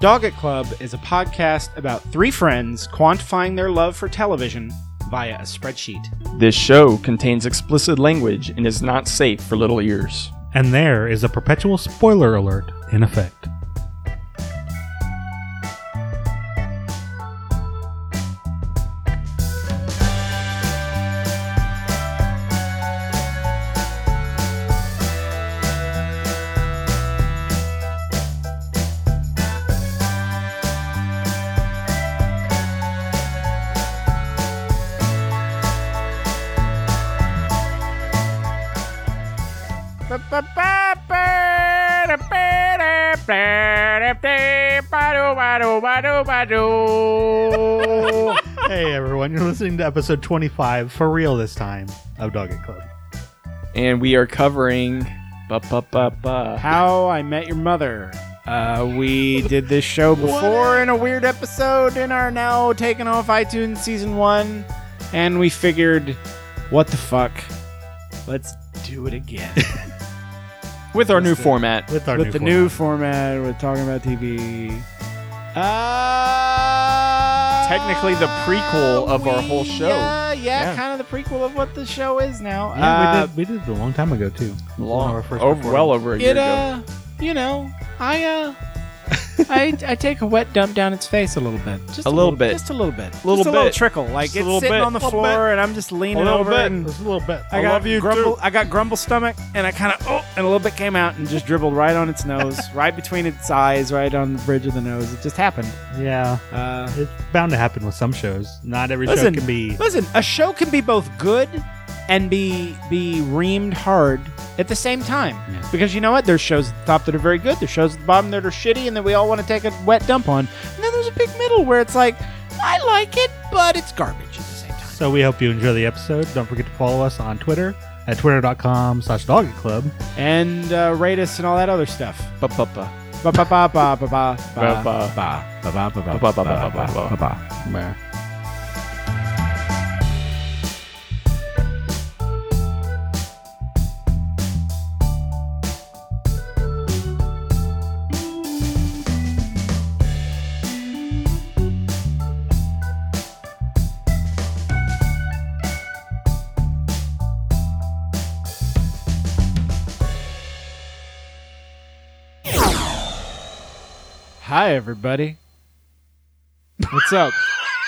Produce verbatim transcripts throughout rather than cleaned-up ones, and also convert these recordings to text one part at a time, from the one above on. Doggett Club is a podcast about three friends quantifying their love for television via a spreadsheet. This show contains explicit language and is not safe for little ears. And there is a perpetual spoiler alert in effect. Hey everyone, you're listening to episode twenty-five, for real this time, of Doggett Club. And we are covering ba, ba, ba, ba. How I Met Your Mother. Uh, we did this show before in a weird episode in our now taken off iTunes season one, and we figured, what the fuck, let's do it again. With our new format. With our new format. With the new format, we're talking about T V. Uh, Technically the prequel of we, our whole show. Uh, yeah, yeah, kind of the prequel of what the show is now. Yeah, uh, we, did, we did it a long time ago, too. Long, over, well over a year it, uh, ago. You know, I uh, I, I take a wet dump down its face a little bit. Just a, a little, little bit. Just a little bit. A little just a bit. Little trickle. Like just it's sitting bit. On the floor bit. And I'm just leaning over. Bit. And just a little bit. I, I love you grumble, too. I got grumble stomach and I kind of, oh, and a little bit came out and just dribbled right on its nose, right between its eyes, right on the bridge of the nose. It just happened. Yeah. Uh, it's bound to happen with some shows. Not every listen, show can be. Listen, a show can be both good and be be reamed hard at the same time. Yeah. Because you know what? There's shows at the top that are very good. There's shows at the bottom that are shitty and that we all want to take a wet dump on. And then there's a big middle where it's like, I like it, but it's garbage at the same time. So we hope you enjoy the episode. Don't forget to follow us on Twitter at twitter.com slash Doggett Club. And uh, rate us and all that other stuff. Ba-ba-ba. Ba-ba-ba. Ba-ba-ba. Ba-ba-ba. Ba-ba-ba. Ba-ba-ba. Ba-ba-ba. Hi, everybody. What's up?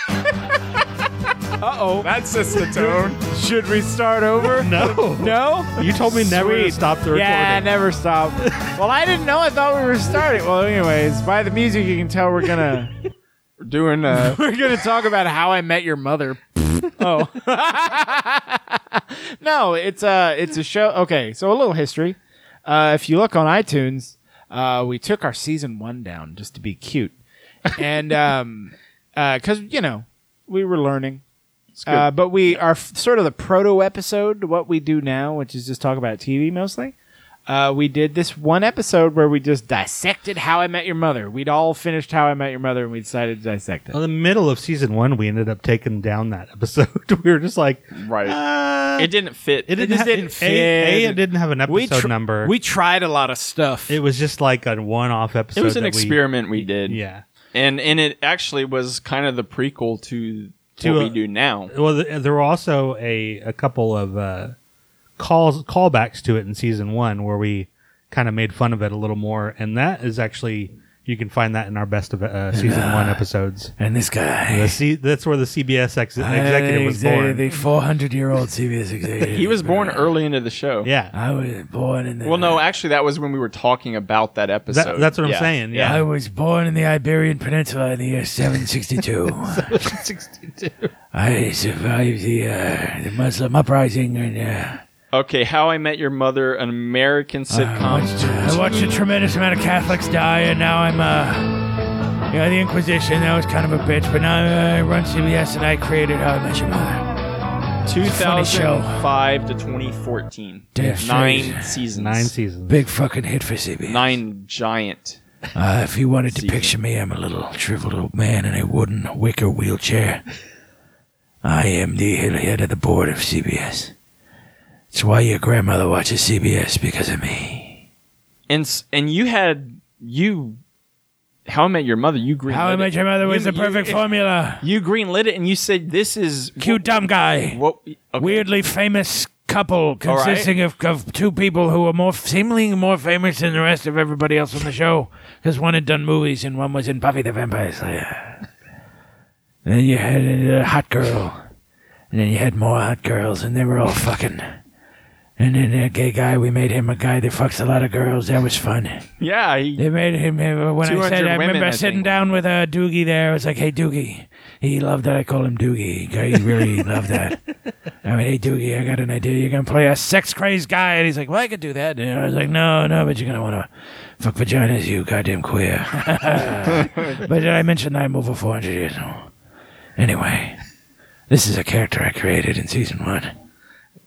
Uh-oh. That sets the tone. Should we start over? No. No? You told me Sweet. Never to stop the recording. Yeah, never stop. Well, I didn't know. I thought we were starting. Well, anyways, by the music, you can tell we're going to... We're doing... Uh, we're going to talk about How I Met Your Mother. Oh. No, it's, uh, it's a show... Okay, so a little history. Uh, if you look on iTunes... Uh, we took our season one down just to be cute. And, um, uh, cause you know, we were learning, uh, but we are f- sort of the proto episode, what we do now, which is just talk about T V mostly. Uh, we did this one episode where we just dissected How I Met Your Mother. We'd all finished How I Met Your Mother and we decided to dissect it. Well, in the middle of season one, we ended up taking down that episode. We were just like, right. Uh, it didn't fit. It, didn't it just ha- didn't fit. A, a, it didn't have an episode we tr- number. We tried a lot of stuff. It was just like a one-off episode. It was an that experiment we, we did. Yeah. And and it actually was kind of the prequel to, to what a, we do now. Well, there were also a, a couple of... Uh, calls callbacks to it in season one where we kind of made fun of it a little more, and that is actually you can find that in our best of uh, season uh, one episodes. And this guy, the C, that's where the C B S ex- executive was born. The four hundred year old C B S executive. He was born early into the show. Yeah, I was born in. The well, no, actually, that was when we were talking about that episode. That, that's what yeah. I'm saying. Yeah. I was born in the Iberian Peninsula in the year seven sixty-two. seven sixty-two. I survived the uh, the Muslim uprising and. Uh, Okay, How I Met Your Mother, an American sitcom. I watched, uh, I watched a tremendous amount of Catholics die, and now I'm, uh, you know, the Inquisition, that was kind of a bitch, but now I run C B S, and I created How I Met Your Mother. two thousand five to twenty fourteen. Damn, Nine shit. seasons. Nine seasons. Big fucking hit for C B S. Nine giant. Uh, if you wanted to seasons. Picture me, I'm a little shriveled old man in a wooden wicker wheelchair. I am the head of the board of C B S. It's why your grandmother watches C B S, because of me. And and you had, you How I Met Your Mother, you greenlit it. How I Met Your Mother was you, the perfect you, formula. You greenlit it, and you said this is... Cute dumb guy. What, okay. Weirdly famous couple consisting right. of, of two people who are more seemingly more famous than the rest of everybody else on the show, because one had done movies and one was in Buffy the Vampire Slayer. And then you had a hot girl. And then you had more hot girls, and they were all fucking... And then that gay guy, we made him a guy that fucks a lot of girls. That was fun. Yeah. He, they made him, when I said, I remember women, I sitting think. down with uh, Doogie there. I was like, hey, Doogie. He loved that I called him Doogie. He really loved that. I mean, hey, Doogie, I got an idea. You're going to play a sex-crazed guy. And he's like, well, I could do that. And I was like, no, no, but you're going to want to fuck vaginas, you goddamn queer. But did I mention I'm over four hundred years old? Anyway, this is a character I created in season one.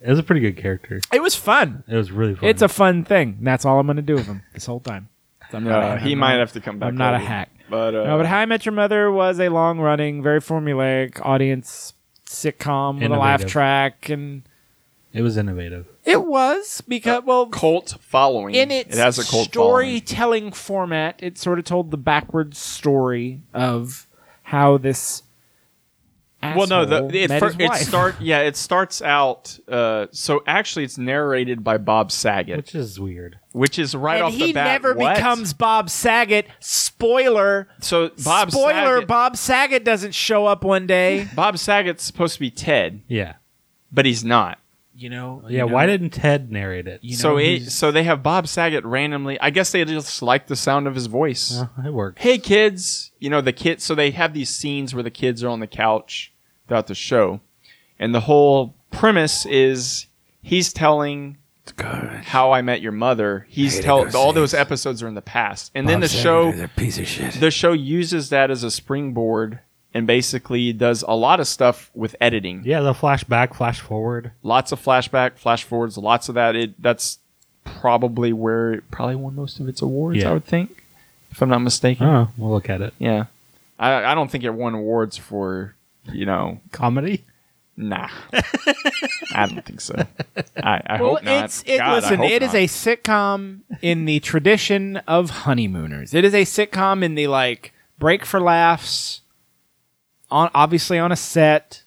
It was a pretty good character. It was fun. It was really fun. It's a fun thing. That's all I'm going to do with him this whole time. So I'm not uh, a, he I'm might not, have to come back. I'm not later. a hack. But, uh, no, but How I Met Your Mother was a long-running, very formulaic audience sitcom innovative. with a laugh track. And it was innovative. It was. because uh, well, cult following. In its it has a cult storytelling format, it sort of told the backwards story of how this... Well, no, the, it, it, it start yeah, it starts out. Uh, so actually, it's narrated by Bob Saget, which is weird. Which is right and off the bat. He never what? becomes Bob Saget. Spoiler. So Bob spoiler. Saget, Bob Saget doesn't show up one day. Bob Saget's supposed to be Ted. Yeah, but he's not. You know. Yeah. You know, why didn't Ted narrate it? You know, so it, so they have Bob Saget randomly. I guess they just like the sound of his voice. Well, it works. Hey, kids. You know the kids. So they have these scenes where the kids are on the couch throughout the show, and the whole premise is he's telling Gosh. How I Met Your Mother. He's telling all those episodes are in the past, and Bob then the show, piece of shit. the show uses that as a springboard and basically does a lot of stuff with editing. Yeah, the flashback, flash forward, lots of flashback, flash forwards, lots of that. It that's probably where it probably won most of its awards. Yeah. I would think, if I'm not mistaken. Oh, we'll look at it. Yeah, I I don't think it won awards for. You know, comedy? Nah, I don't think so. I, I well, hope not. It's, it, God, listen, it not. is a sitcom in the tradition of Honeymooners. It is a sitcom in the like break for laughs, on obviously on a set,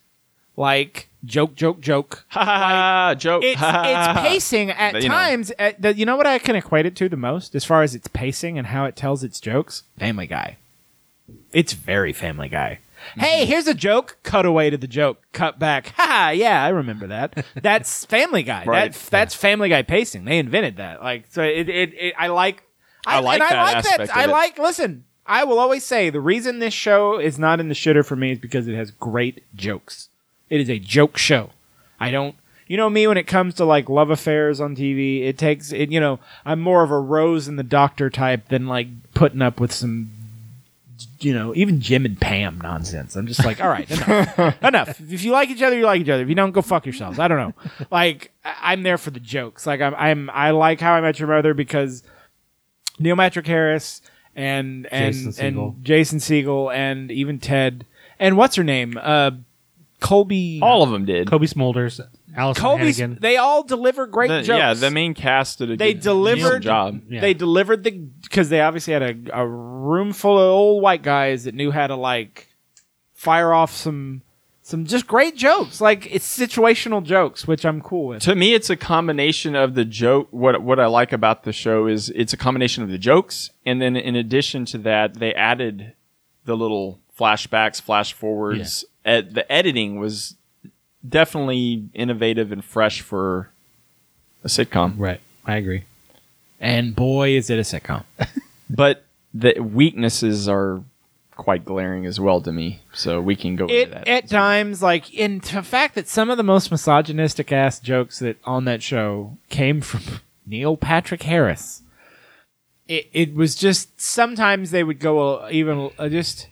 like joke, joke, joke, ha ha like, joke. It's, it's pacing at but, times. Know. At the, you know what I can equate it to the most, as far as its pacing and how it tells its jokes. Family Guy. It's very Family Guy. Hey, here's a joke. Cut away to the joke. Cut back. Ha! Yeah, I remember that. That's Family Guy. Right. That's that's Family Guy pacing. They invented that. Like, so it. it, it I like. I, I like and that I like aspect that. I like. It. Listen, I will always say the reason this show is not in the shitter for me is because it has great jokes. It is a joke show. I don't. You know me when it comes to like love affairs on T V. It takes. It, you know, I'm more of a Rose and the Doctor type than like putting up with some. You know, even Jim and Pam nonsense. I'm just like, all right, enough. enough. If you like each other, you like each other. If you don't, go fuck yourselves. I don't know. Like, I'm there for the jokes. Like, I'm, I'm, I like How I Met Your Mother because Neil Patrick Harris and and Jason Segel. and Jason Segel and even Ted and what's her name, uh, Colby. All of them did. Colby Smulders, Alyson Hannigan. They all deliver great the, jokes. Yeah, the main cast did a they good delivered, job. Yeah. They delivered the because they obviously had a. a room full of old white guys that knew how to like fire off some some just great jokes. Like it's situational jokes, which I'm cool with. To me, it's a combination of the joke. What what I like about the show is it's a combination of the jokes, and then in addition to that, they added the little flashbacks, flash forwards. Yeah. Ed, the editing was definitely innovative and fresh for a sitcom. Right, I agree. And boy, is it a sitcom. But the weaknesses are quite glaring as well to me, so we can go it, into that. At times, well. like, in the fact that some of the most misogynistic-ass jokes that on that show came from Neil Patrick Harris. It, it was just, sometimes they would go uh, even uh, just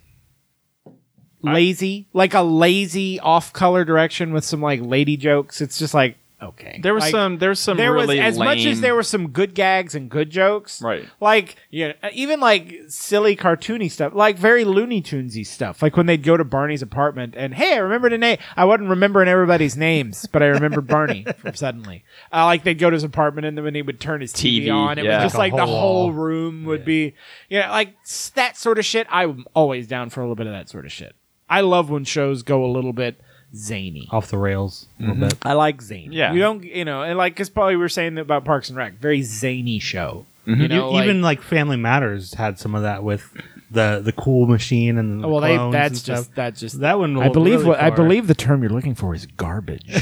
lazy, I, like a lazy off-color direction with some, like, lady jokes. It's just like, okay. There was like, some. There was some. There really was as lame... much as there were some good gags and good jokes, right? Like yeah, even like silly cartoony stuff, like very Looney Tunesy stuff. Like when they'd go to Barney's apartment and hey, I remember today. I wasn't remembering everybody's names, but I remembered Barney from suddenly. Uh, like they'd go to his apartment and then when he would turn his T V, T V on, it yeah. was just like, like the whole, whole room would yeah. be, you know, like that sort of shit. I'm always down for a little bit of that sort of shit. I love when shows go a little bit zany, off the rails a little mm-hmm. bit. I like zany. Yeah, you don't, you know, and like because probably we were saying that about Parks and Rec, very zany show. Mm-hmm. You know, you, like, even like Family Matters had some of that with the the cool machine and the well, they, that's just stuff. that's just that one. I believe really what far. I believe the term you're looking for is garbage.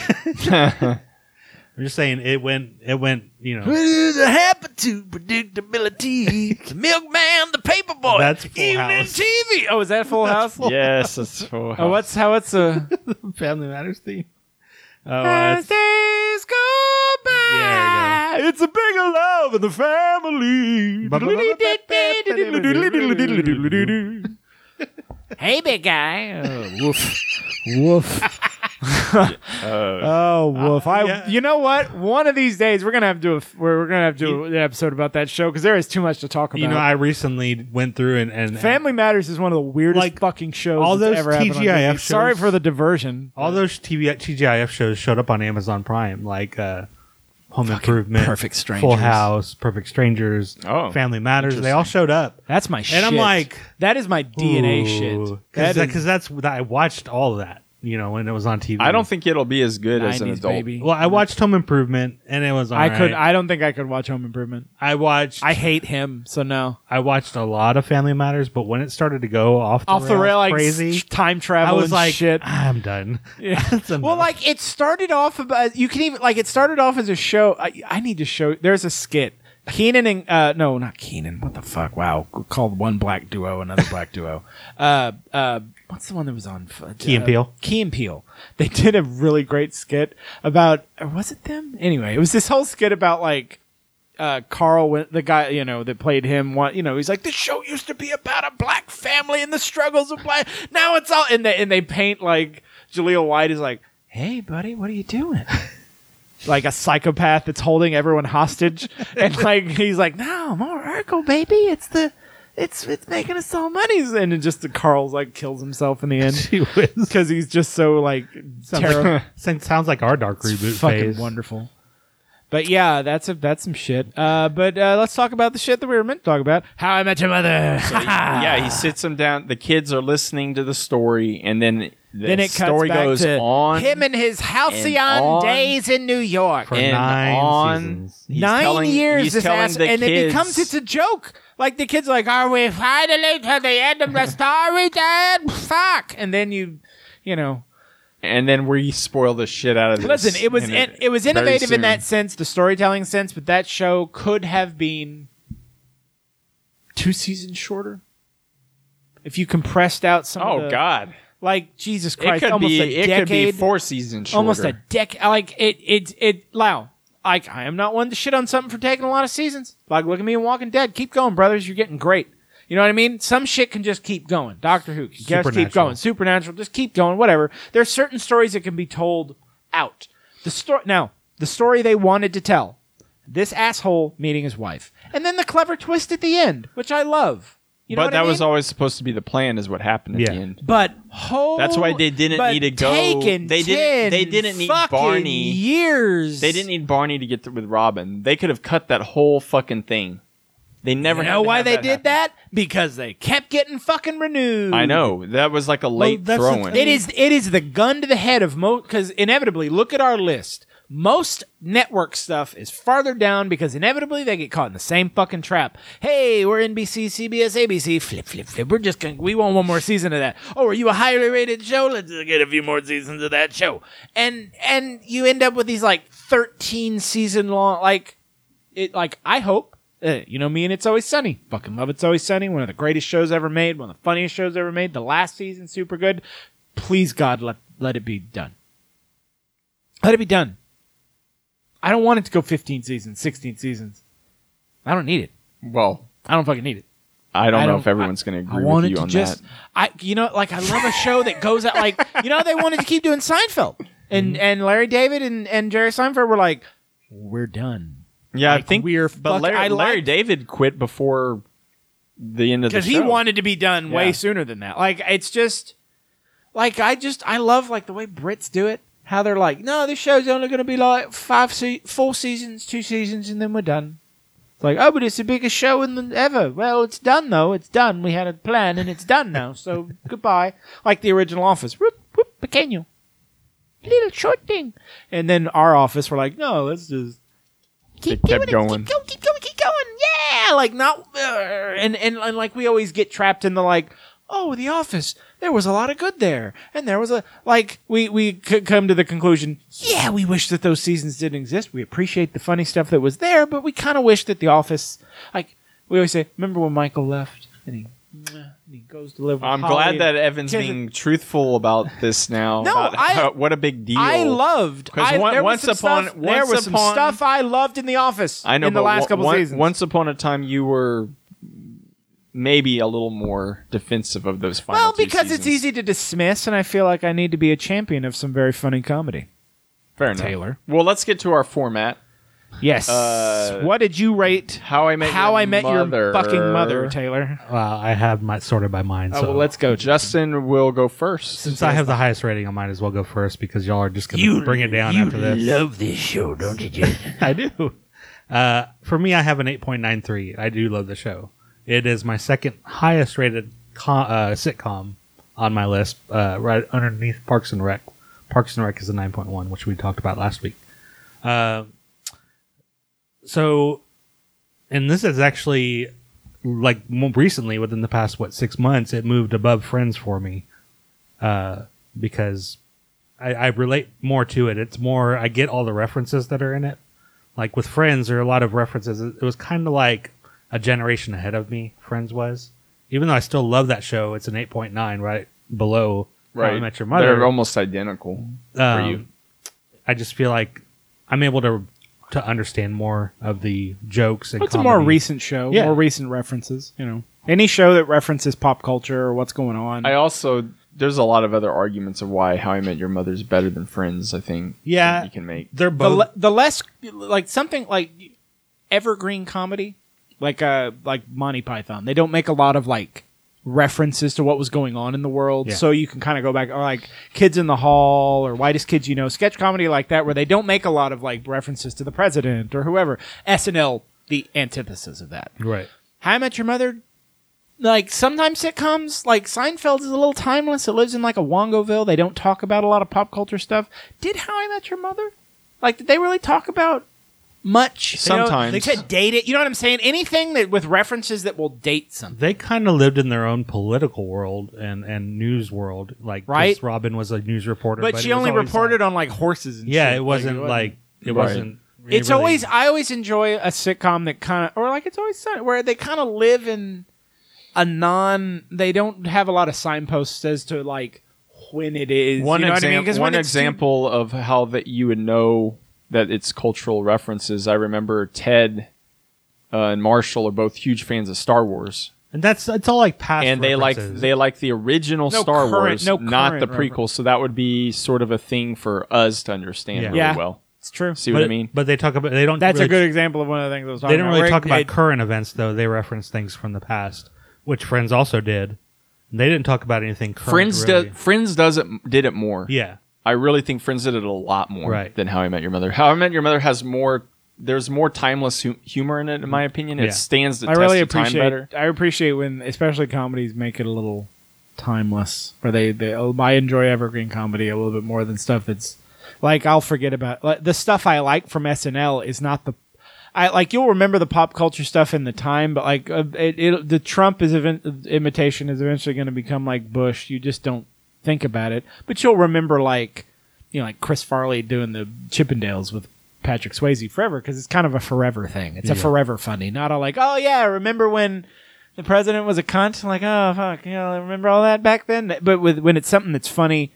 I'm just saying it went. It went. You know, it happened to predictability. The milkman, the paperboy. That's Full Evening House. T V. Oh, is that Full House? Full yes, it's Full House. Oh, what's how? What's a Family Matters theme? Oh, as days go by, yeah, it's a bigger love in the family. Hey, big guy. Oh, woof, woof. uh, oh woof! Uh, I yeah. you know what? One of these days we're gonna have to do a, we're gonna have to do an episode about that show because there is too much to talk about. You know, I recently went through and, and Family and, Matters is one of the weirdest like, fucking shows. All those ever T G I F shows. Sorry for the diversion. All those T V, T G I F shows showed up on Amazon Prime, like uh, Home Improvement, Perfect Strangers, Full House, Perfect Strangers, oh, Family Matters. They all showed up. That's my shit. And I'm like, that is my D N A ooh, shit. Because that that, that's I watched all of that. You know, when it was on T V. I don't think it'll be as good nineties, as an adult. Baby. Well, I watched Home Improvement, and it was all I right. could. I don't think I could watch Home Improvement. I watched. I hate him, so no. I watched a lot of Family Matters, but when it started to go off the off rails, the rail, like crazy time travel, I was and like, shit. I'm done. Yeah. Well, like it started off about. You can even like it started off as a show. I, I need to show. There's a skit. Keenan and uh, no, not Keenan. What the fuck? Wow, we'll called one black duo, another black duo. Uh, uh, what's the one that was on uh, Key and Peele? Key and Peele. They did a really great skit about. Or was it them? Anyway, it was this whole skit about like uh, Carl, the guy you know that played him. You know, he's like, this show used to be about a black family and the struggles of black. Now it's all and they and they paint like Jaleel White is like, hey buddy, what are you doing? Like a psychopath that's holding everyone hostage, and like he's like, "No, more Urkel, baby. It's the, it's it's making us all money." And then just the Carl's like kills himself in the end because he's just so like terrible. Like, sounds like our dark reboot. It's fucking phase. Wonderful. But yeah, that's a that's some shit. Uh, but uh, let's talk about the shit that we were meant to talk about. How I Met Your Mother. So he, yeah, he sits him down. The kids are listening to the story, and then. The then it story cuts back goes to on him and his halcyon and on, days in New York. For and nine on, seasons. Nine telling, years this ass, and it becomes, it's a joke. Like, the kid's like, are we finally to the end of the story, Dad? Fuck. And then you, you know. And then we spoil the shit out of this. Listen, it was, in, it was innovative in that sense, the storytelling sense, but that show could have been two seasons shorter. If you compressed out some oh, of the, God. Like Jesus Christ, it could almost be, a decade. It could be four seasons shorter. Almost a decade. Like it, it, it. Lau, like I am not one to shit on something for taking a lot of seasons. Like look at me in Walking Dead. Keep going, brothers. You're getting great. You know what I mean? Some shit can just keep going. Doctor Who can just keep going. Supernatural, just keep going. Whatever. There's certain stories that can be told out. The story now, the story they wanted to tell. This asshole meeting his wife, and then the clever twist at the end, which I love. You know but that I mean? was always supposed to be the plan, is what happened at yeah. the end. But whole, that's why they didn't need to go. Taken they didn't. They didn't need Barney. Years. They didn't need Barney to get through with Robin. They could have cut that whole fucking thing. They never. You know why they that did happen. that? Because they kept getting fucking renewed. I know that was like a late well, throw-in. It is. It is the gun to the head of most. Because inevitably, look at our list. Most network stuff is farther down because inevitably they get caught in the same fucking trap. Hey, we're N B C, C B S, A B C, flip, flip, flip. We're just gonna, we want one more season of that. Oh, are you a highly rated show? Let's get a few more seasons of that show. And and you end up with these like thirteen season long, like it, like I hope. Uh, you know me and It's Always Sunny. Fucking love It's Always Sunny. One of the greatest shows ever made. One of the funniest shows ever made. The last season, super good. Please God, let let it be done. Let it be done. I don't want it to go fifteen seasons, sixteen seasons. I don't need it. Well, I don't fucking need it. I don't, I don't know if everyone's going to agree with you to on just, that. I, you know, like I love a show that goes out like, you know, they wanted to keep doing Seinfeld. And mm-hmm. and Larry David and, and Jerry Seinfeld were like, we're done. Yeah, like, I think we're. But Larry, I Larry David quit before the end of the show because he wanted to be done yeah. way sooner than that. Like it's just like I just I love like the way Brits do it. How they're like, no, this show's only going to be like five, se- four seasons, two seasons, and then we're done. It's like, oh, but it's the biggest show in the, ever. Well, it's done though. It's done. We had a plan, and it's done now. So goodbye. Like the original Office, whoop whoop, pequeño, little short thing. And then our Office, we're like, no, let's just keep kept doing going. It. Keep going, keep going, keep going. Yeah, like not, uh, and, and and like we always get trapped in the like. Oh, The Office. There was a lot of good there. And there was a... Like, we, we could come to the conclusion, yeah, we wish that those seasons didn't exist. We appreciate the funny stuff that was there, but we kind of wish that The Office... Like, we always say, remember when Michael left? And he, and he goes to live with I'm Holly glad that Evan's being truthful about this now. No, about I... How, what a big deal. I loved... Because there was some, upon, stuff, there was upon, some stuff I loved in The Office I know, in the last w- couple one, seasons. Once upon a time, you were... maybe a little more defensive of those final Well, because two seasons. It's easy to dismiss, and I feel like I need to be a champion of some very funny comedy. Fair enough. Taylor. Well, let's get to our format. Yes. Uh, what did you rate How I Met, how your, I met mother. your fucking mother, Taylor? Well, I have my sorted by mine. So. Oh, well, let's go. Justin will go first. Since I have the highest rating, I might as well go first because y'all are just going to bring it down after this. You love this show, don't you, Jason? I do. Uh, for me, I have an eight point nine three. I do love the show. It is my second highest rated com- uh, sitcom on my list, uh, right underneath Parks and Rec. Parks and Rec is a nine point one, which we talked about last week. Uh, so, and this is actually, like, recently, within the past, what, six months, it moved above Friends for me uh, because I, I relate more to it. It's more, I get all the references that are in it. Like, with Friends, there are a lot of references. It was kind of like... a generation ahead of me, Friends was. Even though I still love that show, it's an eight point nine, right below right. How I Met Your Mother. They're almost identical um, for you. I just feel like I'm able to to understand more of the jokes. And well, it's comedy. A more recent show, yeah. More recent references. You know, any show that references pop culture or what's going on. I also there's a lot of other arguments of why How I Met Your Mother is better than Friends. I think yeah, you can make they're both the, le- the less like something like evergreen comedy. Like uh, like Monty Python. They don't make a lot of like references to what was going on in the world. Yeah. So you can kind of go back or like Kids in the Hall or Whitest Kids You Know, sketch comedy like that where they don't make a lot of like references to the president or whoever. S N L, the antithesis of that. Right. How I Met Your Mother, like sometimes sitcoms, like Seinfeld is a little timeless. It lives in like a Wongoville. They don't talk about a lot of pop culture stuff. Did How I Met Your Mother? Like did they really talk about much sometimes you know, they could date it. You know what I'm saying? Anything that with references that will date something. They kind of lived in their own political world and, and news world. Like right? Robin was a news reporter, but, but she only reported like, on like horses. And yeah, shit. it wasn't like it wasn't. Like, it right. wasn't it's really, always I always enjoy a sitcom that kind of or like It's Always Sunny where they kind of live in a non. They don't have a lot of signposts as to like when it is. One you know example. I mean? One example too- of how that you would know. That it's cultural references. I remember Ted uh, and Marshall are both huge fans of Star Wars, and that's it's all like past. And they references. like they like the original no Star current, Wars, no not the prequel. Reference. So that would be sort of a thing for us to understand yeah. really yeah. well. It's true. See but, what I mean? But they talk about they don't. That's really, a good example of one of the things I was talking about. They didn't really about. talk about it, current events though. They reference things from the past, which Friends also did. They didn't talk about anything current. Friends really. do, Friends does it did it more. Yeah. I really think Friends did it a lot more right. than How I Met Your Mother. How I Met Your Mother has more, there's more timeless hu- humor in it, in my opinion. It yeah. stands the I test really of time better. I appreciate when, especially comedies, make it a little timeless. Or they, they, I enjoy evergreen comedy a little bit more than stuff that's, like, I'll forget about, like, the stuff I like from S N L is not the, I like, you'll remember the pop culture stuff in the time, but, like, uh, it, it, the Trump is event, imitation is eventually going to become like Bush. You just don't. Think about it, but you'll remember like, you know, like Chris Farley doing the Chippendales with Patrick Swayze forever because it's kind of a forever thing. It's yeah. a forever funny, not all like, oh yeah, remember when the president was a cunt? I'm like, oh fuck, you know, remember all that back then? But with when it's something that's funny,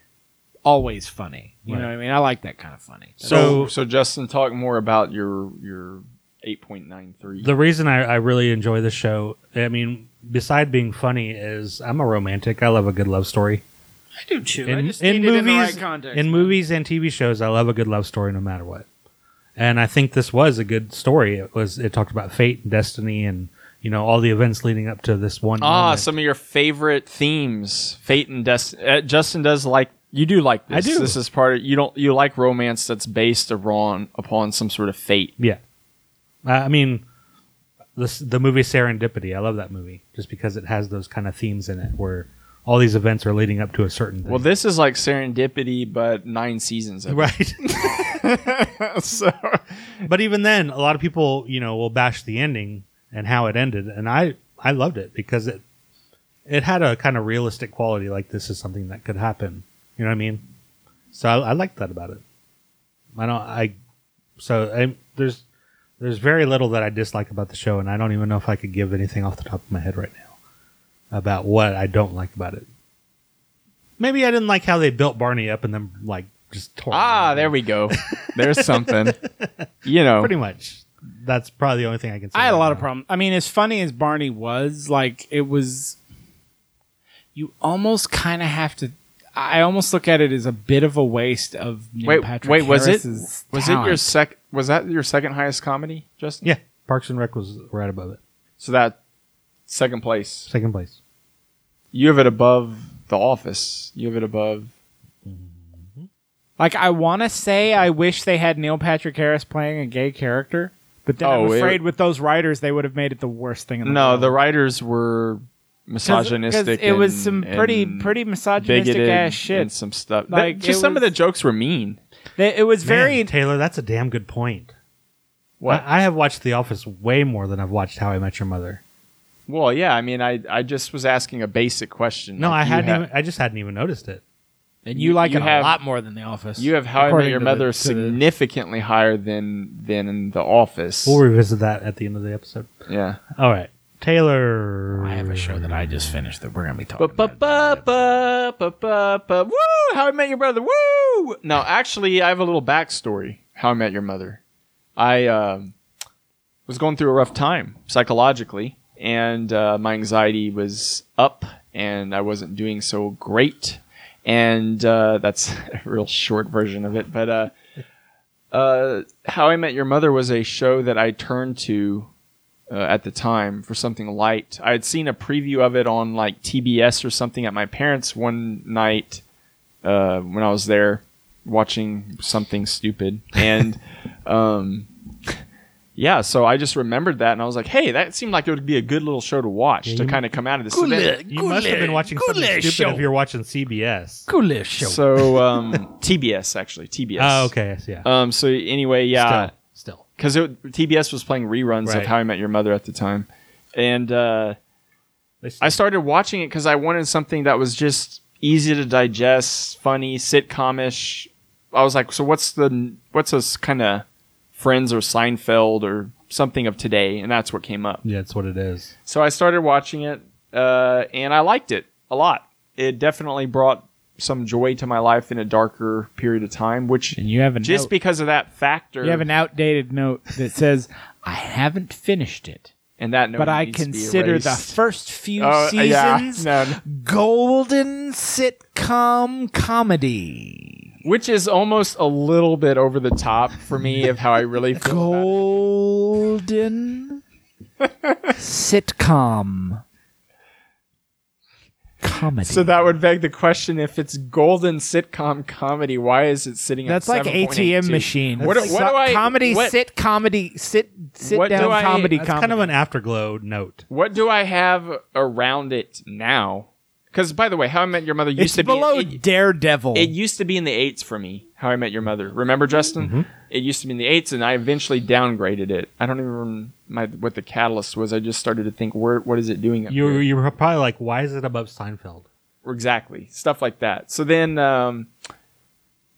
always funny. You right. know what I mean? I like that kind of funny. That's so, so Justin, talk more about your your eight point nine three. The reason I, I really enjoy the show, I mean, beside being funny, is I'm a romantic. I love a good love story. I do too. In, I just in need movies, it in the right context. In movies and T V shows, I love a good love story no matter what. And I think this was a good story. It was. It talked about fate and destiny and, you know, all the events leading up to this one. Ah, moment. Some of your favorite themes, fate and destiny. Uh, Justin does like, you do like this. I do. This is part of, you don't, you like romance that's based upon, upon some sort of fate. Yeah. I mean, this, the movie Serendipity, I love that movie just because it has those kind of themes in it where all these events are leading up to a certain thing. Well, this is like Serendipity, but nine seasons of right. So, but even then, a lot of people, you know, will bash the ending and how it ended, and I, I loved it because it it had a kind of realistic quality. Like this is something that could happen. You know what I mean? So I, I liked that about it. I don't. I so I, there's there's very little that I dislike about the show, and I don't even know if I could give anything off the top of my head right now about what I don't like about it. Maybe I didn't like how they built Barney up and then like just tore ah, him there we go. There's something. You know. Pretty much. That's probably the only thing I can say. I had a lot of problems. I mean, as funny as Barney was, like it was, you almost kind of have to, I almost look at it as a bit of a waste of Neil Patrick Wait, was it Harris's was talent. it your sec was that your second highest comedy, Justin? Yeah. Parks and Rec was right above it. So that second place. Second place. You have it above The Office. You have it above. Mm-hmm. Like, I want to say I wish they had Neil Patrick Harris playing a gay character, but then oh, I'm afraid it, with those writers, they would have made it the worst thing in the no, world. No, the writers were misogynistic. Cause, cause it and, was some pretty pretty misogynistic-ass shit. And some stuff. Like, that, just some was, of the jokes were mean. They, it was Man, very... Taylor, that's a damn good point. What? I, I have watched The Office way more than I've watched How I Met Your Mother. Well, yeah, I mean, I, I just was asking a basic question. No, like I hadn't. Ha- even, I just hadn't even noticed it. And you, you like you it have, a lot more than The Office. You have How I Met Your Mother the, significantly the... higher than than in The Office. We'll revisit that at the end of the episode. Yeah. All right, Taylor. I have a show that I just finished that we're gonna be talking about. Woo! How I Met Your Brother. Woo! No, actually, I have a little backstory. How I Met Your Mother. I um, was going through a rough time psychologically. And uh, my anxiety was up, and I wasn't doing so great. And uh, that's a real short version of it. But uh, uh, How I Met Your Mother was a show that I turned to uh, at the time for something light. I had seen a preview of it on like T B S or something at my parents' one night uh, when I was there watching something stupid. And... um, yeah, so I just remembered that, and I was like, hey, that seemed like it would be a good little show to watch yeah, to kind of come out of this. Cool, event. You cool, must have been watching cool something cool stupid show. If you're watching C B S. Cool show. So, um, T B S, actually. T B S. Oh, okay. Yeah. Um, so, anyway, yeah. Still. Because T B S was playing reruns right. of How I Met Your Mother at the time. And uh, I started watching it because I wanted something that was just easy to digest, funny, sitcom-ish. I was like, so what's the what's this kind of... Friends or Seinfeld or something of today, and that's what came up. Yeah, that's what it is. So I started watching it, uh, and I liked it a lot. It definitely brought some joy to my life in a darker period of time, which and you have just note. Because of that factor. You have an outdated note that says, I haven't finished it. And that note But I consider the first few oh, seasons yeah, no, no. golden sitcom comedy. Which is almost a little bit over the top for me of how I really feel golden sitcom comedy. So that would beg the question: if it's golden sitcom comedy, why is it sitting? That's at like A T M machine. What, like, what do I comedy what, sit comedy sit sit down do I, comedy? That's comedy. Kind of an afterglow note. What do I have around it now? Because, by the way, How I Met Your Mother used it's to be... below it, Daredevil. It used to be in the eights for me, How I Met Your Mother. Remember, Justin? Mm-hmm. It used to be in the eights, and I eventually downgraded it. I don't even remember my, what the catalyst was. I just started to think, where, what is it doing? You, you were probably like, why is it above Seinfeld? Exactly. Stuff like that. So then, um,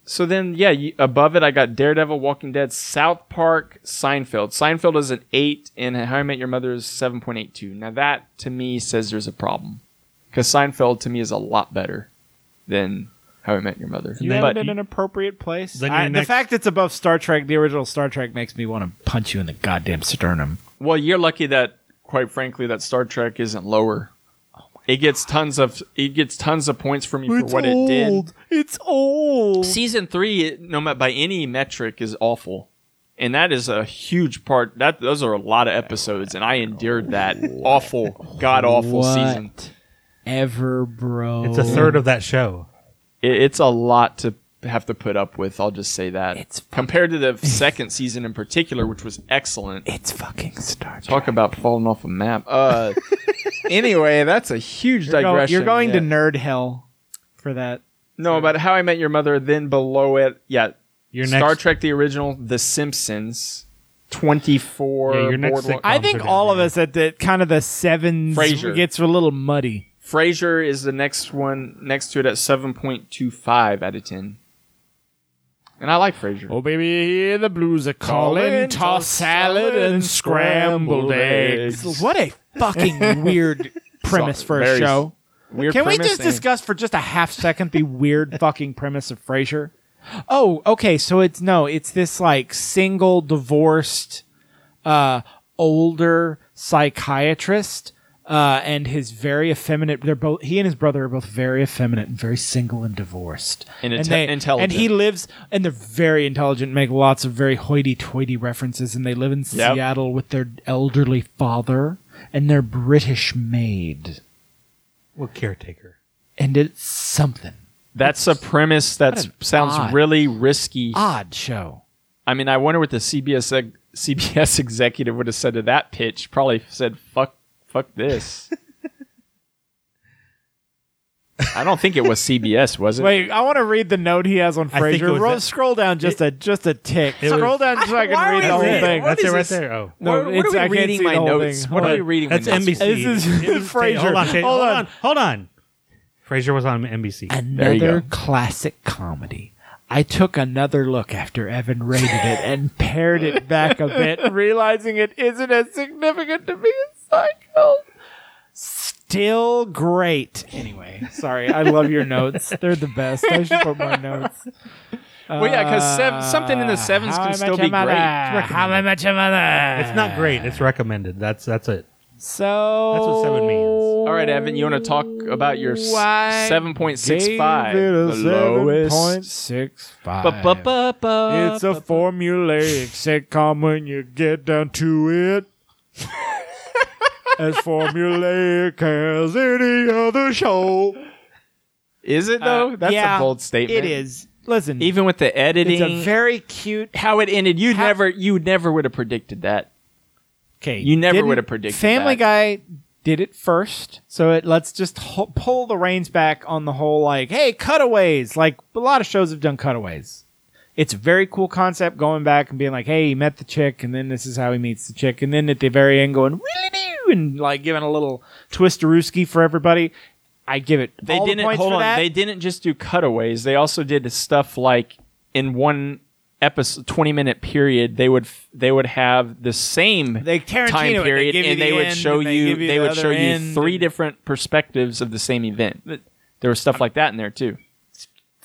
so then, yeah, you, above it, I got Daredevil, Walking Dead, South Park, Seinfeld. Seinfeld is an eight, and How I Met Your Mother is seven point eight two. Now, that, to me, says there's a problem. Because Seinfeld, to me, is a lot better than How I Met Your Mother. You have it in an appropriate place. I, the fact it's above Star Trek, the original Star Trek, makes me want to punch you in the goddamn sternum. Well, you're lucky that, quite frankly, that Star Trek isn't lower. Oh my It gets tons of it gets tons of points for me for it's what old. it did. It's old. Season three, no matter by any metric, is awful, and that is a huge part. That those are a lot of episodes, and I endured that awful, god awful season. Ever, bro. It's a third of that show. It, it's a lot to have to put up with. I'll just say that. It's compared to the second season in particular, which was excellent. It's fucking Star Trek. Talk about falling off a map. Uh. Anyway, that's a huge you're digression. Going, you're going yeah. to nerd hell for that. No, about How I Met Your Mother, then below it, yeah. Your Star next... Trek, the original, The Simpsons, twenty-four. Yeah, your next I think all of us at the kind of the sevens Frasier. Gets a little muddy. Frasier is the next one next to it at seven point two five out of ten. And I like Frasier. Oh, baby, the blues are calling. Toss salad and scrambled eggs. What a fucking weird premise for a show. Weird Can we just discuss for just a half second the weird fucking premise of Frasier? Oh, okay. So it's no, it's this like single divorced uh, older psychiatrist uh, and his very effeminate. They're both he and his brother are both very effeminate and very single and divorced. And, and inte- they, intelligent. And he lives and they're very intelligent. Make lots of very hoity-toity references. And they live in yep. Seattle with their elderly father and their British maid. Well, caretaker. And it's something. That's it's, a premise that sounds odd, really risky. Odd show. I mean, I wonder what the C B S C B S executive would have said to that pitch. Probably said, fuck fuck this. I don't think it was C B S, was it? Wait, I want to read the note he has on Frasier. Roll, scroll down just it, a just a tick. Scroll was, down so I, I can read the whole reading? thing. What That's it right this? there. Oh, no, what, what are we reading my notes? What are we reading? That's N B C. This is Frasier. Hold on, hold on, hold on. Frasier was on N B C. Another classic comedy. I took another look after Evan rated it and pared it back a bit, realizing it isn't as significant to me as Seinfeld. Still great. Anyway, sorry. I love your notes. They're the best. I should put my notes. Well, yeah, because sev- something in the sevens uh, can still be great. How I Met Your Mother. It's not great. It's recommended. That's that's it. So that's what seven means. All right, Evan, you want to talk about your seven point six five, the lowest point six five. It's a formulaic sitcom when you get down to it. As formulaic as any other show. Is it, though? Uh, That's yeah, a bold statement. It is. Listen. Even with the editing. It's a very cute. How it ended. You how, never you never would have predicted that. Okay. You never would have predicted Family that. Family Guy did it first. So it let's just ho- pull the reins back on the whole, like, hey, cutaways. Like, a lot of shows have done cutaways. It's a very cool concept going back and being like, hey, he met the chick, and then this is how he meets the chick. And then at the very end going, really? And like giving a little twisterooski for everybody. I give it they all didn't, the points hold for on. That. They didn't just do cutaways. They also did stuff like in one episode, twenty minute period, they would f- they would have the same they, time period, they and, the they end, and they would show you they would show you three different perspectives of the same event. There was stuff like that in there too.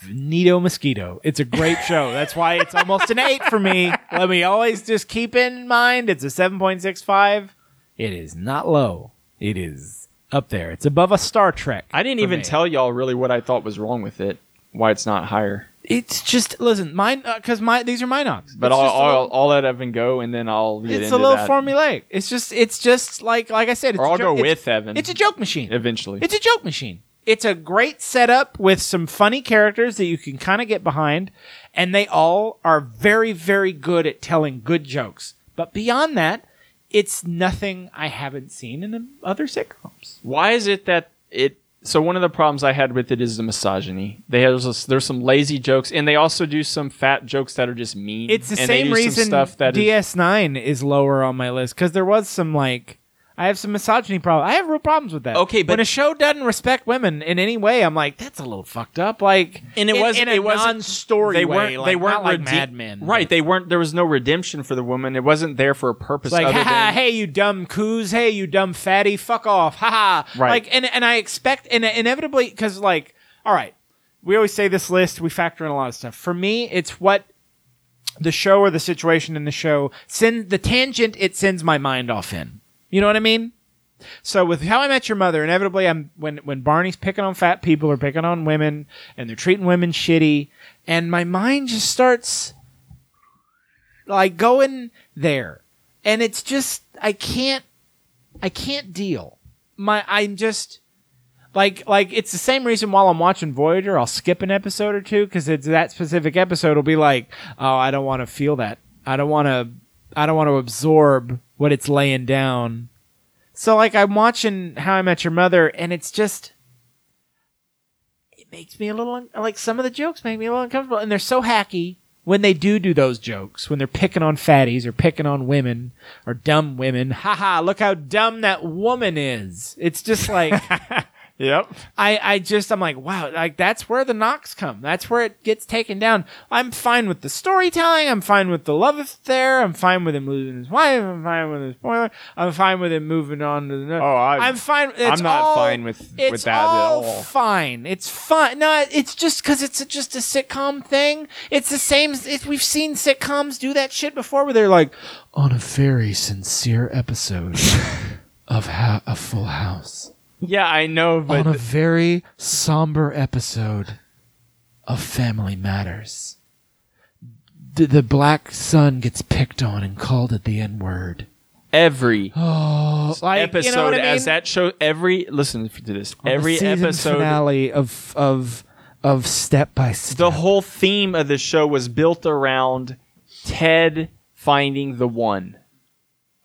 Neato Mosquito. It's a great show. That's why it's almost an eight for me. Let me always just keep in mind it's a seven point six five. It is not low. It is up there. It's above a Star Trek. I didn't even me. tell y'all really what I thought was wrong with it, why it's not higher. It's just, listen, mine, because uh, my these are my knocks. But I'll, I'll, little, I'll let Evan go, and then I'll get into that. It's a little formulaic. It's just, it's just like, like I said. It's or I'll jo- go with Evan. It's a joke machine. Eventually. It's a joke machine. It's a great setup with some funny characters that you can kind of get behind, and they all are very, very good at telling good jokes. But beyond that, it's nothing I haven't seen in the other sitcoms. Why is it that it... So one of the problems I had with it is the misogyny. They have a, There's some lazy jokes, and they also do some fat jokes that are just mean. It's the and same reason stuff that D S nine is, is lower on my list, because there was some, like... I have some misogyny problems. I have real problems with that. Okay, but... When a show doesn't respect women in any way, I'm like, that's a little fucked up. Like, and it wasn't, in, in a it wasn't, non-story they weren't, way. Like, they weren't not like rede- Mad Men. Right, they weren't... There was no redemption for the woman. It wasn't there for a purpose like, other than... Like, hey, you dumb coos. Hey, you dumb fatty. Fuck off. Ha ha. Right. Like, and, and I expect... And inevitably... Because, like... All right. We always say this list. We factor in a lot of stuff. For me, it's what... The show or the situation in the show... send the tangent it sends my mind off in. You know what I mean? So with How I Met Your Mother, inevitably, I'm when when Barney's picking on fat people or picking on women, and they're treating women shitty, and my mind just starts like going there, and it's just I can't I can't deal. My I'm just like like it's the same reason while I'm watching Voyager, I'll skip an episode or two because it's that specific episode will be like, oh, I don't want to feel that. I don't want to. I don't want to absorb what it's laying down. So, like, I'm watching How I Met Your Mother, and it's just... It makes me a little... Un- like, some of the jokes make me a little uncomfortable. And they're so hacky when they do do those jokes, when they're picking on fatties or picking on women or dumb women. Haha, look how dumb that woman is. It's just like... Yep. I, I just... I'm like, wow, like, that's where the knocks come. That's where it gets taken down. I'm fine with the storytelling. I'm fine with the love affair. I'm fine with him losing his wife. I'm fine with his spoiler. I'm fine with him moving on to the... Oh, I, I'm fine... It's I'm not all, fine with, with that at all. It's all fine. It's fine. No, it's just because it's a, just a sitcom thing. It's the same... It's, we've seen sitcoms do that shit before where they're like, on a very sincere episode of ha- a Full House... Yeah, I know, but... On a very somber episode of Family Matters, the, the black son gets picked on and called it the N-word. Every oh, like, episode, you know what I mean? As that show, every... Listen to this. On every season episode... finale of, of, of Step by Step. The whole theme of the show was built around Ted finding the one.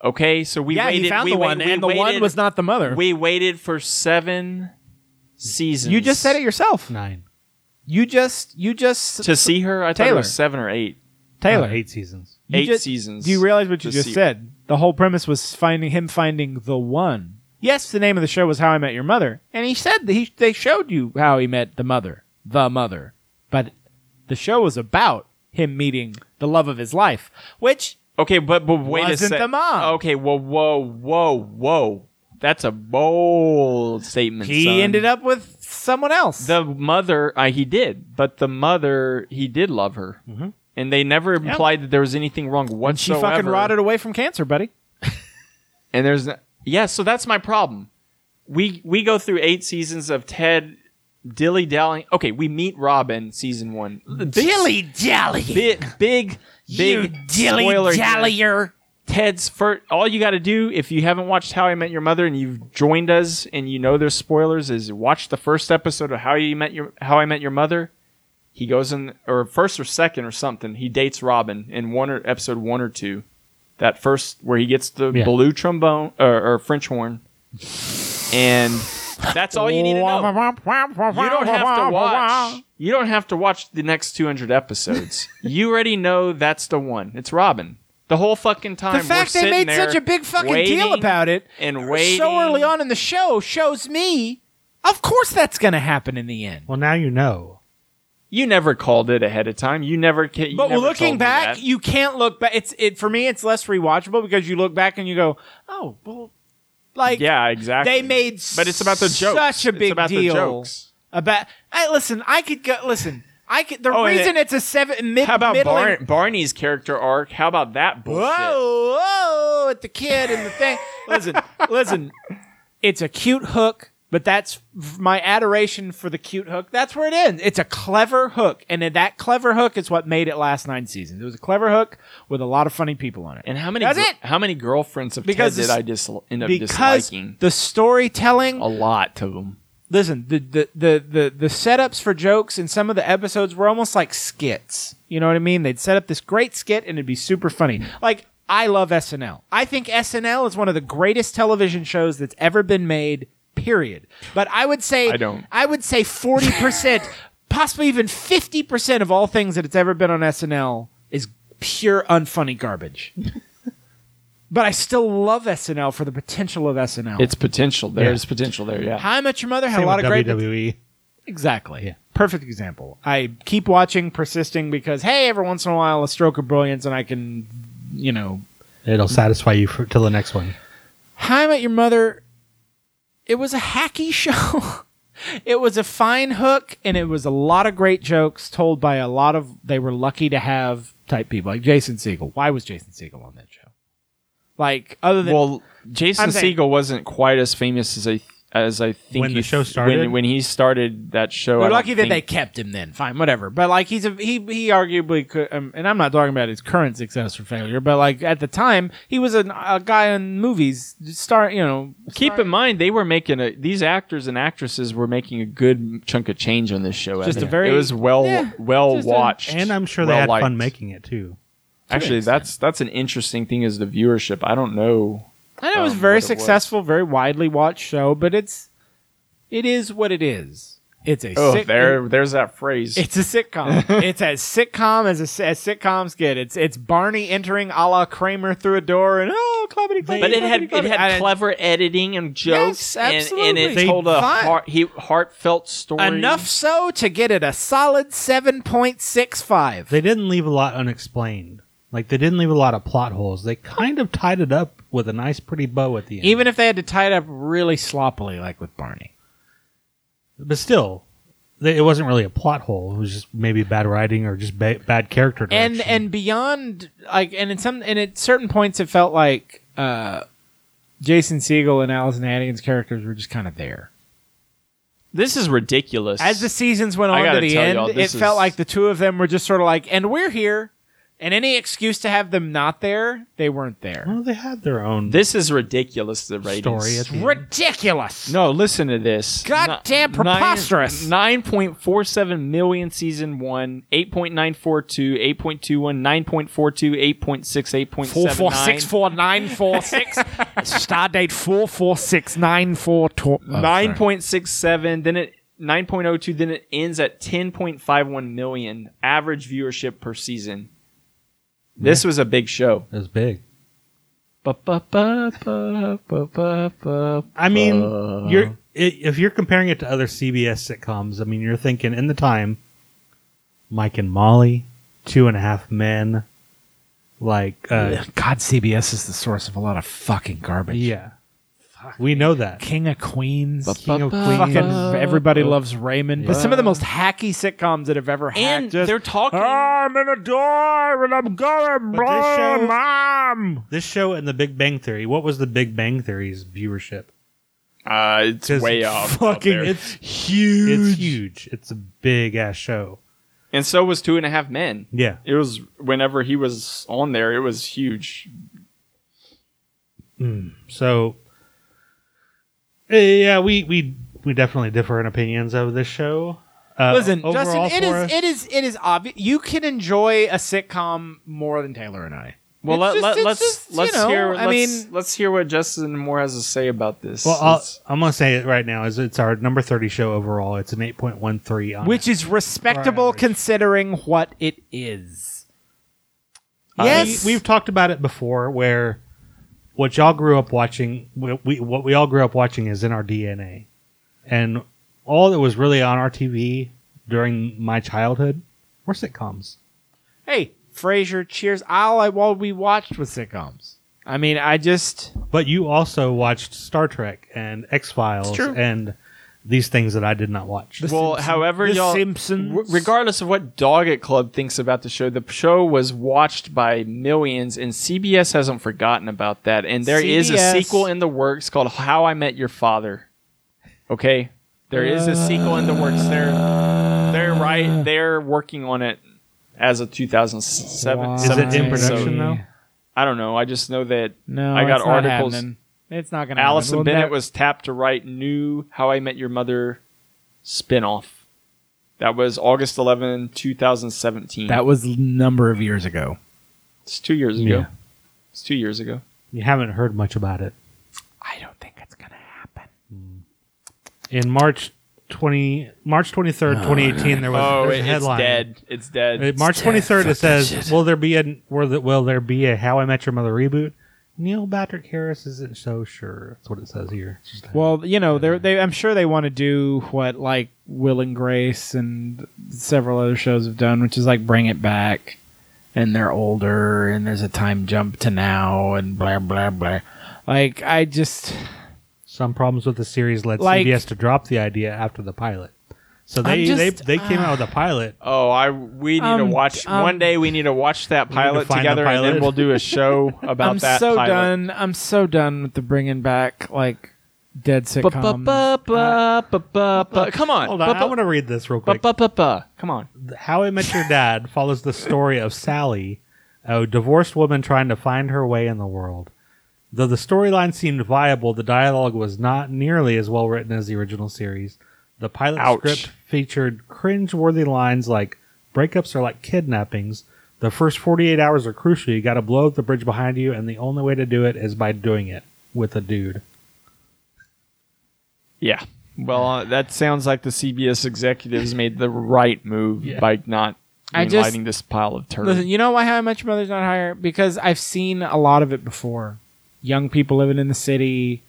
Okay, so we yeah, waited. Yeah, he found we the waited, one, and the waited, one was not the mother. We waited for seven seasons. You just said it yourself. Nine. You just, you just to see her. I Taylor. Thought it was seven or eight. Taylor, uh, eight seasons. You eight just, seasons. Do you realize what you just said? The whole premise was finding him finding the one. Yes, the name of the show was How I Met Your Mother, and he said that he they showed you how he met the mother, the mother, but the show was about him meeting the love of his life, which. Okay, but but wait Wasn't a second. The mom? Okay, whoa, whoa, whoa, whoa. That's a bold statement. He son. ended up with someone else. The mother, uh, he did, but the mother, he did love her, mm-hmm. and they never implied yeah. that there was anything wrong whatsoever. And she fucking rotted away from cancer, buddy. and there's yeah, so that's my problem. We we go through eight seasons of Ted. Dilly dallying. Okay, we meet Robin season one. Dilly dallying. Big, big, big dilly dallyer. Ted's first. All you got to do if you haven't watched How I Met Your Mother and you've joined us and you know there's spoilers is watch the first episode of How You Met Your How I Met Your Mother. He goes in or first or second or something. He dates Robin in one or episode one or two. That first where he gets the yeah. blue trombone or, or French horn and. That's all you need to know. You don't have to watch. You don't have to watch the next two hundred episodes. You already know that's the one. It's Robin. The whole fucking time. The fact we're they made such a big fucking deal about it and waiting. So early on in the show shows me, of course that's going to happen in the end. Well, now you know. You never called it ahead of time. You never. You but never looking back, you can't look back. It's it for me. It's less rewatchable because you look back and you go, oh, well. Like yeah, exactly. They made but it's about the jokes. Such a big it's about deal the jokes. About. I, listen, I could go. Listen, I could. The oh, reason it, it's a seven. Mid, how about Bar- Barney's character arc? How about that bullshit? Whoa, whoa! At the kid and the thing. listen, listen. It's a cute hook, but that's my adoration for the cute hook. That's where it ends. It's a clever hook, and that clever hook is what made it last nine seasons. It was a clever hook with a lot of funny people on it. And how many gr- how many girlfriends of because Ted did I dis- end up because disliking? Because the storytelling... A lot to them. Listen, the, the, the, the, the setups for jokes in some of the episodes were almost like skits. You know what I mean? They'd set up this great skit, and it'd be super funny. Like, I love S N L. I think S N L is one of the greatest television shows that's ever been made... Period. But I would say I, don't. I would say forty percent, possibly even fifty percent of all things that it's ever been on S N L is pure unfunny garbage. But I still love S N L for the potential of S N L. It's potential. There's yeah. potential there, yeah. How I Met Your Mother had Same a lot of great... W W E. Exactly. Yeah. Perfect example. I keep watching, persisting, because, hey, every once in a while, a stroke of brilliance, and I can, you know... It'll satisfy you for, till the next one. How I Met Your Mother... It was a hacky show. It was a fine hook, and it was a lot of great jokes told by a lot of they were lucky to have type people like Jason Segel. Why was Jason Segel on that show? Like, other than well, Jason Segel wasn't quite as famous as I as I think when the show started. When, when he started that show, we're lucky that they kept him. Then fine, whatever. But like, he's a he he arguably could, um, and I'm not talking about his current success or failure, but like at the time, he was an, a guy in movies. Star, you know. Keep star- in mind, they were making a these actors and actresses were making a good chunk of change on this show. Just a very it was well yeah, well watched, a, and I'm sure well they had liked. fun making it too. Actually, that's that's an interesting thing is the viewership. I don't know. I know um, it was a very successful, was. very widely watched show, but it's it is what it is. It's a oh, sitcom. There, there's that phrase. It's a sitcom. It's as sitcom as a, as sitcoms get. It's it's Barney entering a la Kramer through a door and oh, clubbity, clubbity, but it had clubbity. it had I, clever editing and jokes, yes, absolutely. and, and it told a heart, he, heartfelt story enough so to get it a solid seven point six five. They didn't leave a lot unexplained. Like, they didn't leave a lot of plot holes. They kind of tied it up with a nice, pretty bow at the end. Even if they had to tie it up really sloppily, like with Barney. But still, they, it wasn't really a plot hole. It was just maybe bad writing or just ba- bad character direction. And and beyond, like, and in some, and at certain points, it felt like uh, Jason Segel and Alyson Hannigan's characters were just kind of there. This is ridiculous. As the seasons went on to the end, it is... felt like the two of them were just sort of like, and we're here. And any excuse to have them not there, they weren't there. Well, they had their own. This is ridiculous. The ratings. Story ridiculous. No, listen to this. Goddamn N- preposterous. Nine point four seven million season one. Eight point nine four two. Eight point two one. Nine point four two. Eight point six. Eight point seven nine. Four four six four nine four six. Stardate four four six nine four. To- oh, nine point six seven. Then it. Nine point oh two. Then it ends at ten point five one million average viewership per season. This yeah. was a big show. It was big. Ba, ba, ba, ba, ba, ba, ba. I mean, you're if you're comparing it to other C B S sitcoms, I mean, you're thinking in the time, Mike and Molly, Two and a Half Men, like... Uh, God, C B S is the source of a lot of fucking garbage. Yeah. Fuck. We know that. King of Queens. Ba, ba, King of ba, Queens. Fucking Everybody ba, Loves Raymond. Yeah. But some of the most hacky sitcoms that have ever had. And just, they're talking... Oh, I'm in a door and I'm going, bro, this show, mom. This show and The Big Bang Theory. What was The Big Bang Theory's viewership? Uh, it's way it's off. Fucking, out it's huge. It's huge. It's a big-ass show. And so was Two and a Half Men. Yeah. It was... Whenever he was on there, it was huge. Mm, so... Yeah, we, we we definitely differ in opinions of this show. Uh, Listen, Justin, it is us. it is it is obvious you can enjoy a sitcom more than Taylor and I. Well, let, just, let, let's just, let's you know, hear. I let's, mean, let's hear what Justin Moore has to say about this. Well, I'll, I'm gonna say it right now. Is it's our number thirty show overall. It's an eight point one three, on which it. is respectable considering what it is. Uh, yes, we, we've talked about it before, where. What y'all grew up watching, we, we, what we all grew up watching is in our D N A. And all that was really on our T V during my childhood were sitcoms. Hey, Frasier, Cheers, all, I, all we watched was sitcoms. I mean, I just... But you also watched Star Trek and X-Files and these things that I did not watch. The well, Simpsons. however, the y'all... Simpsons. W- regardless of what Doggett Club thinks about the show, the show was watched by millions, and C B S hasn't forgotten about that. And there C B S. is a sequel in the works called How I Met Your Father. Okay? There is a sequel in the works. They're, they're right. They're working on it as of two thousand seven. Wow. Is it in production, so, though? I don't know. I just know that no, I got it's articles... Not happening. It's not going to happen. Allison Bennett was tapped to write new How I Met Your Mother spinoff. That was August eleventh, twenty seventeen. That was a number of years ago. It's two years ago. Yeah. It's two years ago. You haven't heard much about it. I don't think it's going to happen. In March twentieth, March twenty-third, oh, twenty eighteen, there was oh, it, a headline. It's dead. It's dead. It's March twenty-third, it says, will there be a, will there be a How I Met Your Mother reboot? Neil Patrick Harris isn't so sure. That's what it says here. Well, you know, they they I'm sure they want to do what like Will and Grace and several other shows have done, which is like bring it back, and they're older, and there's a time jump to now, and blah blah blah. Like I just some problems with the series led like, C B S to drop the idea after the pilot. So they, just, they they came uh, out with a pilot. Oh, I we need um, to watch um, one day. We need to watch that pilot together, the pilot. And then we'll do a show about I'm that. I'm so pilot. done. I'm so done with the bringing back like dead sitcoms. Ba, ba, ba, ba, ba, ba. Come on, hold on. Ba, ba. I want to read this real quick. Ba, ba, ba, ba. Come on. How I Met Your Dad follows the story of Sally, a divorced woman trying to find her way in the world. Though the storyline seemed viable, the dialogue was not nearly as well written as the original series. The pilot Ouch. script featured cringe-worthy lines like, breakups are like kidnappings. The first forty-eight hours are crucial. You got to blow up the bridge behind you, and the only way to do it is by doing it with a dude. Yeah. Well, uh, that sounds like the C B S executives made the right move yeah. by not lighting this pile of turds. Listen, you know why How I Met Your Mother's not higher? Because I've seen a lot of it before. Young people living in the city...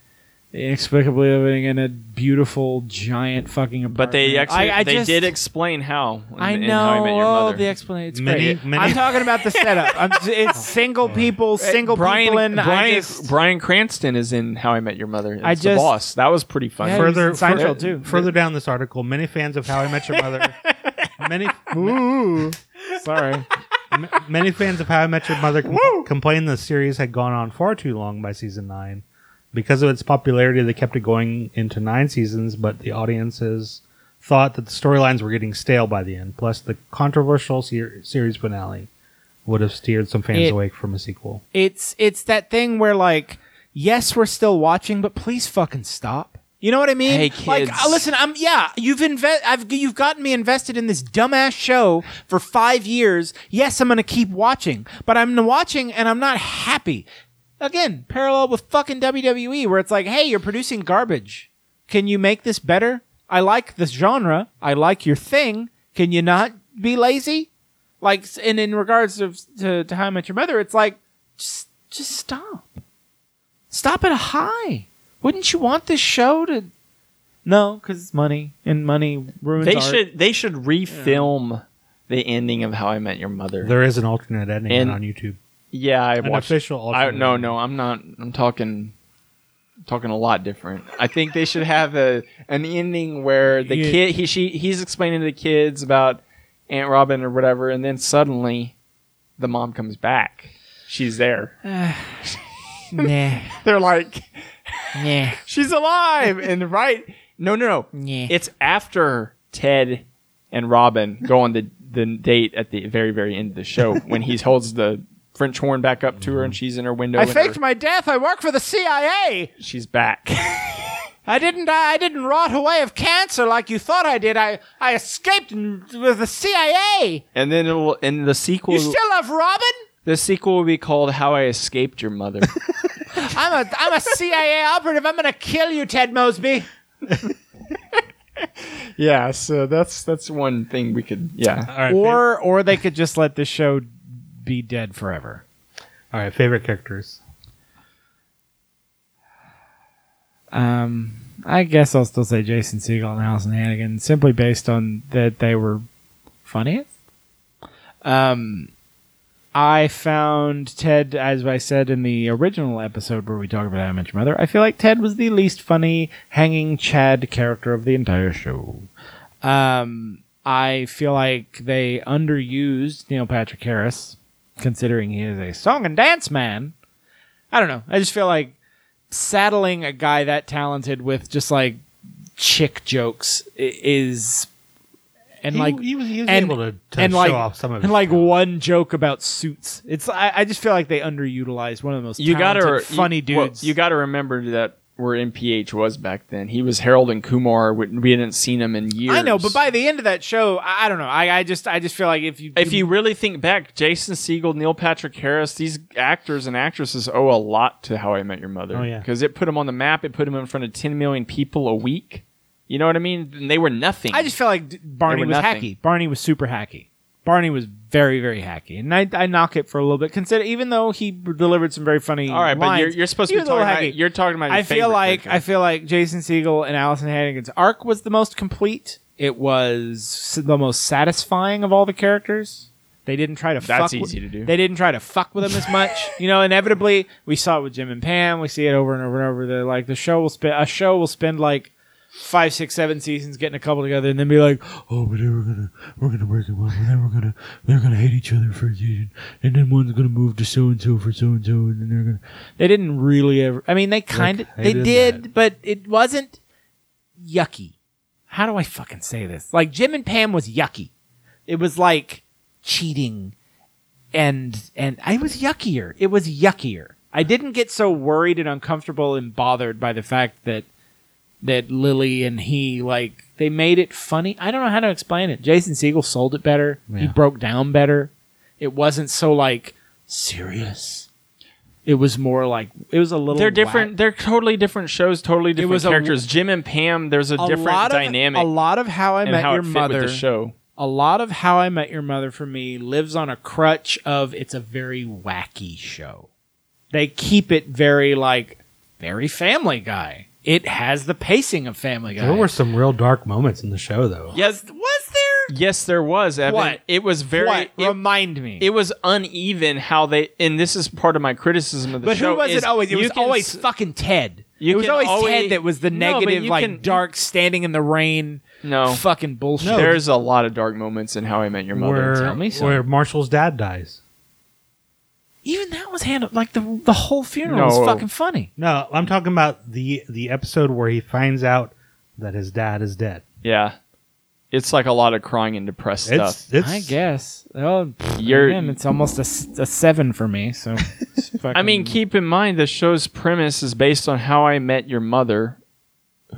inexplicably living in a beautiful giant fucking apartment. But they actually I, I they just, did explain how. In, I know. How I Met Your Mother. Oh, the explanation. It's many, great. Many. I'm talking about the setup. I'm just, it's oh, single man. people, single Brian, people, and Brian, just, Brian Cranston is in How I Met Your Mother. It's I just, the boss. That was pretty funny. Yeah, further, further, too. further down this article, many fans of How I Met Your Mother. many. Ooh, sorry. m- many fans of How I Met Your Mother com- complained the series had gone on far too long by season nine. Because of its popularity, they kept it going into nine seasons, but the audiences thought that the storylines were getting stale by the end. Plus, the controversial ser- series finale would have steered some fans it, away from a sequel. It's it's that thing where, like, yes, we're still watching, but please fucking stop. You know what I mean? Hey, kids. Like, uh, listen, I'm yeah, you've inve- I've you've gotten me invested in this dumbass show for five years. Yes, I'm going to keep watching, but I'm watching and I'm not happy. Again, parallel with fucking W W E, where it's like, hey, you're producing garbage. Can you make this better? I like this genre. I like your thing. Can you not be lazy? Like, and in regards to, to, to How I Met Your Mother, it's like, just, just stop. Stop at a high. Wouldn't you want this show to... No, because it's money, and money ruins they art. Should, they should refilm yeah. the ending of How I Met Your Mother. There is an alternate ending and, on YouTube. Yeah, I an watched. Official I, no, no, I'm not. I'm talking, talking a lot different. I think they should have a an ending where the yeah. kid, he, she, he's explaining to the kids about Aunt Robin or whatever, and then suddenly, the mom comes back. She's there. Uh, nah. They're like, nah. She's alive and right. No, no, no. Nah. It's after Ted and Robin go on the the date at the very, very end of the show when he holds the French horn back up to her, and she's in her window. I faked her... my death. I work for the C I A. She's back. I didn't. I didn't rot away of cancer like you thought I did. I, I escaped with the C I A. And then it will. And the sequel. You still love Robin? The sequel will be called "How I Escaped Your Mother." I'm a. I'm a C I A operative. I'm gonna kill you, Ted Mosby. Yeah. So that's that's one thing we could. Yeah. Right, or or they could just let this show be dead forever. All right, favorite characters. Um, I guess I'll still say Jason Segel and Alyson Hannigan, simply based on that they were funniest. Um, I found Ted, as I said in the original episode where we talked about How I Met Your Mother, I feel like Ted was the least funny hanging Chad character of the entire show. Um, I feel like they underused Neil Patrick Harris, considering he is a song and dance man. I don't know. I just feel like saddling a guy that talented with just like chick jokes is, and he, like he was, he was and, able to, to and show like, off some of it. And like one joke about suits. It's I, I just feel like they underutilized one of the most you talented, gotta, funny you, dudes. Well, you got to remember that where M P H was back then. He was Harold and Kumar. We hadn't seen him in years. I know, but by the end of that show, I, I don't know. I, I just I just feel like if you... If you really think back, Jason Segel, Neil Patrick Harris, these actors and actresses owe a lot to How I Met Your Mother. Oh, yeah. Because it put them on the map. It put them in front of ten million people a week. You know what I mean? And they were nothing. I just felt like Barney was nothing. hacky. Barney was super hacky. Barney was very, very hacky, and I, I knock it for a little bit. Consider, even though he delivered some very funny All right, lines, but you're, you're supposed to be talking about, you're talking about. Your I feel like character. I feel like Jason Segel and Alyson Hannigan's arc was the most complete. It was the most satisfying of all the characters. They didn't try to. That's fuck easy with, to do. They didn't try to fuck with them as much. You know, inevitably we saw it with Jim and Pam. We see it over and over and over. They're like the show will spend a show will spend like five, six, seven seasons, getting a couple together, and then be like, oh, but then we're gonna we're gonna break it up, and then we're gonna they're gonna hate each other for a season, and then one's gonna move to so and so for so and so, and then they're gonna. They didn't really ever. I mean, they kind of they did, that. But it wasn't yucky. How do I fucking say this? Like Jim and Pam was yucky. It was like cheating, and and I was yuckier. It was yuckier. I didn't get so worried and uncomfortable and bothered by the fact that that Lily and he, like, they made it funny. I don't know how to explain it. Jason Segel sold it better. Yeah. He broke down better. It wasn't so, like, serious. It was more like, it was a little... They're different. Whack. They're totally different shows, totally different characters. A, Jim and Pam, there's a, a different dynamic. Of, a lot of How I Met how Your Mother... with the show. A lot of How I Met Your Mother, for me, lives on a crutch of it's a very wacky show. They keep it very, like, very Family Guy. It has the pacing of Family Guy. There were some real dark moments in the show, though. Yes, was there? Yes, there was, Evan. What? It was very... What? It, Remind me. It was uneven how they... And this is part of my criticism of the but show. But who was it always? It was always s- fucking Ted. You it was always, always Ted that was the negative, no, like, can, dark, standing in the rain, no fucking bullshit. No. There's a lot of dark moments in How I Met Your Mother. Where, Tell me so. Where Marshall's dad dies. Even that was handled like the the whole funeral no. was fucking funny. No, I'm talking about the the episode where he finds out that his dad is dead. Yeah, it's like a lot of crying and depressed it's, stuff. It's, I guess. Well, you're, again, it's almost a, a seven for me. So, fucking... I mean, keep in mind the show's premise is based on How I Met Your Mother.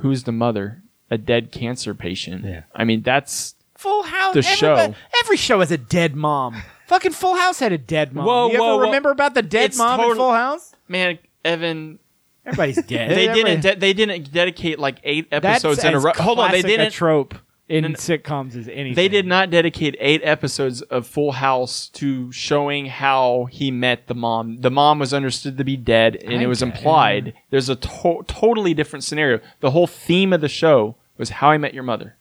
Who's the mother? A dead cancer patient. Yeah. I mean, that's Full House. The show. Every show has a dead mom. Fucking Full House had a dead mom. Whoa, you whoa, ever whoa. remember about the dead it's mom total- in Full House? Man, Evan, everybody's dead. they Everybody. didn't. De- they didn't dedicate like eight episodes That's in a row. Hold on, they didn't. A trope in no, sitcoms is anything. They did not dedicate eight episodes of Full House to showing how he met the mom. The mom was understood to be dead, and I it was implied. It. There's a to- totally different scenario. The whole theme of the show was How I Met Your Mother.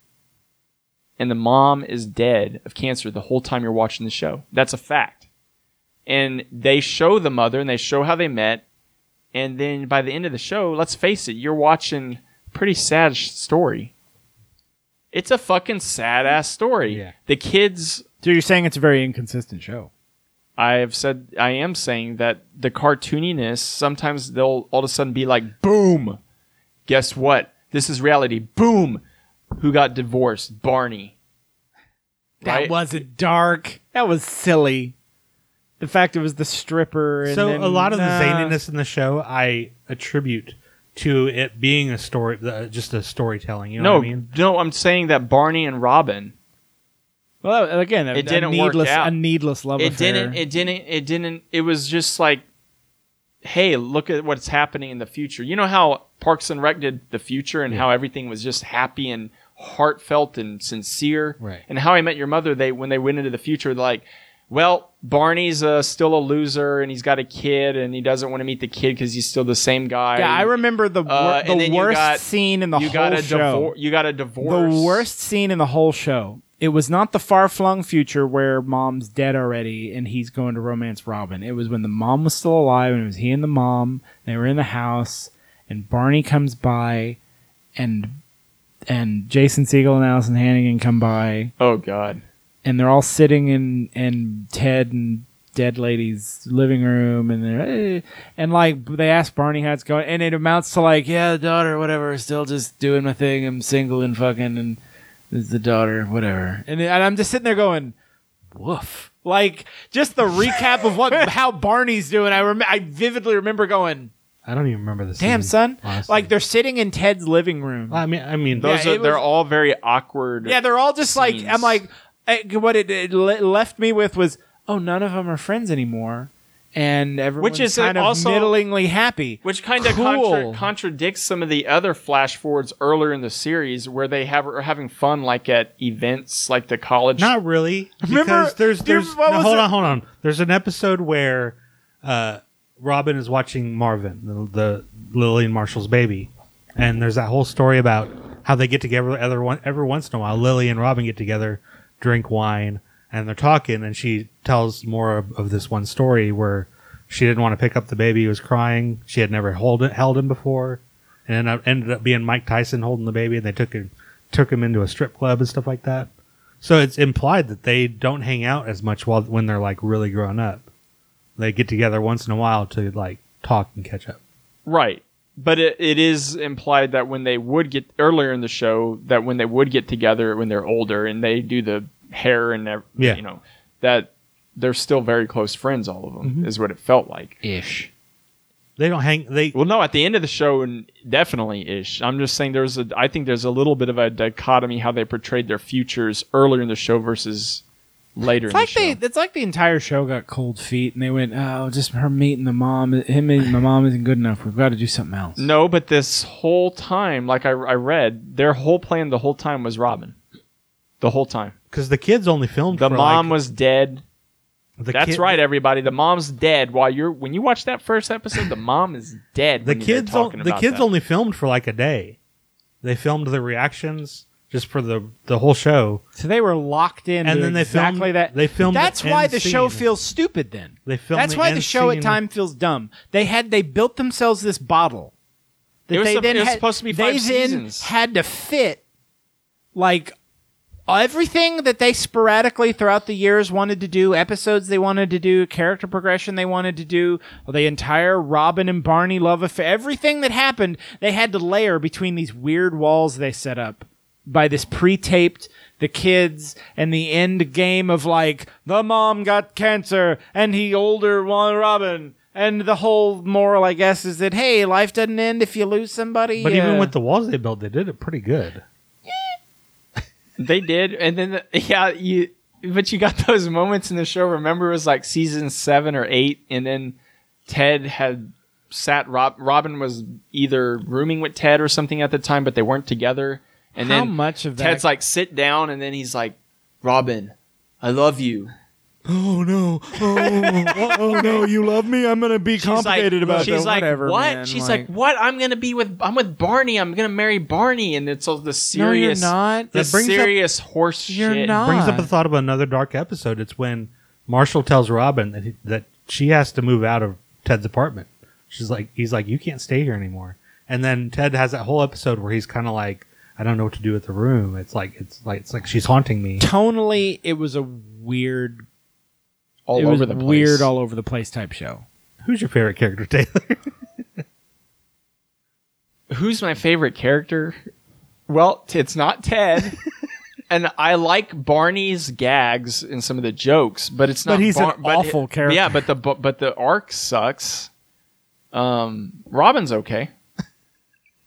And the mom is dead of cancer the whole time you're watching the show. That's a fact. And they show the mother, and they show how they met. And then by the end of the show, let's face it, you're watching a pretty sad sh- story. It's a fucking sad-ass story. Yeah. The kids... So you're saying it's a very inconsistent show. I have said... I am saying that the cartooniness, sometimes they'll all of a sudden be like, boom! Guess what? This is reality. Boom! Who got divorced? Barney. That right? wasn't dark. That was silly. The fact it was the stripper. And so then, a lot of nah. the zaniness in the show, I attribute to it being a story, uh, just a storytelling. You know no, what I mean? No, I'm saying that Barney and Robin. Well, again, that, it that didn't needless, work out. A needless love it affair. Didn't. It didn't. It didn't. It was just like, hey, look at what's happening in the future. You know how Parks and Rec did the future and yeah. how everything was just happy and heartfelt and sincere. Right. And How I Met Your Mother, they when they went into the future, they're like, well, Barney's uh, still a loser and he's got a kid and he doesn't want to meet the kid because he's still the same guy. Yeah, I remember the, wor- uh, the worst got, scene in the whole got a show. Divor- you got a divorce. The worst scene in the whole show. It was not the far-flung future where mom's dead already and he's going to romance Robin. It was when the mom was still alive and it was he and the mom. They were in the house and Barney comes by and and Jason Segel and Alyson Hannigan come by. Oh, God. And they're all sitting in, in Ted and Dead Lady's living room and they're eh, and like they ask Barney how it's going and it amounts to like, yeah, the daughter, whatever, still just doing my thing. I'm single and fucking and... Is the daughter, whatever, and, and I'm just sitting there going, "Woof!" Like just the recap of what how Barney's doing. I rem- I vividly remember going, "I don't even remember this." Damn, scene, son! Honestly. Like they're sitting in Ted's living room. I mean, I mean, those yeah, are, they're was, all very awkward. Yeah, they're all just scenes. Like I'm like, I, what it, it left me with was, oh, none of them are friends anymore. And everyone's which is kind of also, middlingly happy. Which kind of cool. contra- contradicts some of the other flash forwards earlier in the series where they have, are having fun like at events like the college. Not really. Remember? There's, there's, no, hold it? on, hold on. There's an episode where uh, Robin is watching Marvin, the, the Lily and Marshall's baby. And there's that whole story about how they get together every, one, every once in a while. Lily and Robin get together, drink wine. And they're talking, and she tells more of, of this one story where she didn't want to pick up the baby. He was crying. She had never hold, held him before. and it ended up being Mike Tyson holding the baby, and they took him, took him into a strip club and stuff like that. So it's implied that they don't hang out as much while when they're like really grown up. They get together once in a while to like talk and catch up. Right. But it, it is implied that when they would get earlier in the show, that when they would get together when they're older and they do the hair and every, yeah. you know, that they're still very close friends. All of them mm-hmm. is what it felt like. Ish. They don't hang. They well, no. At the end of the show, and definitely ish. I'm just saying there's a. I think there's a little bit of a dichotomy how they portrayed their futures earlier in the show versus later. It's in like the show. They, it's like the entire show got cold feet, and they went, "Oh, just her meeting the mom, him meeting the mom isn't good enough. We've got to do something else." No, but this whole time, like I, I read, their whole plan the whole time was Robin, the whole time, because the kids only filmed. The for mom like, was dead. The That's kid, right, everybody. The mom's dead. While you're when you watch that first episode, the mom is dead. The kids, o- the kids that. only filmed for like a day. They filmed the reactions just for the, the whole show. So they were locked in, and then they exactly filmed, that. They filmed. That's the why the scene. show feels stupid. Then they filmed. That's the why the show scene. at time feels dumb. They had they built themselves this bottle. That it was, they some, then it was had, supposed to be five they seasons. Then had to fit like. Everything that they sporadically throughout the years wanted to do, episodes they wanted to do, character progression they wanted to do, the entire Robin and Barney love affair, everything that happened, they had to layer between these weird walls they set up by this pre-taped, the kids, and the end game of like, the mom got cancer, and he older one Robin. And the whole moral, I guess, is that, hey, life doesn't end if you lose somebody. But uh, even with the walls they built, they did it pretty good. They did, and then the, yeah, you. But you got those moments in the show. Remember, it was like season seven or eight, and then Ted had sat. Rob, Robin was either rooming with Ted or something at the time, but they weren't together. And how then much of that? Ted's like, sit down, and then he's like, Robin, I love you. Oh no! Oh, oh no! You love me? I'm gonna be she's complicated like, about she's that. Like, whatever, what? Man, she's like, like, what? I'm gonna be with. I'm with Barney. I'm gonna marry Barney, and it's all the serious. No, you're not. The serious up, horse you're shit. Not. It brings up the thought of another dark episode. It's when Marshall tells Robin that he, that she has to move out of Ted's apartment. She's like, he's like, you can't stay here anymore. And then Ted has that whole episode where he's kind of like, I don't know what to do with the room. It's like, it's like, it's like she's haunting me. Tonally, it was a weird. All it over was the place. Weird all over the place type show. Who's your favorite character, Taylor? Who's my favorite character? Well, it's not Ted. And I like Barney's gags and some of the jokes, but it's not But he's Bar- an but awful it, character. Yeah, but the but the arc sucks. Um, Robin's okay.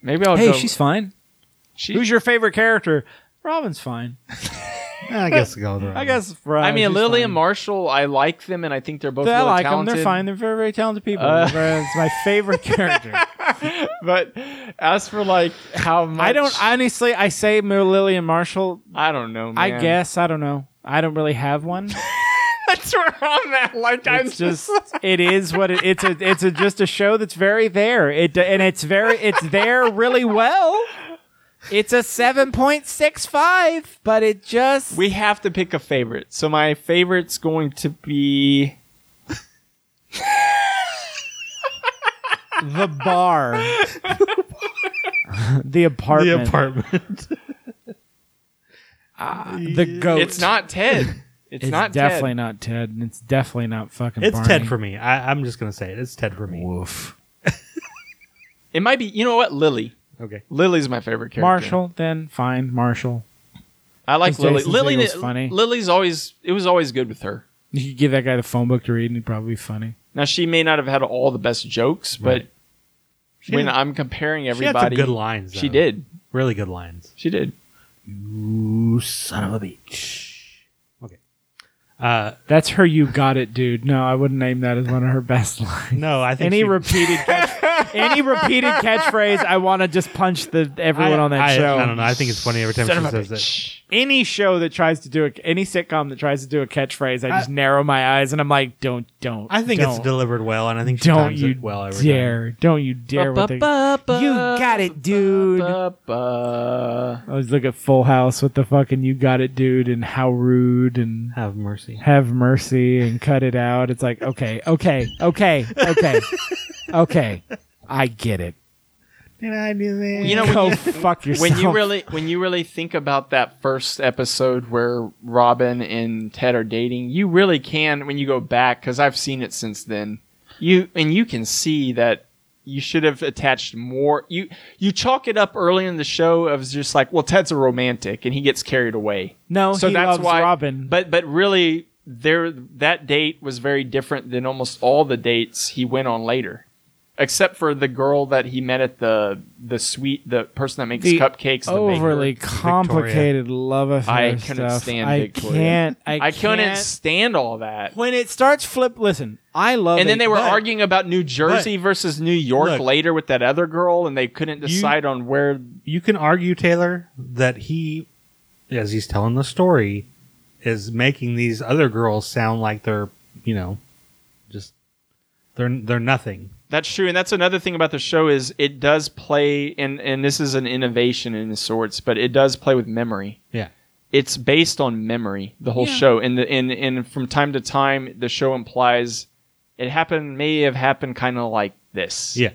Maybe I'll hey, go. Hey, she's fine. She, Who's your favorite character? Robin's fine. I guess go with Robin. I guess right. I mean, Lily fine. and Marshall, I like them, and I think they're both really talented. I like talented. them. They're fine. They're very, very talented people. Uh, it's my favorite character. But as for like how much... I don't... Honestly, I say Lily and Marshall. I don't know, man. I guess. I don't know. I don't really have one. That's where I'm at. Like, I'm it's just... it is what it... It's, a, it's a, just a show that's very there. It And it's very... It's there really well. It's a seven point six five, but it just... We have to pick a favorite. So my favorite's going to be... the bar. The apartment. The apartment. uh, the goat. It's not Ted. It's, it's not definitely Ted. not Ted, and it's definitely not fucking It's Barney. Ted for me. I, I'm just going to say it. It's Ted for me. Woof. It might be... You know what? Lily. Okay. Lily's my favorite character. Marshall, then fine, Marshall. I like Lily. Lily was funny. Lily's always it was always good with her. You could give that guy the phone book to read and he'd probably be funny. Now she may not have had all the best jokes, right. but she when did, I'm comparing everybody, she had some good lines. Though. She did really good lines. She did. You son of a bitch. Okay, uh, that's her. You got it, dude. No, I wouldn't name that as one of her best lines. No, I think any she, repeated. Any repeated catchphrase, I want to just punch the everyone I, on that I, show. I don't know. I think it's funny every time Son she says bitch. It. Any show that tries to do a, any sitcom that tries to do a catchphrase, I, I just narrow my eyes and I'm like, don't, don't. I think don't. It's delivered well, and I think she don't times you it well every dare, time. Don't you dare! Don't you dare! You got it, dude. Ba, ba, ba. I always look at Full House with the fucking "You got it, dude" and "How rude" and "Have mercy," "Have mercy," and "Cut it out." It's like, okay, okay, okay, okay, okay. I get it. Did I do that? You know, when, Go you, fuck yourself. when you really when you really think about that first episode where Robin and Ted are dating, you really can, when you go back, because I've seen it since then. You and you can see that you should have attached more. You you chalk it up early in the show of just like, well, Ted's a romantic and he gets carried away. No, so he that's loves why, Robin. But but really, there that date was very different than almost all the dates he went on later. Except for the girl that he met at the the sweet the person that makes the cupcakes. The overly baker, complicated Victoria. Love affair. I couldn't stuff. stand I Victoria. Can't, I, I can't. couldn't stand all that. When it starts flip, listen. I love. And it, then they were but, arguing about New Jersey but, versus New York look, later with that other girl, and they couldn't decide you, on where. You can argue, Taylor, that he, as he's telling the story, is making these other girls sound like they're you know, just they're they're nothing. That's true, and that's another thing about the show is it does play, and, and this is an innovation in sorts, but it does play with memory. Yeah. It's based on memory, the whole yeah. show, and, the, and and from time to time, the show implies it happened, may have happened kind of like this. Yeah.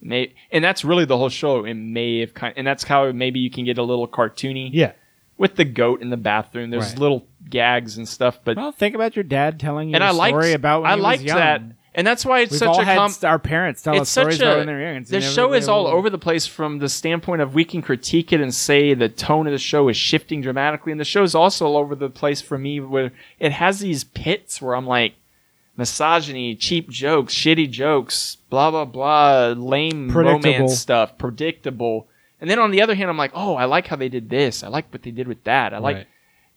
May, and that's really the whole show. It may have kind, and that's how maybe you can get a little cartoony. Yeah. With the goat in the bathroom, there's right. little gags and stuff. But well, think about your dad telling you and a I liked, story about when I he was young. I liked that. And that's why it's We've such a... Com- our parents tell us stories about in their earrings. The show is all over the place from the standpoint of we can critique it and say the tone of the show is shifting dramatically. And the show is also all over the place for me where it has these pits where I'm like, misogyny, cheap jokes, shitty jokes, blah, blah, blah, lame romance stuff, predictable. And then on the other hand, I'm like, oh, I like how they did this. I like what they did with that. I like... Right.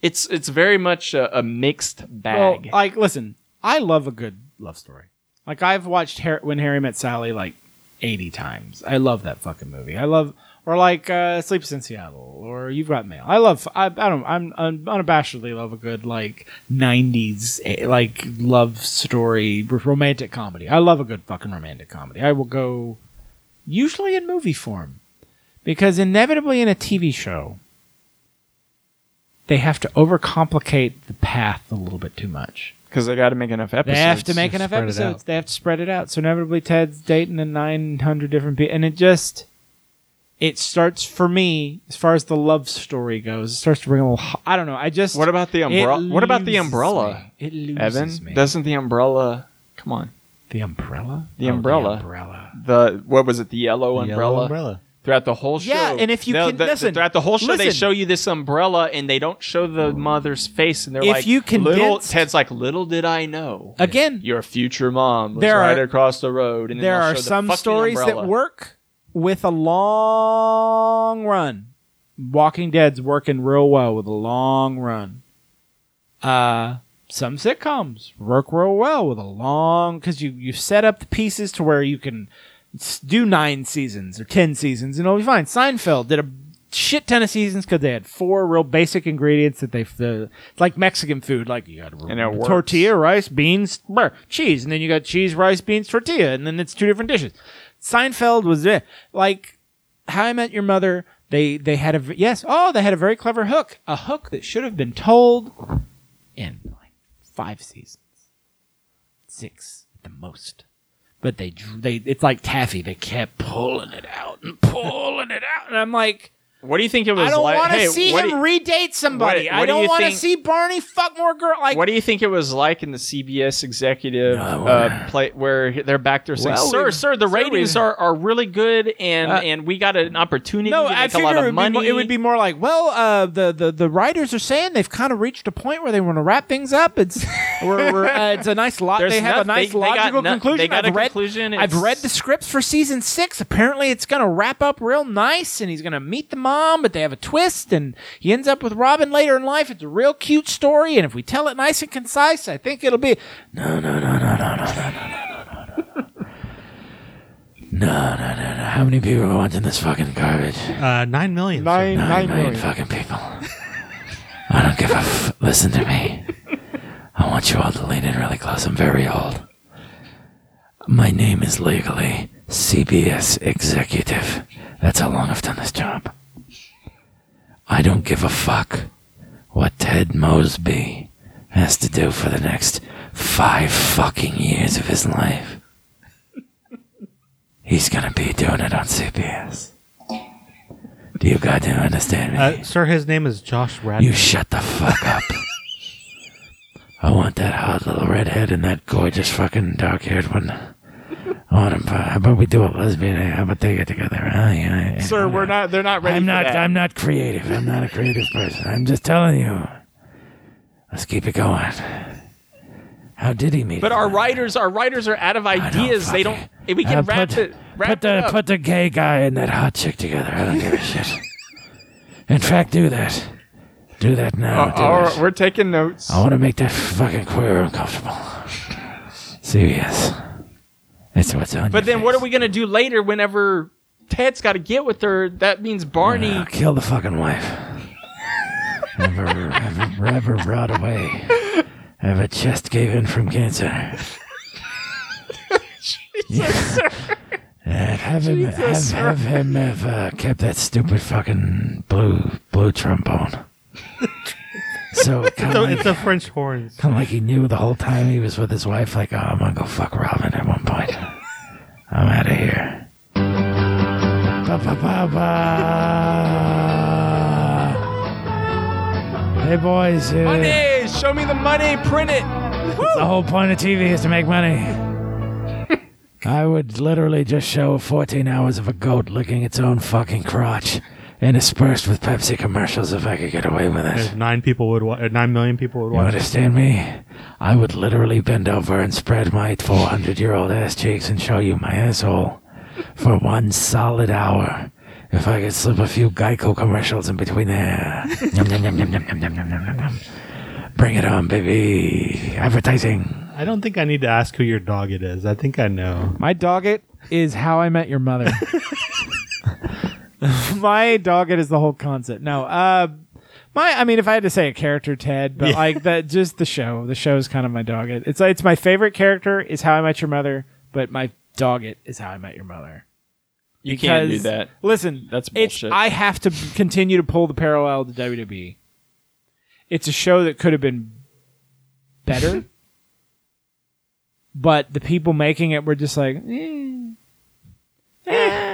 It's it's very much a, a mixed bag. Well, like, listen, I love a good love story. Like, I've watched Her- When Harry Met Sally, like, eighty times. I love that fucking movie. I love... Or, like, uh, Sleepless in Seattle, or You've Got Mail. I love... I, I don't... I'm, I'm unabashedly love a good, like, nineties, like, love story, romantic comedy. I love a good fucking romantic comedy. I will go... Usually in movie form. Because inevitably in a T V show, they have to overcomplicate the path a little bit too much. Because they got to make enough episodes. They have to make enough episodes. They have to spread it out. So inevitably, Ted's dating the nine hundred different people. And it just, it starts for me, as far as the love story goes, it starts to bring a little, I don't know. I just. What about the umbrella? What about the umbrella? Me. It loses Evan, me. Doesn't the umbrella, come on. The umbrella? The oh, umbrella. The umbrella. The, what was it? The yellow the umbrella? Yellow umbrella. Throughout the whole show. Yeah, and if you can, the, listen. Throughout the whole show, listen, they show you this umbrella, and they don't show the mother's face, and they're if like, you little, Ted's like, little did I know. Again. Your future mom was right are, across the road. And there are some the stories umbrella. that work with a long run. Walking Dead's working real well with a long run. Uh, some sitcoms work real well with a long... Because you, you set up the pieces to where you can... Do nine seasons or ten seasons and it'll be fine. Seinfeld did a shit ton of seasons because they had four real basic ingredients that they, uh, like Mexican food, like you got tortilla, rice, beans, brr, cheese, and then you got cheese, rice, beans, tortilla, and then it's two different dishes. Seinfeld was eh. like How I Met Your Mother. They they had a yes, oh, they had a very clever hook, a hook that should have been told in like five seasons, six at the most. But they, they, it's like taffy. They kept pulling it out and pulling it out. And I'm like, what do you think it was like? I don't like, want to hey, see him you, redate somebody. What, what I don't do want to see Barney fuck more girls. Like, what do you think it was like in the C B S executive no, uh, play where they're back there saying, well, sir, we, sir, the sir, ratings we, are, are really good and, uh, and we got an opportunity no, to make I a lot of it money. More, it would be more like, well, uh, the, the, the writers are saying they've kind of reached a point where they want to wrap things up. It's we're, we're, uh, it's a nice lot. They have no, a nice they, logical they conclusion. No, they got I've a read, conclusion. I've read the scripts for season six. Apparently it's going to wrap up real nice and he's going to meet the mom. Mom, but they have a twist and he ends up with Robin later in life. It's a real cute story, and if we tell it nice and concise, I think it'll be no no no no no no no no no no no no no no how many people are watching this fucking garbage? Uh nine million. Nine nine million fucking people. I don't give a f listen to me. I want you all to lean in really close. I'm very old. My name is legally C B S executive. That's how long I've done this job. I don't give a fuck what Ted Mosby has to do for the next five fucking years of his life. He's going to be doing it on C B S. Do you goddamn understand me? Uh, sir, his name is Josh Radnor. You shut the fuck up. I want that hot little redhead and that gorgeous fucking dark-haired one. I want him. How about we do a lesbian? How about they get together? Huh? Yeah, sir, we're not. They're not ready. I'm for not. That. I'm not creative. I'm not a creative person. I'm just telling you. Let's keep it going. How did he meet? But him? our writers, our writers are out of ideas. Don't they don't. If we can uh, wrap put, it. Wrap put the it up. put the gay guy and that hot chick together. I don't give a shit. In fact, do that. Do that now. Uh, do our, we're taking notes. I want to make that fucking queer uncomfortable. Serious. That's what's on. But then, face. What are we gonna do later? Whenever Ted's got to get with her, that means Barney uh, kill the fucking wife. Have her, have her brought away. Have her chest gave in from cancer. Jesus, sir. Uh, have him, Jesus, have, have him have uh, kept that stupid fucking blue blue trombone. So it's, a, like, it's a French horn. Kind of like he knew the whole time he was with his wife. Like, oh, I'm gonna go fuck Robin at one point. I'm out of here. Ba ba ba ba. Hey boys, uh, money! Show me the money. Print it. Woo! The whole point of T V is to make money. I would literally just show fourteen hours of a goat licking its own fucking crotch. Interspersed with Pepsi commercials, if I could get away with it. If nine people would, wa- nine million people would watch. You understand me? I would literally bend over and spread my four hundred year old ass cheeks and show you my asshole for one solid hour, if I could slip a few Geico commercials in between there. Yum, yum, yum, yum, yum, yum, yum, yum, yum, yum. Bring it on, baby! Advertising. I don't think I need to ask who your dog it is. I think I know. My dog it is How I Met Your Mother. My dog it is the whole concept. No, uh, my I mean, if I had to say a character, Ted, but yeah. like that, just the show. The show is kind of my dog it. It's it's my favorite character is How I Met Your Mother, but my dog it is How I Met Your Mother. You because, can't do that. Listen, that's bullshit. I have to continue to pull the parallel to W W E. It's a show that could have been better, but the people making it were just like, eh. Eh.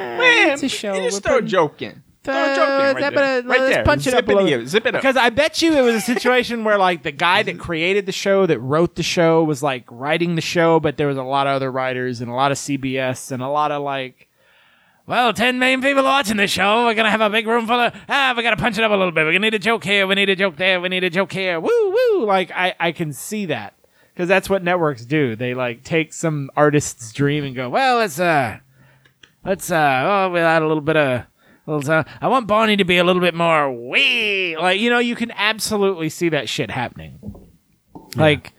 It's a show. You just start joking. Start joking right there. Right there. Let's punch it up a little. Zip it up. Because I bet you it was a situation where like the guy that created the show, that wrote the show, was like writing the show, but there was a lot of other writers and a lot of C B S and a lot of like, well, ten million people watching this show. We're going to have a big room full of, ah, we got to punch it up a little bit. We need a joke here. We need a joke there. We need a joke here. Woo, woo. Like I, I can see that because that's what networks do. They like take some artist's dream and go, well, it's uh, Let's, uh, oh, we'll add a little bit of, little, uh, I want Barney to be a little bit more wee. Like, you know, you can absolutely see that shit happening. Yeah. Like,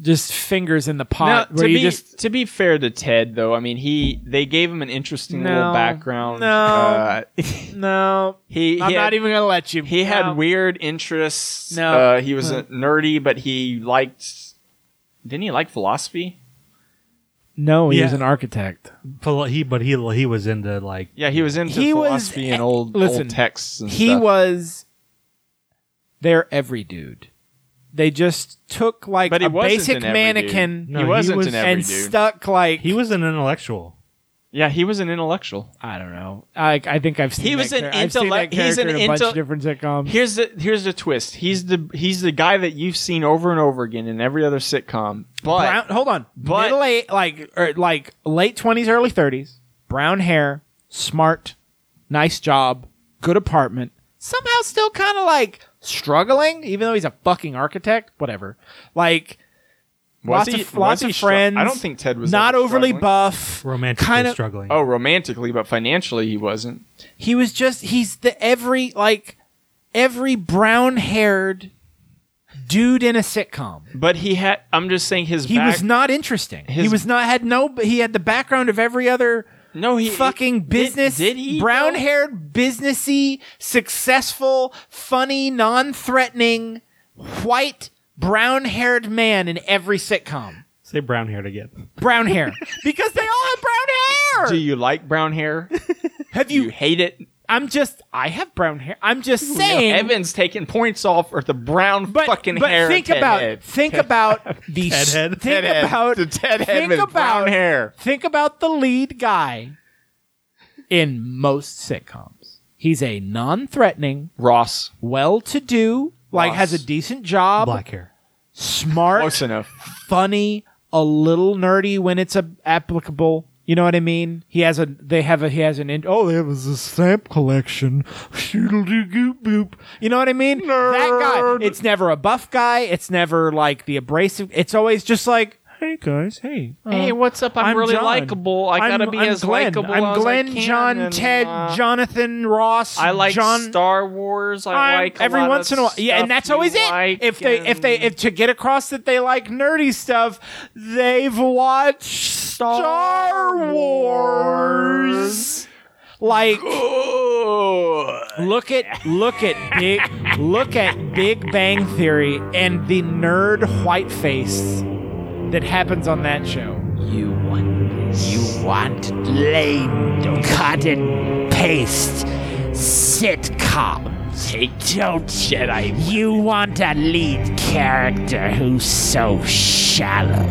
just fingers in the pot. Now, where to, you be, just... to be fair to Ted, though, I mean, he, they gave him an interesting no, little background. No, uh, no, he, I'm he had, not even going to let you. He no. had weird interests. No. Uh, he was no. nerdy, but he liked, didn't he like philosophy? No, he yeah. was an architect. But he, but he, he was into like yeah, he was into he philosophy was, and old listen, old texts. And he stuff. was their every dude. They just took like but a basic mannequin. No, he wasn't he was, an every and dude. Stuck like he was an intellectual. Yeah, he was an intellectual. I don't know. I I think I've seen. He was an intellect. He's an intellect. Here's the here's the twist. He's the he's the guy that you've seen over and over again in every other sitcom. But brown, hold on, but, middle eight, like er, like late twenties, early thirties, brown hair, smart, nice job, good apartment. Somehow still kind of like struggling, even though he's a fucking architect. Whatever. Like. Was lots he, of, lots of friends. Str- I don't think Ted was not overly struggling. buff. Romantically kind of, struggling. Oh, romantically, but financially he wasn't. He was just, he's the every, like, every brown-haired dude in a sitcom. But he had, I'm just saying his He back, was not interesting. His, he was not, had no, he had the background of every other no, he, fucking he, business. Did, did he? Brown-haired, businessy, successful, funny, non-threatening, white brown-haired man in every sitcom. Say brown-haired again. Brown hair. Because they all have brown hair! Do you like brown hair? Have you... Do you hate it? I'm just, I have brown hair. I'm just Ooh, saying. No, Evan's taking points off for the brown but, fucking but hair. But think about, head. think Ted, about the, Ted sh- head. think Ted about, head. Ted think about, brown hair. Think about the lead guy in most sitcoms. He's a non-threatening, Ross, well-to-do, Ross. like has a decent job, black hair, smart, close enough, funny, a little nerdy when it's a- applicable. You know what I mean? He has a. They have a. He has an. In- oh, there was a stamp collection. Boop. You know what I mean? Nerd. That guy. It's never a buff guy. It's never like the abrasive. It's always just like, hey guys, hey, uh, hey, what's up? I'm, I'm really likable. I I'm, gotta be I'm as likable. I'm as Glenn, I can, John, and, Ted, uh, Jonathan, Ross. I like John, Star Wars. I I'm, like every a lot once of in a while. Yeah, and that's always it. Like if they, if they, if to get across that they like nerdy stuff, they've watched Star Wars. Like, Good. look at look at big look at Big Bang Theory and the nerd whiteface that happens on that show. You want this. You want lame cut and paste sitcom. Hey, don't Jedi. You want a lead character who's so shallow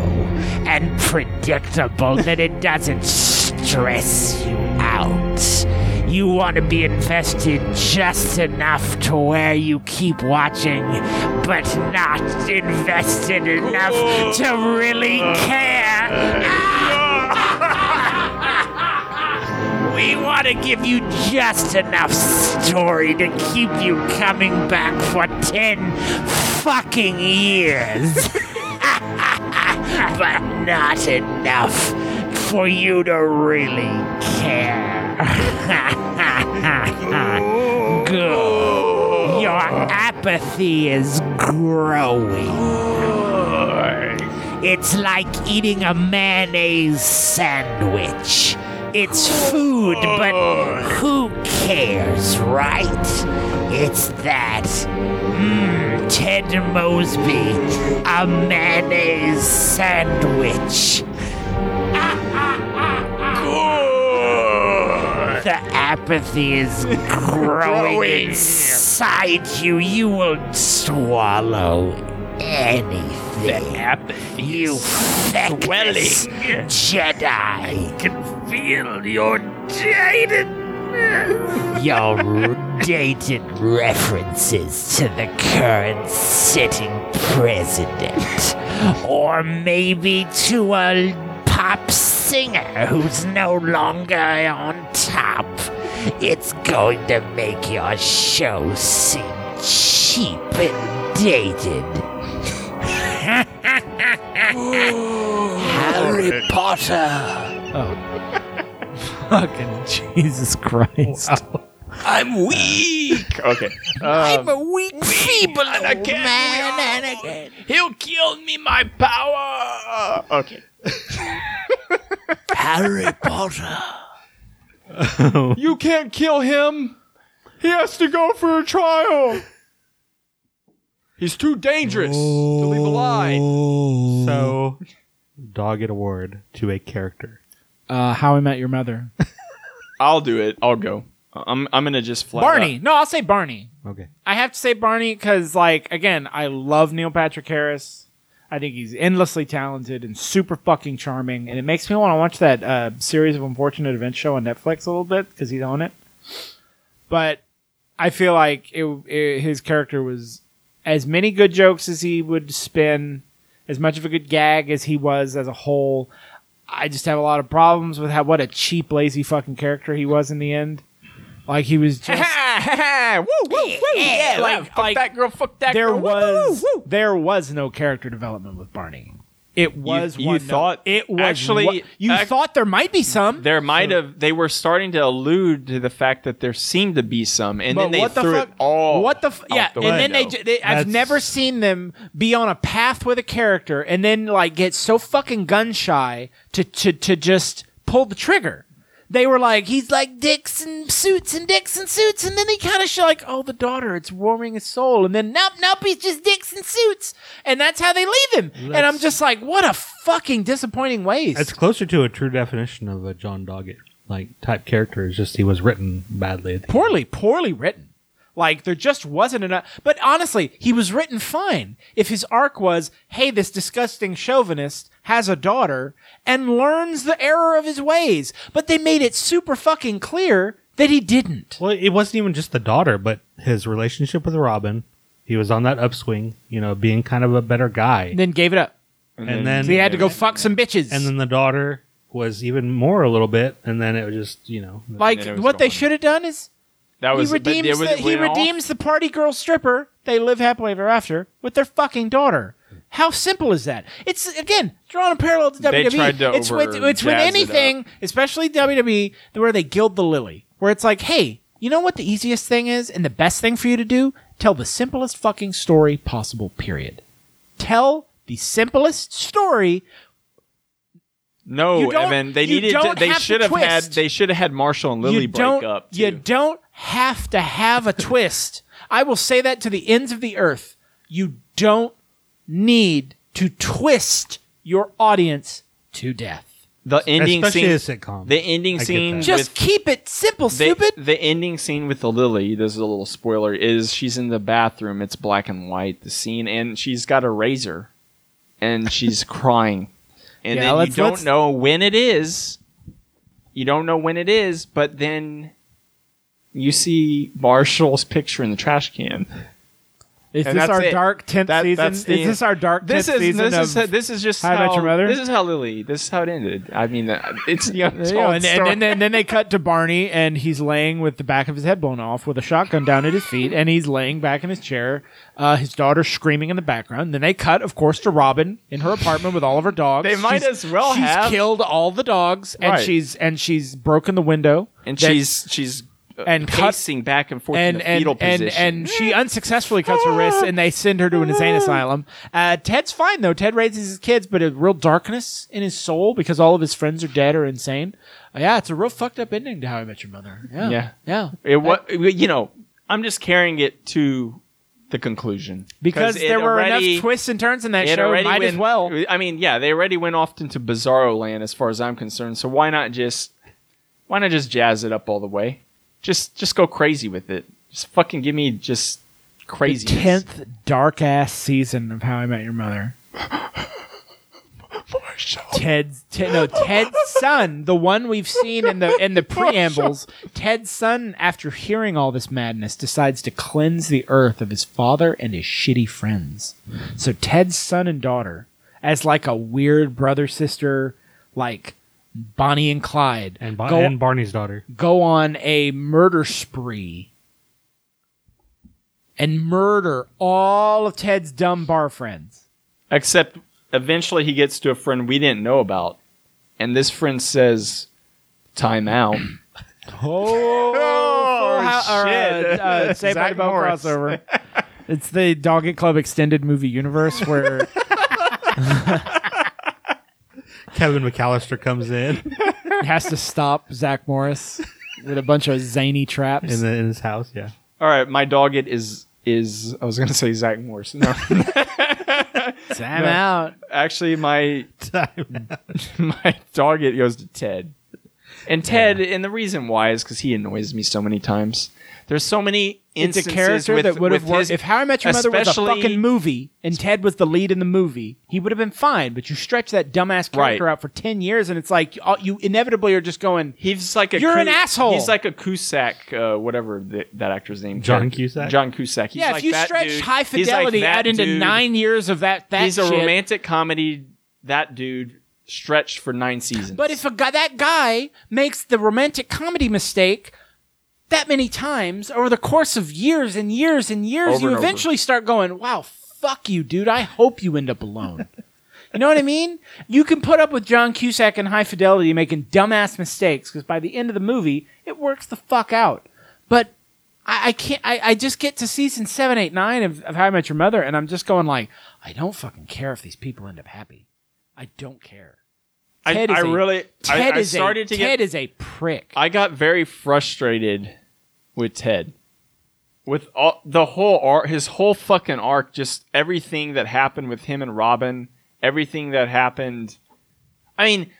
and predictable that it doesn't stress you out. You want to be invested just enough to where you keep watching, but not invested enough Whoa. to really care. Uh, ah! uh, we want to give you just enough story to keep you coming back for ten fucking years. But not enough for you to really care. Good. Your apathy is growing. It's like eating a mayonnaise sandwich. It's food, but who cares, right? It's that. Mm. Ted Mosby, a mayonnaise sandwich. Good. The apathy is growing, growing inside you. You will swallow anything. The apathy you feckless Jedi. I can feel your jaded. Your dated references to the current sitting president. Or maybe to a pop singer who's no longer on top. It's going to make your show seem cheap and dated. Harry Potter. Oh. Fucking Jesus Christ. Wow. I'm weak. Okay. Um, I'm a weak, feeble old man. Again. He'll kill me, my power. Okay. Harry Potter. Oh. You can't kill him. He has to go for a trial. He's too dangerous oh. to leave alive. So, dogged award to a character. Uh, How I Met Your Mother. I'll do it. I'll go. I'm I'm gonna just flat Barney. Up. No, I'll say Barney. Okay. I have to say Barney because, like, again, I love Neil Patrick Harris. I think he's endlessly talented and super fucking charming, and it makes me want to watch that uh, Series of Unfortunate Events show on Netflix a little bit because he's on it. But I feel like it, it, his character was as many good jokes as he would spin, as much of a good gag as he was as a whole. I just have a lot of problems with how what a cheap, lazy fucking character he was in the end. Like, he was just... woo, woo, woo. Yeah, yeah, like, fuck like, that girl, fuck that there girl. Was, woo, woo, woo. There was no character development with Barney. It was you, one. You no, thought... It was actually... One, you I, thought there might be some. There might have... They were starting to allude to the fact that there seemed to be some. And but then they the threw fuck, it all What the... F- yeah, the and then they... they I've never seen them be on a path with a character and then, like, get so fucking gun-shy... To, to to just pull the trigger. They were like, he's like dicks and suits and dicks and suits, and then he kind of sh- like, oh, the daughter, it's warming his soul, and then nope, nope, he's just dicks and suits, and that's how they leave him. That's, and I'm just like, what a fucking disappointing waste. That's closer to a true definition of a John Doggett. like type character. It's just he was written badly. Poorly, poorly written. Like, there just wasn't enough. But honestly, he was written fine. If his arc was, hey, this disgusting chauvinist has a daughter and learns the error of his ways. But they made it super fucking clear that he didn't. Well, it wasn't even just the daughter, but his relationship with Robin. He was on that upswing, you know, being kind of a better guy. And then gave it up. And, and then... So he had to go fuck some bitches. And then the daughter was even more a little bit, and then it was just, you know... Like, what gone. They should have done is... That was, he redeems, was, the, he redeems the party girl stripper, they live happily ever after, with their fucking daughter. How simple is that? It's, again, drawn a parallel to W W E. They tried to it's with, it's with anything, it especially W W E, where they gild the lily. Where it's like, hey, you know what the easiest thing is and the best thing for you to do? Tell the simplest fucking story possible, period. Tell the simplest story. No, I mean, they needed to, they should have had they should have had Marshall and Lily break up. Too. You don't have to have a twist. I will say that to the ends of the earth. You don't need to twist your audience to death. The ending Especially scene, a sitcom. The ending I scene, just with, keep it simple, the, stupid. The ending scene with the Lily. This is a little spoiler. Is she's in the bathroom? It's black and white. The scene, and she's got a razor, and she's crying, and yeah, then you don't know when it is. You don't know when it is, but then you see Marshall's picture in the trash can. Is this our, dark tenth that, season? Is this our dark tenth season? Is this our dark tenth season? This is just How I Met Your Mother. This is how Lily. This is how it ended. I mean, it's yeah. It's yeah and, and, and, then, and then they cut to Barney, and he's laying with the back of his head blown off, with a shotgun down at his feet, and he's laying back in his chair. Uh, his daughter screaming in the background. Then they cut, of course, to Robin in her apartment with all of her dogs. They might she's, as well she's have. She's killed all the dogs, and right. she's and she's broken the window, and that, she's she's. And pacing cut, back and forth and, in the and, fetal and, position. And, and she unsuccessfully cuts her wrists, and they send her to an insane asylum. Uh, Ted's fine, though. Ted raises his kids, but a real darkness in his soul because all of his friends are dead or insane. Uh, yeah, it's a real fucked up ending to How I Met Your Mother. Yeah. Yeah. yeah. It was, you know, I'm just carrying it to the conclusion. Because there were already, enough twists and turns in that show, might went, as well. I mean, yeah, they already went off into bizarro land as far as I'm concerned, so why not just, why not just jazz it up all the way? Just just go crazy with it. Just fucking give me just crazy. The tenth dark-ass season of How I Met Your Mother. Marshall. Ted's, Ted, no, Ted's son, the one we've seen in the in the preambles, Ted's son, after hearing all this madness, decides to cleanse the earth of his father and his shitty friends. So Ted's son and daughter, as like a weird brother-sister, like... Bonnie and Clyde. And, bon- go, and Barney's daughter. Go on a murder spree and murder all of Ted's dumb bar friends. Except eventually he gets to a friend we didn't know about. And this friend says, time out. oh, oh how, shit. Uh, uh, Saved by the Bell crossover. It's the Doggett Club extended movie universe where... Kevin McAllister comes in. Has to stop Zach Morris with a bunch of zany traps. In, the, in his house, yeah. All right, my dog it is, is I was going to say Zach Morris. No. Time no. out. Actually, my, Time out. my dog it goes to Ted. And Ted, yeah. and the reason why is because he annoys me so many times. There's so many instances it's a character with, that would have worked. His, if How I Met Your Mother was a fucking movie and Ted was the lead in the movie, he would have been fine. But you stretch that dumbass character right. out for ten years, and it's like you inevitably are just going. He's like a you're Cus- an asshole. He's like a Cusack, uh, whatever the, that actor's name. John Cusack. John Cusack. He's yeah, like if you that stretch dude, High Fidelity like out into dude. nine years of that, that he's shit. a romantic comedy. That dude. Stretched for nine seasons. But if a guy, that guy makes the romantic comedy mistake that many times over the course of years and years and years, over you and eventually over. start going, wow, fuck you, dude. I hope you end up alone. You know what I mean? You can put up with John Cusack and High Fidelity making dumbass mistakes because by the end of the movie, it works the fuck out. But I, I can't. I, I just get to season seven, eight, nine of, of How I Met Your Mother, and I'm just going like, I don't fucking care if these people end up happy. I don't care. Ted I, is I a, really. Ted I, I is started a, to Ted get, is a prick. I got very frustrated with Ted, with all, the whole arc, his whole fucking arc, just everything that happened with him and Robin, everything that happened. I mean,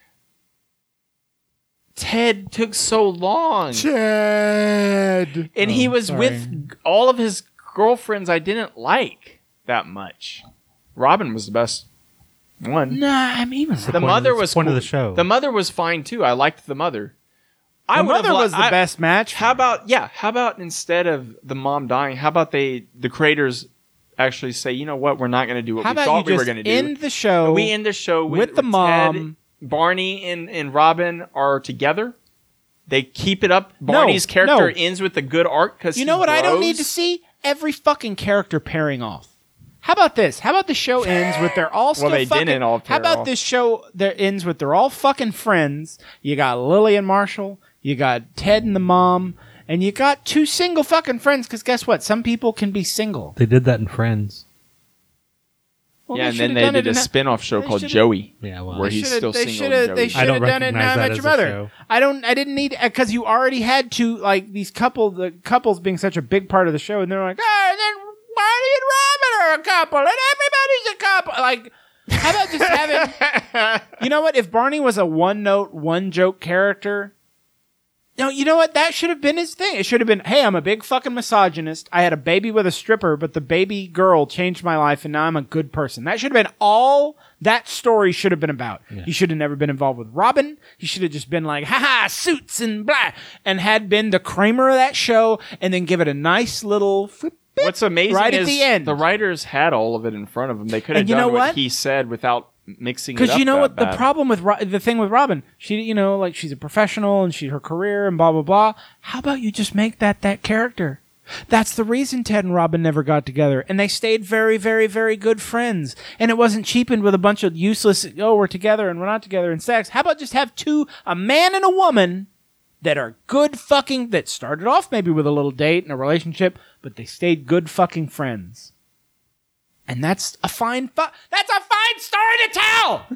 Ted took so long. Ted. And oh, he was sorry. with all of his girlfriends I didn't like that much. Robin was the best one. Nah, I mean, the, the mother of the, was point cool. of the show. The mother was fine too. I liked the mother. The I mother li- was the I, best match. How about yeah? How about instead of the mom dying, how about they the creators actually say, you know what, we're not going to do what how we thought we were going to do. End the show. We end the show with, with the with mom. Ted, Barney and, and Robin are together. They keep it up. Barney's no, character no. ends with a good arc because you know what grows. I don't need to see every fucking character pairing off. How about this? How about the show ends with they're all still well, they fucking... Didn't all pair how about off. This show that ends with they're all fucking friends. You got Lily and Marshall. You got Ted and the mom. And you got two single fucking friends because guess what? Some people can be single. They did that in Friends. Well, yeah, and then they did a spin-off show called Joey, yeah, well, where he's still single. They should have done it in How I Met Your Mother. I don't. I didn't need because you already had two like these couple, the couples being such a big part of the show, and they're like, oh, and then Barney and Robin are a couple, and everybody's a couple. Like, how about just having? You know what? If Barney was a one-note, one-joke character. No, you know what? That should have been his thing. It should have been, hey, I'm a big fucking misogynist. I had a baby with a stripper, but the baby girl changed my life, and now I'm a good person. That should have been all that story should have been about. Yeah. He should have never been involved with Robin. He should have just been like, haha, suits and blah, and had been the Kramer of that show, and then give it a nice little flip. What's amazing right is at the, end. The writers had all of it in front of them. They could have done what? what he said without... mixing because you know what bad. The problem with Ro- the thing with Robin, she you know like she's a professional and she her career and blah blah blah. How about you just make that that character? That's the reason Ted and Robin never got together, and they stayed very very very good friends, and it wasn't cheapened with a bunch of useless oh we're together and we're not together and sex. How about just have two a man and a woman that are good fucking that started off maybe with a little date and a relationship, but they stayed good fucking friends. And that's a fine fu- That's a fine story to tell!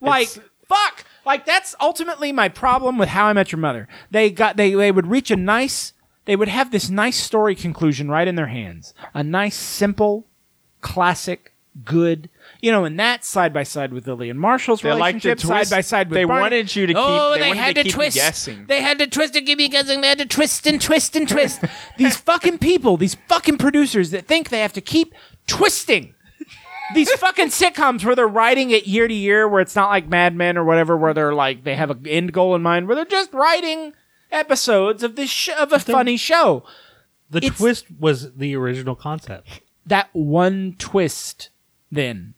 Like, fuck! Like, that's ultimately my problem with How I Met Your Mother. They got they, they would reach a nice... They would have this nice story conclusion right in their hands. A nice, simple, classic, good... You know, and that side by side with Lily and Marshall's they relationship, like side by side with They Barney. wanted you to keep. Oh, they, they had to, to keep twist. Guessing. They had to twist and keep me guessing. They had to twist and twist and twist. These fucking people, these fucking producers that think they have to keep twisting. These fucking sitcoms where they're writing it year to year, where it's not like Mad Men or whatever, where they're like they have an end goal in mind, where they're just writing episodes of this sh- of a the, funny show. The it's, twist was the original concept. That one twist, then.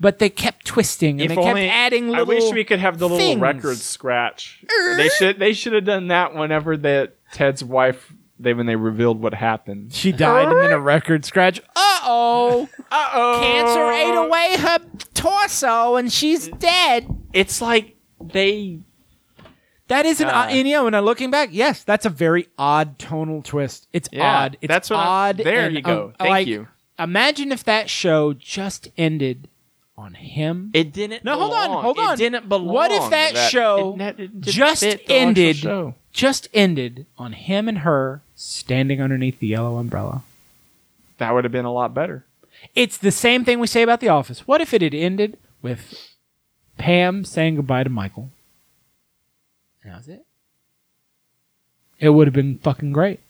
But they kept twisting and if they kept only, adding little I wish we could have the things. Little record scratch. Er. They should they should have done that whenever that Ted's wife they when they revealed what happened. She died er. and then a record scratch. Uh-oh. Uh-oh. Cancer ate away her torso and she's dead. It's like they That is an uh, odd, and you know, and looking back, yes, that's a very odd tonal twist. It's yeah, odd. It's that's what odd. I, there and, you go. Um, Thank like, you. Imagine if that show just ended on him. It didn't No, belong. hold on, hold on. It didn't belong. What if that, that show it, it just ended show. just ended on him and her standing underneath the yellow umbrella? That would have been a lot better. It's the same thing we say about The Office. What if it had ended with Pam saying goodbye to Michael? And that was it. It would have been fucking great.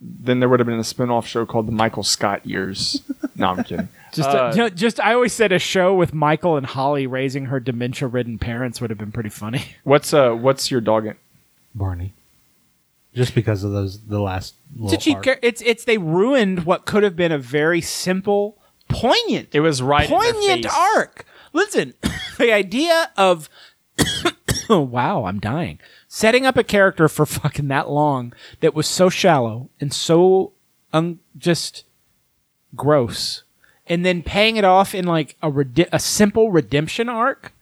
Then there would have been a spin-off show called The Michael Scott Years. No, I'm kidding. Just, uh, a, you know, just I always said a show with Michael and Holly raising her dementia-ridden parents would have been pretty funny. What's uh, what's your dog in? Barney. Just because of those, the last. It's a cheap. Car- it's it's they ruined what could have been a very simple, poignant. It was right. Poignant arc. Listen, the idea of. Oh, wow, I'm dying. Setting up a character for fucking that long that was so shallow and so un- just gross, and then paying it off in like a rede- a simple redemption arc.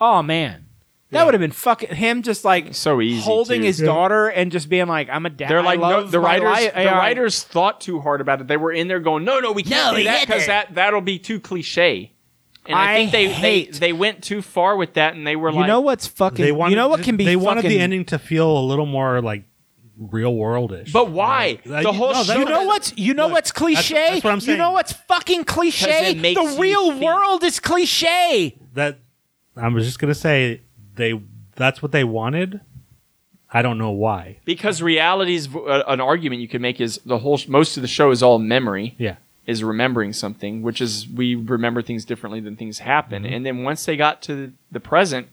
Oh man, that yeah. would have been fucking him just like so easy holding too. his yeah. daughter and just being like, "I'm a dad." They're like, I love no, the writers, life. the writers thought too hard about it. They were in there going, "No, no, we can't no, do that because that that'll be too cliche." And I, I think they, hate. they they went too far with that, and they were you like, you know what's fucking, they wanted, you know what can be, they fucking, wanted the ending to feel a little more like real worldish. But why? Like, the whole no, show, you know what's, you know look, what's cliche. That's, that's what I'm saying. You know what's fucking cliche. The real world is cliche. That I was just gonna say they. That's what they wanted, I don't know why. Because reality's uh, an argument you could make is the whole most of the show is all memory. Yeah. Is remembering something, which is we remember things differently than things happen. Mm-hmm. And then once they got to the present,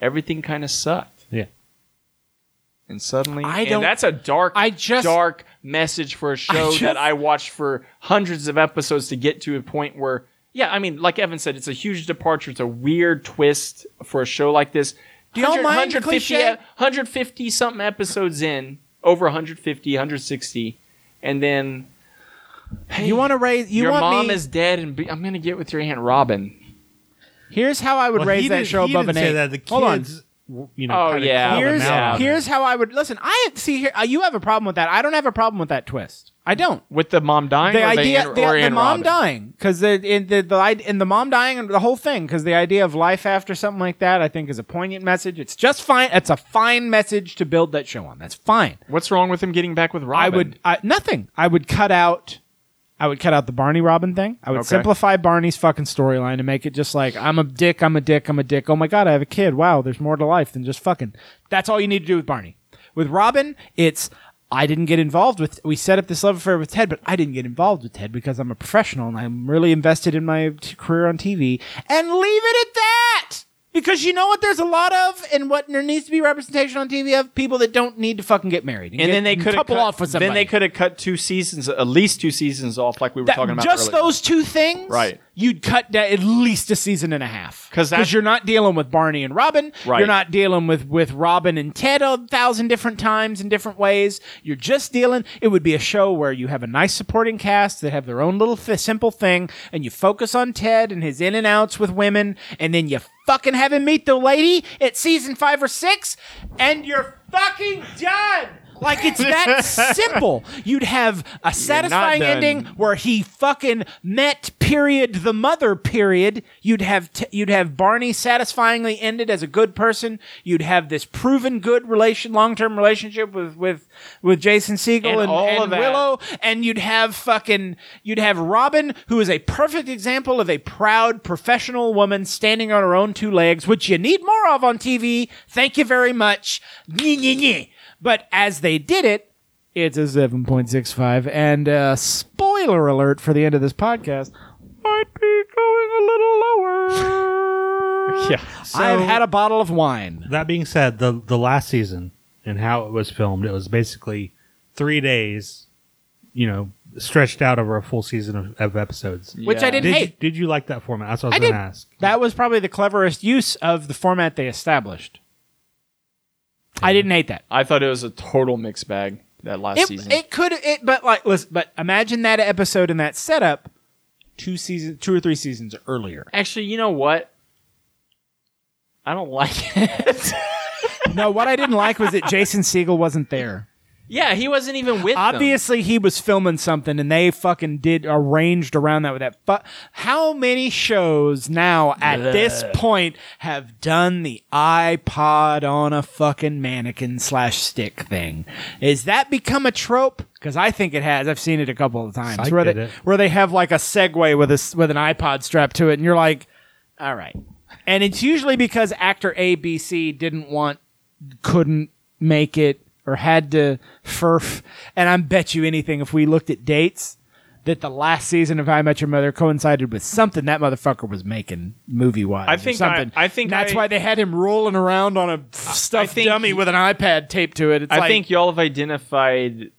everything kind of sucked. Yeah. And suddenly, I don't, and that's a dark, I just, dark message for a show I just, that I watched for hundreds of episodes to get to a point where, yeah, I mean, like Evan said, it's a huge departure. It's a weird twist for a show like this. Do y'all mind the cliche? one hundred fifty something episodes in, over one hundred fifty, one hundred sixty, and then, hey, you want to raise, you your want mom me, is dead, and be, I'm gonna get with your Aunt Robin. Here's how I would well, raise that did, show above an eight. That. The kids, hold on. You know, oh yeah. Here's, yeah. here's how I would listen. I see here. Uh, you have a problem with that. I don't have a problem with that twist. I don't. With the mom dying. The or idea. They, the, or the mom Robin? Dying because the in the, the in the mom dying and the whole thing because the idea of life after something like that I think is a poignant message. It's just fine. It's a fine message to build that show on. That's fine. What's wrong with him getting back with Robin? I would I, nothing. I would cut out. I would cut out the Barney Robin thing. I would okay. simplify Barney's fucking storyline and make it just like, I'm a dick, I'm a dick, I'm a dick. Oh my God, I have a kid. Wow, there's more to life than just fucking. That's all you need to do with Barney. With Robin, it's, I didn't get involved with, we set up this love affair with Ted, but I didn't get involved with Ted because I'm a professional and I'm really invested in my t- career on T V. And leave it at that! Because you know what there's a lot of, and what there needs to be representation on T V of, people that don't need to fucking get married. And, and get, then they could couple cut, off with somebody. Then they could have cut two seasons, at least two seasons off, like we were that, talking about just earlier. Those two things, right? You'd cut da- at least a season and a half. Because you're not dealing with Barney and Robin. Right. You're not dealing with, with Robin and Ted a thousand different times in different ways. You're just dealing. It would be a show where you have a nice supporting cast that have their own little th- simple thing, and you focus on Ted and his in and outs with women, and then you fucking have him meet the lady at season five or six, and you're fucking done. Like, it's that simple. You'd have a satisfying ending where he fucking met, period, the mother, period. You'd have t- you'd have Barney satisfyingly ended as a good person. You'd have this proven good relation, long-term relationship with with, with Jason Segel and, and, all and of that. Willow. And you'd have fucking, you'd have Robin, who is a perfect example of a proud, professional woman standing on her own two legs, which you need more of on T V. Thank you very much. Nye, nye, nye. But as they did it, it's a seven point six five. And uh, spoiler alert for the end of this podcast, might be going a little lower. Yeah. So, I've had a bottle of wine. That being said, the, the last season and how it was filmed, it was basically three days, you know, stretched out over a full season of, of episodes. Yeah. Which I didn't did hate. You, did you like that format? That's what I was going to ask. That was probably the cleverest use of the format they established. I didn't hate that. I thought it was a total mixed bag that last it, season. It could, it, but like, listen, but imagine that episode in that setup two seasons, two or three seasons earlier. Actually, you know what? I don't like it. No, what I didn't like was that Jason Segel wasn't there. Yeah, he wasn't even with Obviously, them. He was filming something, and they fucking did arranged around that with that. Fu- How many shows now at Ugh. this point have done the iPod on a fucking mannequin slash stick thing? Is that become a trope? Because I think it has. I've seen it a couple of times where they, where they have like a Segway with a, with an iPod strapped to it, and you're like, all right. And it's usually because actor A, B, C didn't want, couldn't make it, or had to furf, and I bet you anything if we looked at dates that the last season of How I Met Your Mother coincided with something that motherfucker was making movie-wise. I think or something. I, I think that's I, why they had him rolling around on a stuffed dummy he, with an iPad taped to it. It's I like, think y'all have identified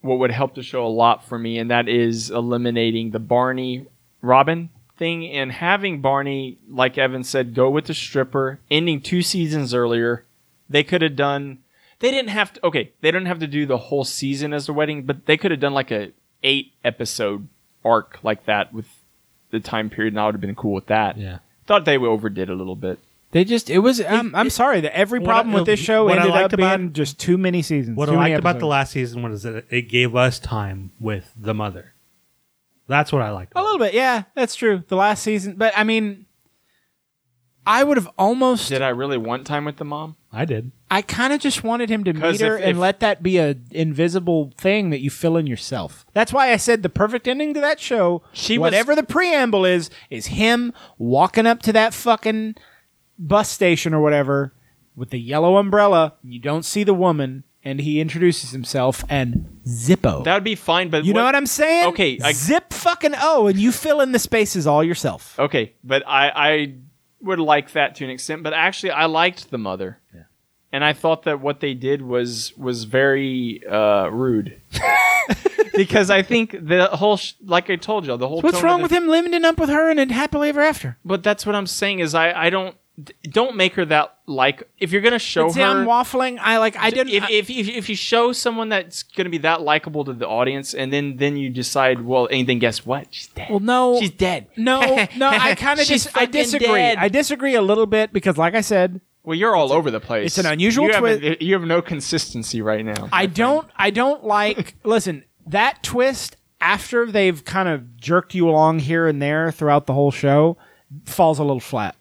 what would help the show a lot for me, and that is eliminating the Barney Robin thing and having Barney, like Evan said, go with the stripper, ending two seasons earlier. They could have done. They didn't have to, okay, they didn't have to do the whole season as the wedding, but they could have done like a eight episode arc like that with the time period, and I would have been cool with that. Yeah. Thought they overdid a little bit. They just, it was, um, I'm sorry, that every problem I, with this show ended up about, being just too many seasons. What I liked episodes. about the last season was that it gave us time with the mother. That's what I liked. A little bit, yeah, that's true. The last season, but I mean, I would have almost. Did I really want time with the mom? I did. I kind of just wanted him to meet her if, and if, let that be an invisible thing that you fill in yourself. That's why I said the perfect ending to that show, she whatever was, the preamble is, is him walking up to that fucking bus station or whatever, with the yellow umbrella. You don't see the woman, and he introduces himself, and Zippo. That would be fine, but... You what, know what I'm saying? Okay. I, Zip fucking O, and you fill in the spaces all yourself. Okay, but I, I would like that to an extent, but actually I liked the mother. Yeah. And I thought that what they did was was very uh, rude. Because I think the whole, sh- like I told you, the whole... So what's wrong with him living up with her and then happily ever after? But that's what I'm saying is I, I don't... Don't make her that, like, if you're going to show her... I'm waffling. I, like, I didn't... If, I, if, if, if you show someone that's going to be that likable to the audience, and then, then you decide, well, and then guess what? She's dead. Well, no. She's dead. No, no, I kind of just... I disagree. Dead. I disagree a little bit, because like I said... Well, you're all over the place. It's an unusual twist. You have no consistency right now. I don't, I don't like... Listen, that twist, after they've kind of jerked you along here and there throughout the whole show, falls a little flat.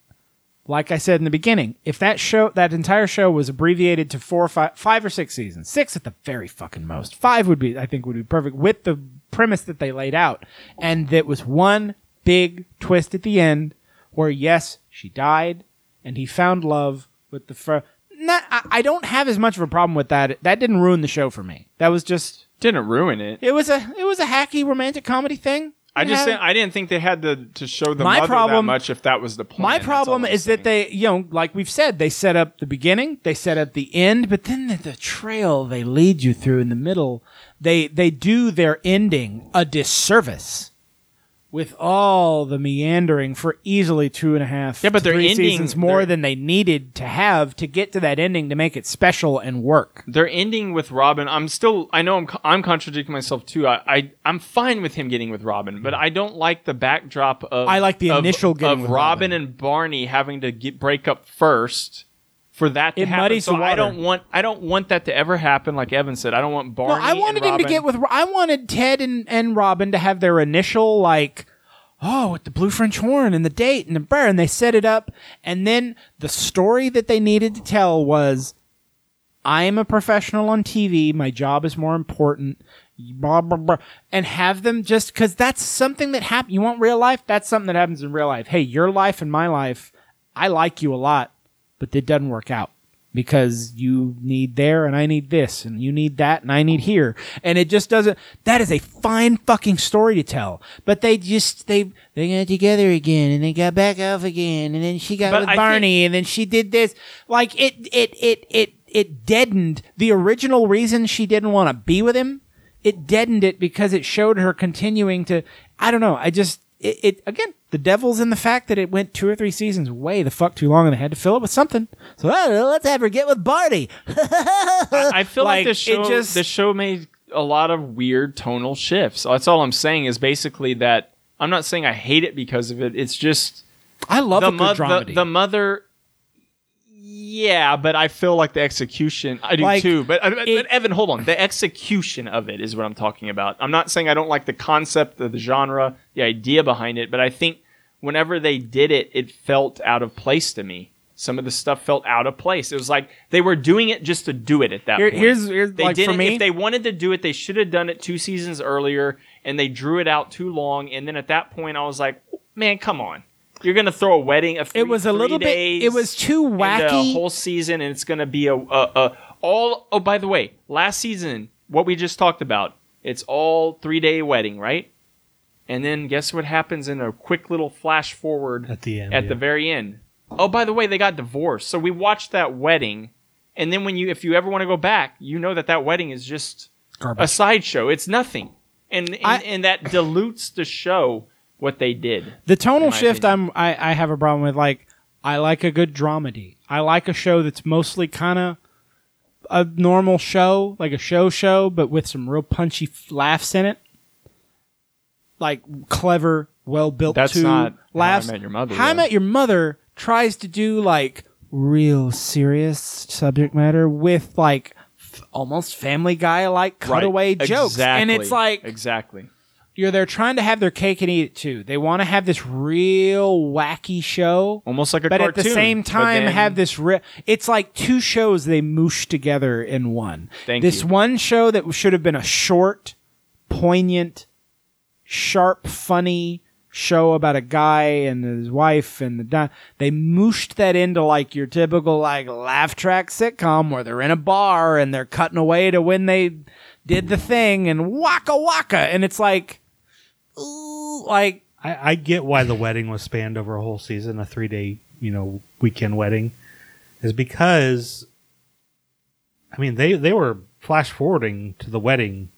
Like I said in the beginning, if that show, that entire show was abbreviated to four or five, five or six seasons, six at the very fucking most, five would be, I think would be perfect with the premise that they laid out. And that was one big twist at the end where, yes, she died and he found love with the fr- Not, I, I don't have as much of a problem with that. That didn't ruin the show for me. That was just... Didn't ruin it. It was a, it was a hacky romantic comedy thing. I just think, I didn't think they had to, to show the my mother problem, that much if that was the plan. My problem is saying. that they, you know, like we've said, they set up the beginning, they set up the end, but then the, the trail they lead you through in the middle, they they do their ending a disservice with all the meandering for easily two and a half, yeah, but three ending, seasons more than they needed to have to get to that ending to make it special and work. They're ending with Robin. I'm still, I know I'm I'm contradicting myself too. I, I, I'm fine with him getting with Robin, but I don't like the backdrop of, I like the of, initial getting of with Robin, Robin and Barney having to get, break up first. For that to it happen, muddies so the water. I don't want I don't want that to ever happen. Like Evan said, I don't want Barney. No, I wanted and Robin. him to get with. I wanted Ted and, and Robin to have their initial like, oh, with the blue French horn and the date and the bear, and they set it up, and then the story that they needed to tell was, I am a professional on T V. My job is more important. Blah, blah, blah. And have them just because that's something that happens. You want real life? That's something that happens in real life. Hey, your life and my life. I like you a lot. But it doesn't work out because you need there and I need this and you need that and I need here. And it just doesn't, that is a fine fucking story to tell. But they just, they, they got together again and they got back off again and then she got but with I Barney think- and then she did this. Like it, it, it, it, it deadened the original reason she didn't want to be with him. It deadened it because it showed her continuing to, I don't know. I just, It, it again, the devil's in the fact that it went two or three seasons way the fuck too long and they had to fill it with something. So oh, let's have her get with Barney. I, I feel like, like this show, just, the show made a lot of weird tonal shifts. That's all I'm saying is basically that I'm not saying I hate it because of it. It's just I love the, a good mo- dramedy. The, the mother. Yeah, but I feel like the execution. I do like, too. But, it, but Evan, hold on. The execution of it is what I'm talking about. I'm not saying I don't like the concept of the genre, the idea behind it, but I think whenever they did it, it felt out of place to me. Some of the stuff felt out of place. It was like they were doing it just to do it at that Here, point. Here's, here's they like didn't, for me. If they wanted to do it, they should have done it two seasons earlier, and they drew it out too long. And then at that point, I was like, man, come on. You're gonna throw a wedding. A three, it was a little bit. It was too wacky. The whole season, and it's gonna be a, a, a all. Oh, by the way, last season, what we just talked about, it's all three day wedding, right? And then guess what happens in a quick little flash forward at the end, at yeah. the very end. Oh, by the way, they got divorced. So we watched that wedding, and then when you, if you ever want to go back, you know that that wedding is just garbage. A sideshow. It's nothing, and and, I, and that dilutes the show. What they did. The tonal shift I'm, I, I have a problem with. Like, I like a good dramedy. I like a show that's mostly kind of a normal show, like a show show, but with some real punchy laughs in it. Like, clever, well-built That's to not laughs. How I Met Your Mother. How though. I Met Your Mother tries to do, like, real serious subject matter with, like, f- almost Family Guy-like cutaway right. jokes. Exactly. And it's like... Exactly. You're they're trying to have their cake and eat it too. They want to have this real wacky show, almost like a but cartoon. But at the same time, then, have this. Re- it's like two shows they moosh together in one. Thank this you. One show that should have been a short, poignant, sharp, funny show about a guy and his wife and the di- they mooshed that into like your typical like laugh track sitcom where they're in a bar and they're cutting away to when they did the thing and waka waka, and it's like, ooh, like I, I get why the wedding was spanned over a whole season, a three day you know weekend wedding, is because I mean they they were flash forwarding to the wedding,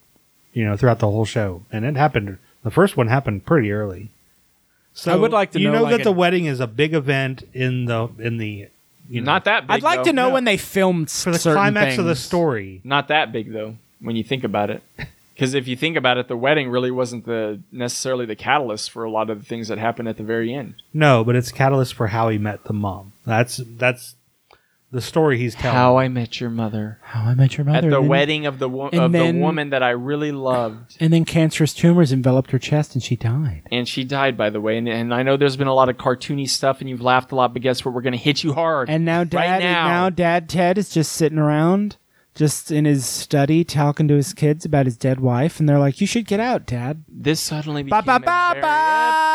you know, throughout the whole show, and it happened. The first one happened pretty early. So I would like to know, you know like that a, the wedding is a big event in the in the you know, not that big. I'd like though. to know no. when they filmed for the climax things. of the story. Not that big though, when you think about it, because if you think about it, the wedding really wasn't the necessarily the catalyst for a lot of the things that happened at the very end. No, but it's a catalyst for how he met the mom. That's that's the story he's telling. How I Met Your Mother. How I Met Your Mother. At the then, wedding of the wo- of then, the woman that I really loved. And then cancerous tumors enveloped her chest and she died. And she died, by the way. And, and I know there's been a lot of cartoony stuff and you've laughed a lot, but guess what? We're going to hit you hard. And now Dad, right now. now Dad Ted is just sitting around, just in his study, talking to his kids about his dead wife. And they're like, you should get out, Dad. This suddenly became ba, ba, ba, a very... Ba.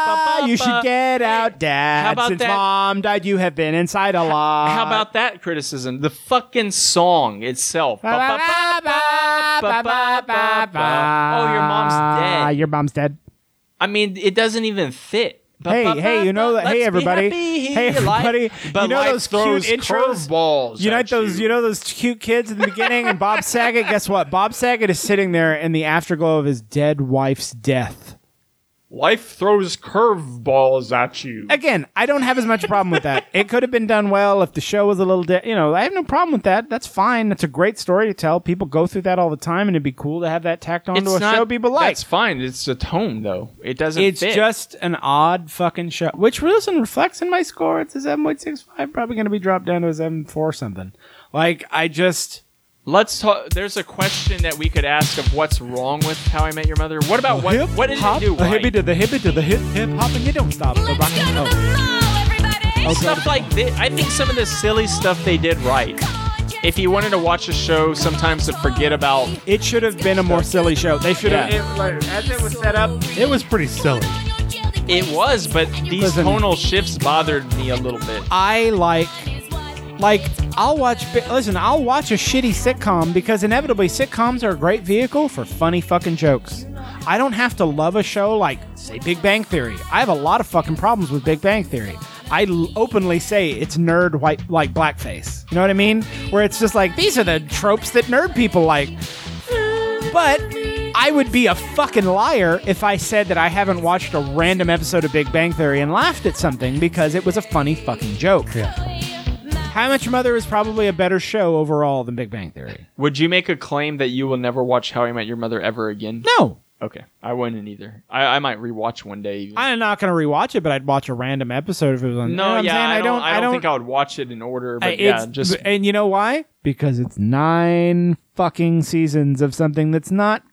You should get out, Dad. How about Since that? Mom died, you have been inside a lot. How about that criticism? The fucking song itself. Ba, ba, ba, ba, ba, ba, ba, ba. Oh, your mom's dead. Uh, your mom's dead. I mean, it doesn't even fit. Ba, hey, ba, hey, you know that. Hey, everybody. Happy, hey, everybody. Life, you know those cute intros? Balls you know those. You. you know those cute kids in the beginning. And Bob Saget. Guess what? Bob Saget is sitting there in the afterglow of his dead wife's death. Life throws curveballs at you. Again, I don't have as much problem with that. It could have been done well if the show was a little... De- you know, I have no problem with that. That's fine. That's a great story to tell. People go through that all the time, and it'd be cool to have that tacked on it's to a not, show people like. That's fine. It's a tone, though. It doesn't it's fit. It's just an odd fucking show, which doesn't reflects in my score. It's a seven point six five. Probably going to be dropped down to a seven point four or something. Like, I just... Let's talk. There's a question that we could ask of what's wrong with How I Met Your Mother. What about what? Hip, what did hop, it do? Right? The hippie to the hippie to the hip hip hop, and you don't stop. Let's go to the mall, everybody. Oh, stuff like this. I think some of the silly stuff they did right. If you wanted to watch a show, sometimes to forget about. It should have been a more silly show. They should have. Yeah. Like, as it was set up, it was pretty silly. It was, but these Listen, tonal shifts bothered me a little bit. I like. Like, I'll watch... Listen, I'll watch a shitty sitcom because inevitably sitcoms are a great vehicle for funny fucking jokes. I don't have to love a show like, say, Big Bang Theory. I have a lot of fucking problems with Big Bang Theory. I l- openly say it's nerd white, like, blackface. You know what I mean? Where it's just like, these are the tropes that nerd people like. But I would be a fucking liar if I said that I haven't watched a random episode of Big Bang Theory and laughed at something because it was a funny fucking joke. Yeah. How I Met Your Mother is probably a better show overall than Big Bang Theory. Would you make a claim that you will never watch How I Met Your Mother ever again? No. Okay. I wouldn't either. I, I might rewatch one day. Even. I'm not going to rewatch it, but I'd watch a random episode if it was on. No, you know yeah. I don't, I, don't, I, don't I don't think I would watch it in order, but I, yeah. just And you know why? Because it's nine fucking seasons of something that's not...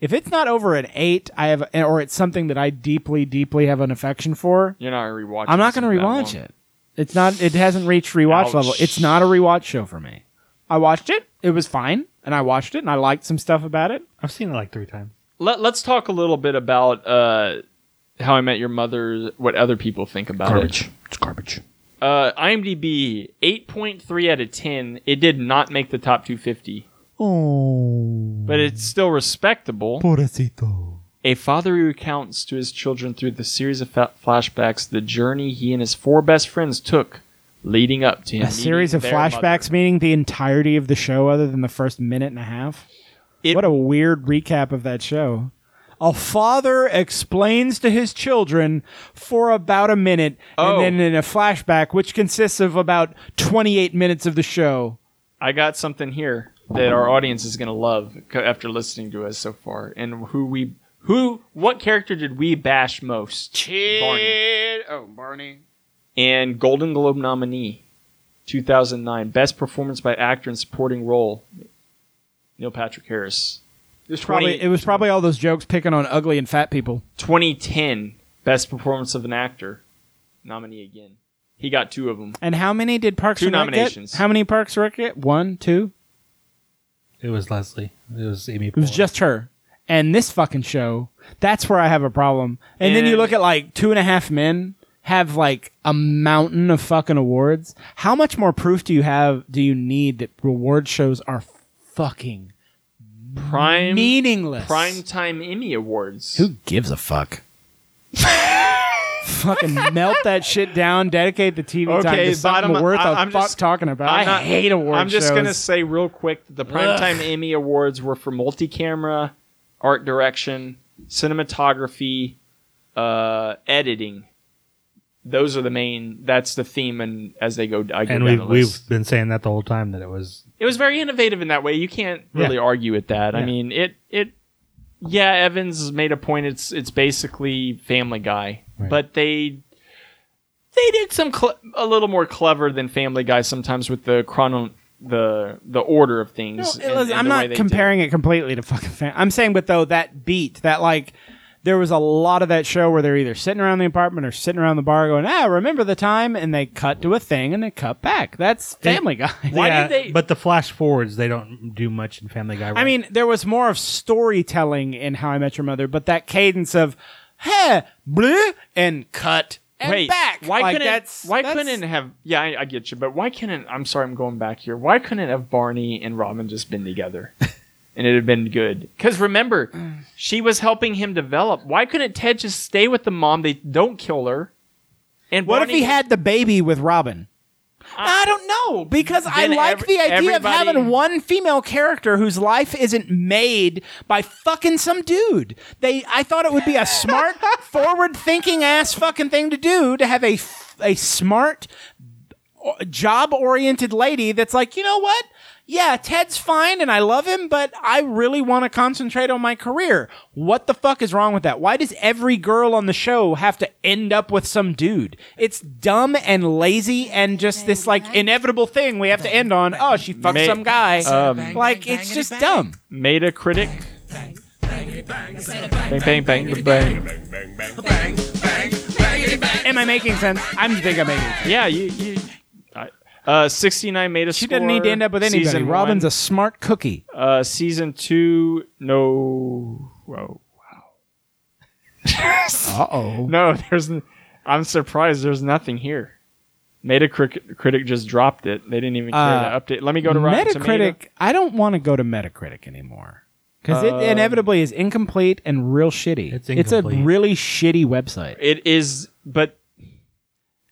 If it's not over at eight, I have, or it's something that I deeply, deeply have an affection for... You're not going to rewatch it. I'm not going to rewatch it. It's not. It hasn't reached rewatch Ouch. level. It's not a rewatch show for me. I watched it. It was fine, and I watched it, and I liked some stuff about it. I've seen it like three times. Let, let's talk a little bit about uh, How I Met Your Mother. What other people think about garbage. it? It's garbage. Uh, IMDb eight point three out of ten. It did not make the top two fifty. Oh, but it's still respectable. Pobrecito. A father who recounts to his children through the series of fa- flashbacks the journey he and his four best friends took leading up to him. A series of flashbacks mother. meaning the entirety of the show other than the first minute and a half? It, what a weird recap of that show. A father explains to his children for about a minute oh. and then in a flashback, which consists of about twenty-eight minutes of the show. I got something here that our audience is going to love after listening to us so far and who we... Who? What character did we bash most? Chid. Barney. Oh, Barney. And Golden Globe nominee, two thousand nine, best performance by actor in supporting role, Neil Patrick Harris. It was probably it was probably all those jokes picking on ugly and fat people. twenty ten, best performance of an actor, nominee again. He got two of them. And how many did Parks and Rec get? Two nominations. How many Parks and Rec get? One, two. It was Leslie. It was Amy. It was Paul. Just her. and this fucking show, that's where I have a problem. And, and then you look at like Two and a Half Men have like a mountain of fucking awards. How much more proof do you have, do you need that reward shows are fucking prime meaningless? Primetime Emmy Awards. Who gives a fuck? Fucking melt that shit down, dedicate the T V okay, time to something bottom, worth I, a fuck just, talking about. I'm I not, hate award shows. I'm just shows. gonna say real quick that the Primetime Emmy Awards were for multi-camera, art direction, cinematography, uh, editing. Those are the main. That's the theme, and as they go, I go and we've, we've been saying that the whole time that it was. It was very innovative in that way. You can't really yeah. argue with that. Yeah. I mean, it it. Yeah, Evans made a point. It's it's basically Family Guy, right. but they they did some cle- a little more clever than Family Guy sometimes with the chrono the the order of things. No, and, was, and I'm not comparing did. it completely to fucking. Fam- I'm saying, but though that beat that like. There was a lot of that show where they're either sitting around the apartment or sitting around the bar going, ah, remember the time? And they cut to a thing and they cut back. That's Family Guy. Why yeah, did they? But the flash forwards, they don't do much in Family Guy. Right? I mean, there was more of storytelling in How I Met Your Mother, but that cadence of, hey, bleh, and cut and Wait, back. Why like, couldn't? That's, why that's, couldn't have? Yeah, I, I get you, but why couldn't? I'm sorry, I'm going back here. Why couldn't have Barney and Robin just been together? And it had been good. Because remember, she was helping him develop. Why couldn't Ted just stay with the mom? They don't kill her. And What Bonnie if he had the baby with Robin? I, I don't know. Because I like every, the idea of having one female character whose life isn't made by fucking some dude. They, I thought it would be a smart, forward-thinking ass fucking thing to do to have a, a smart, job-oriented lady that's like, you know what? Yeah, Ted's fine and I love him, but I really want to concentrate on my career. What the fuck is wrong with that? Why does every girl on the show have to end up with some dude? It's dumb and lazy and just this like inevitable thing we have to end on. Oh, she fucked Ma- some guy. Um, like, it's just dumb. Meta Critic. Bang, bang, bang, bang, bang, bang. Am I making sense? I'm thinking I'm making sense. Yeah, you... you Uh, sixty-nine made a she score. She didn't need to end up with anybody. Season Robin's one. A smart cookie. Uh, season two, no. Whoa, wow. Uh-oh. No, there's. N- I'm surprised there's nothing here. Metacritic critic just dropped it. They didn't even uh, care to update. Let me go to Rotten Metacritic. Tomato. I don't want to go to Metacritic anymore. Because uh, it inevitably is incomplete and real shitty. It's incomplete. It's a really shitty website. It is, but...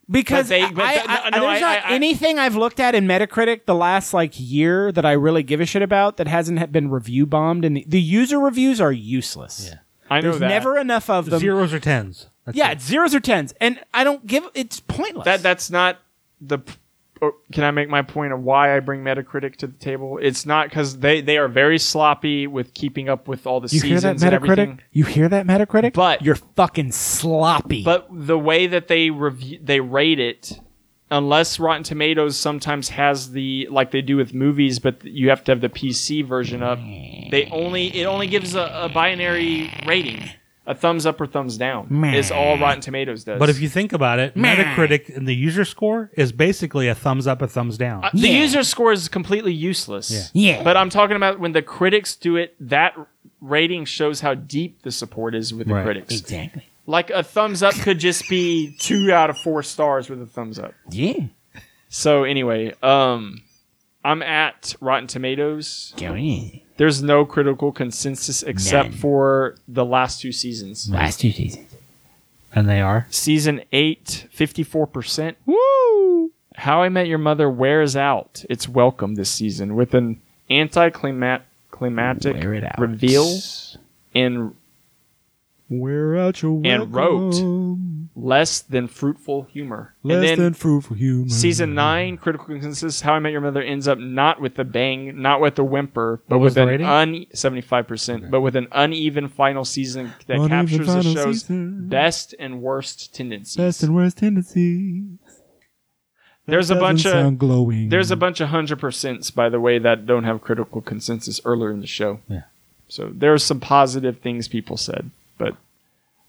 Because they, I, I, no, there's I, not I, I, anything I've looked at in Metacritic the last like year that I really give a shit about that hasn't been review bombed, and the, the user reviews are useless. Yeah, I know there's that. never enough of them. Zeros or tens. That's yeah, it. It's zeros or tens, and I don't give. It's pointless. That that's not the. Or can I make my point of why I bring Metacritic to the table? It's not because they, they are very sloppy with keeping up with all the you seasons hear that, Metacritic? and everything. You hear that, Metacritic? But you're fucking sloppy. But the way that they review, they rate it, unless Rotten Tomatoes sometimes has the like they do with movies, but you have to have the P C version up. They only it only gives a, a binary rating. A thumbs up or thumbs down Meh. is all Rotten Tomatoes does. But if you think about it, Meh. Metacritic and the user score is basically a thumbs up or thumbs down. Uh, yeah. The user score is completely useless. Yeah. yeah. But I'm talking about when the critics do it, that rating shows how deep the support is with the right. critics. Exactly. Like a thumbs up could just be two out of four stars with a thumbs up. Yeah. So anyway, um, I'm at Rotten Tomatoes. Go in. There's no critical consensus except None. for the last two seasons. Last two seasons. And they are? Season eight, fifty-four percent. Woo! How I Met Your Mother wears out its welcome this season with an anticlimactic reveal and, wear out your and rote less than fruitful humor. Less then, than fruitful humor. Season nine, critical consensus, How I Met Your Mother ends up not with a bang, not with a whimper, but with an un seventy-five percent, okay. but with an uneven final season that uneven captures the show's season. best and worst tendencies. Best and worst tendencies. That there's a bunch of glowing. There's a bunch of hundred percents, by the way, that don't have critical consensus earlier in the show. Yeah. So there's some positive things people said, but.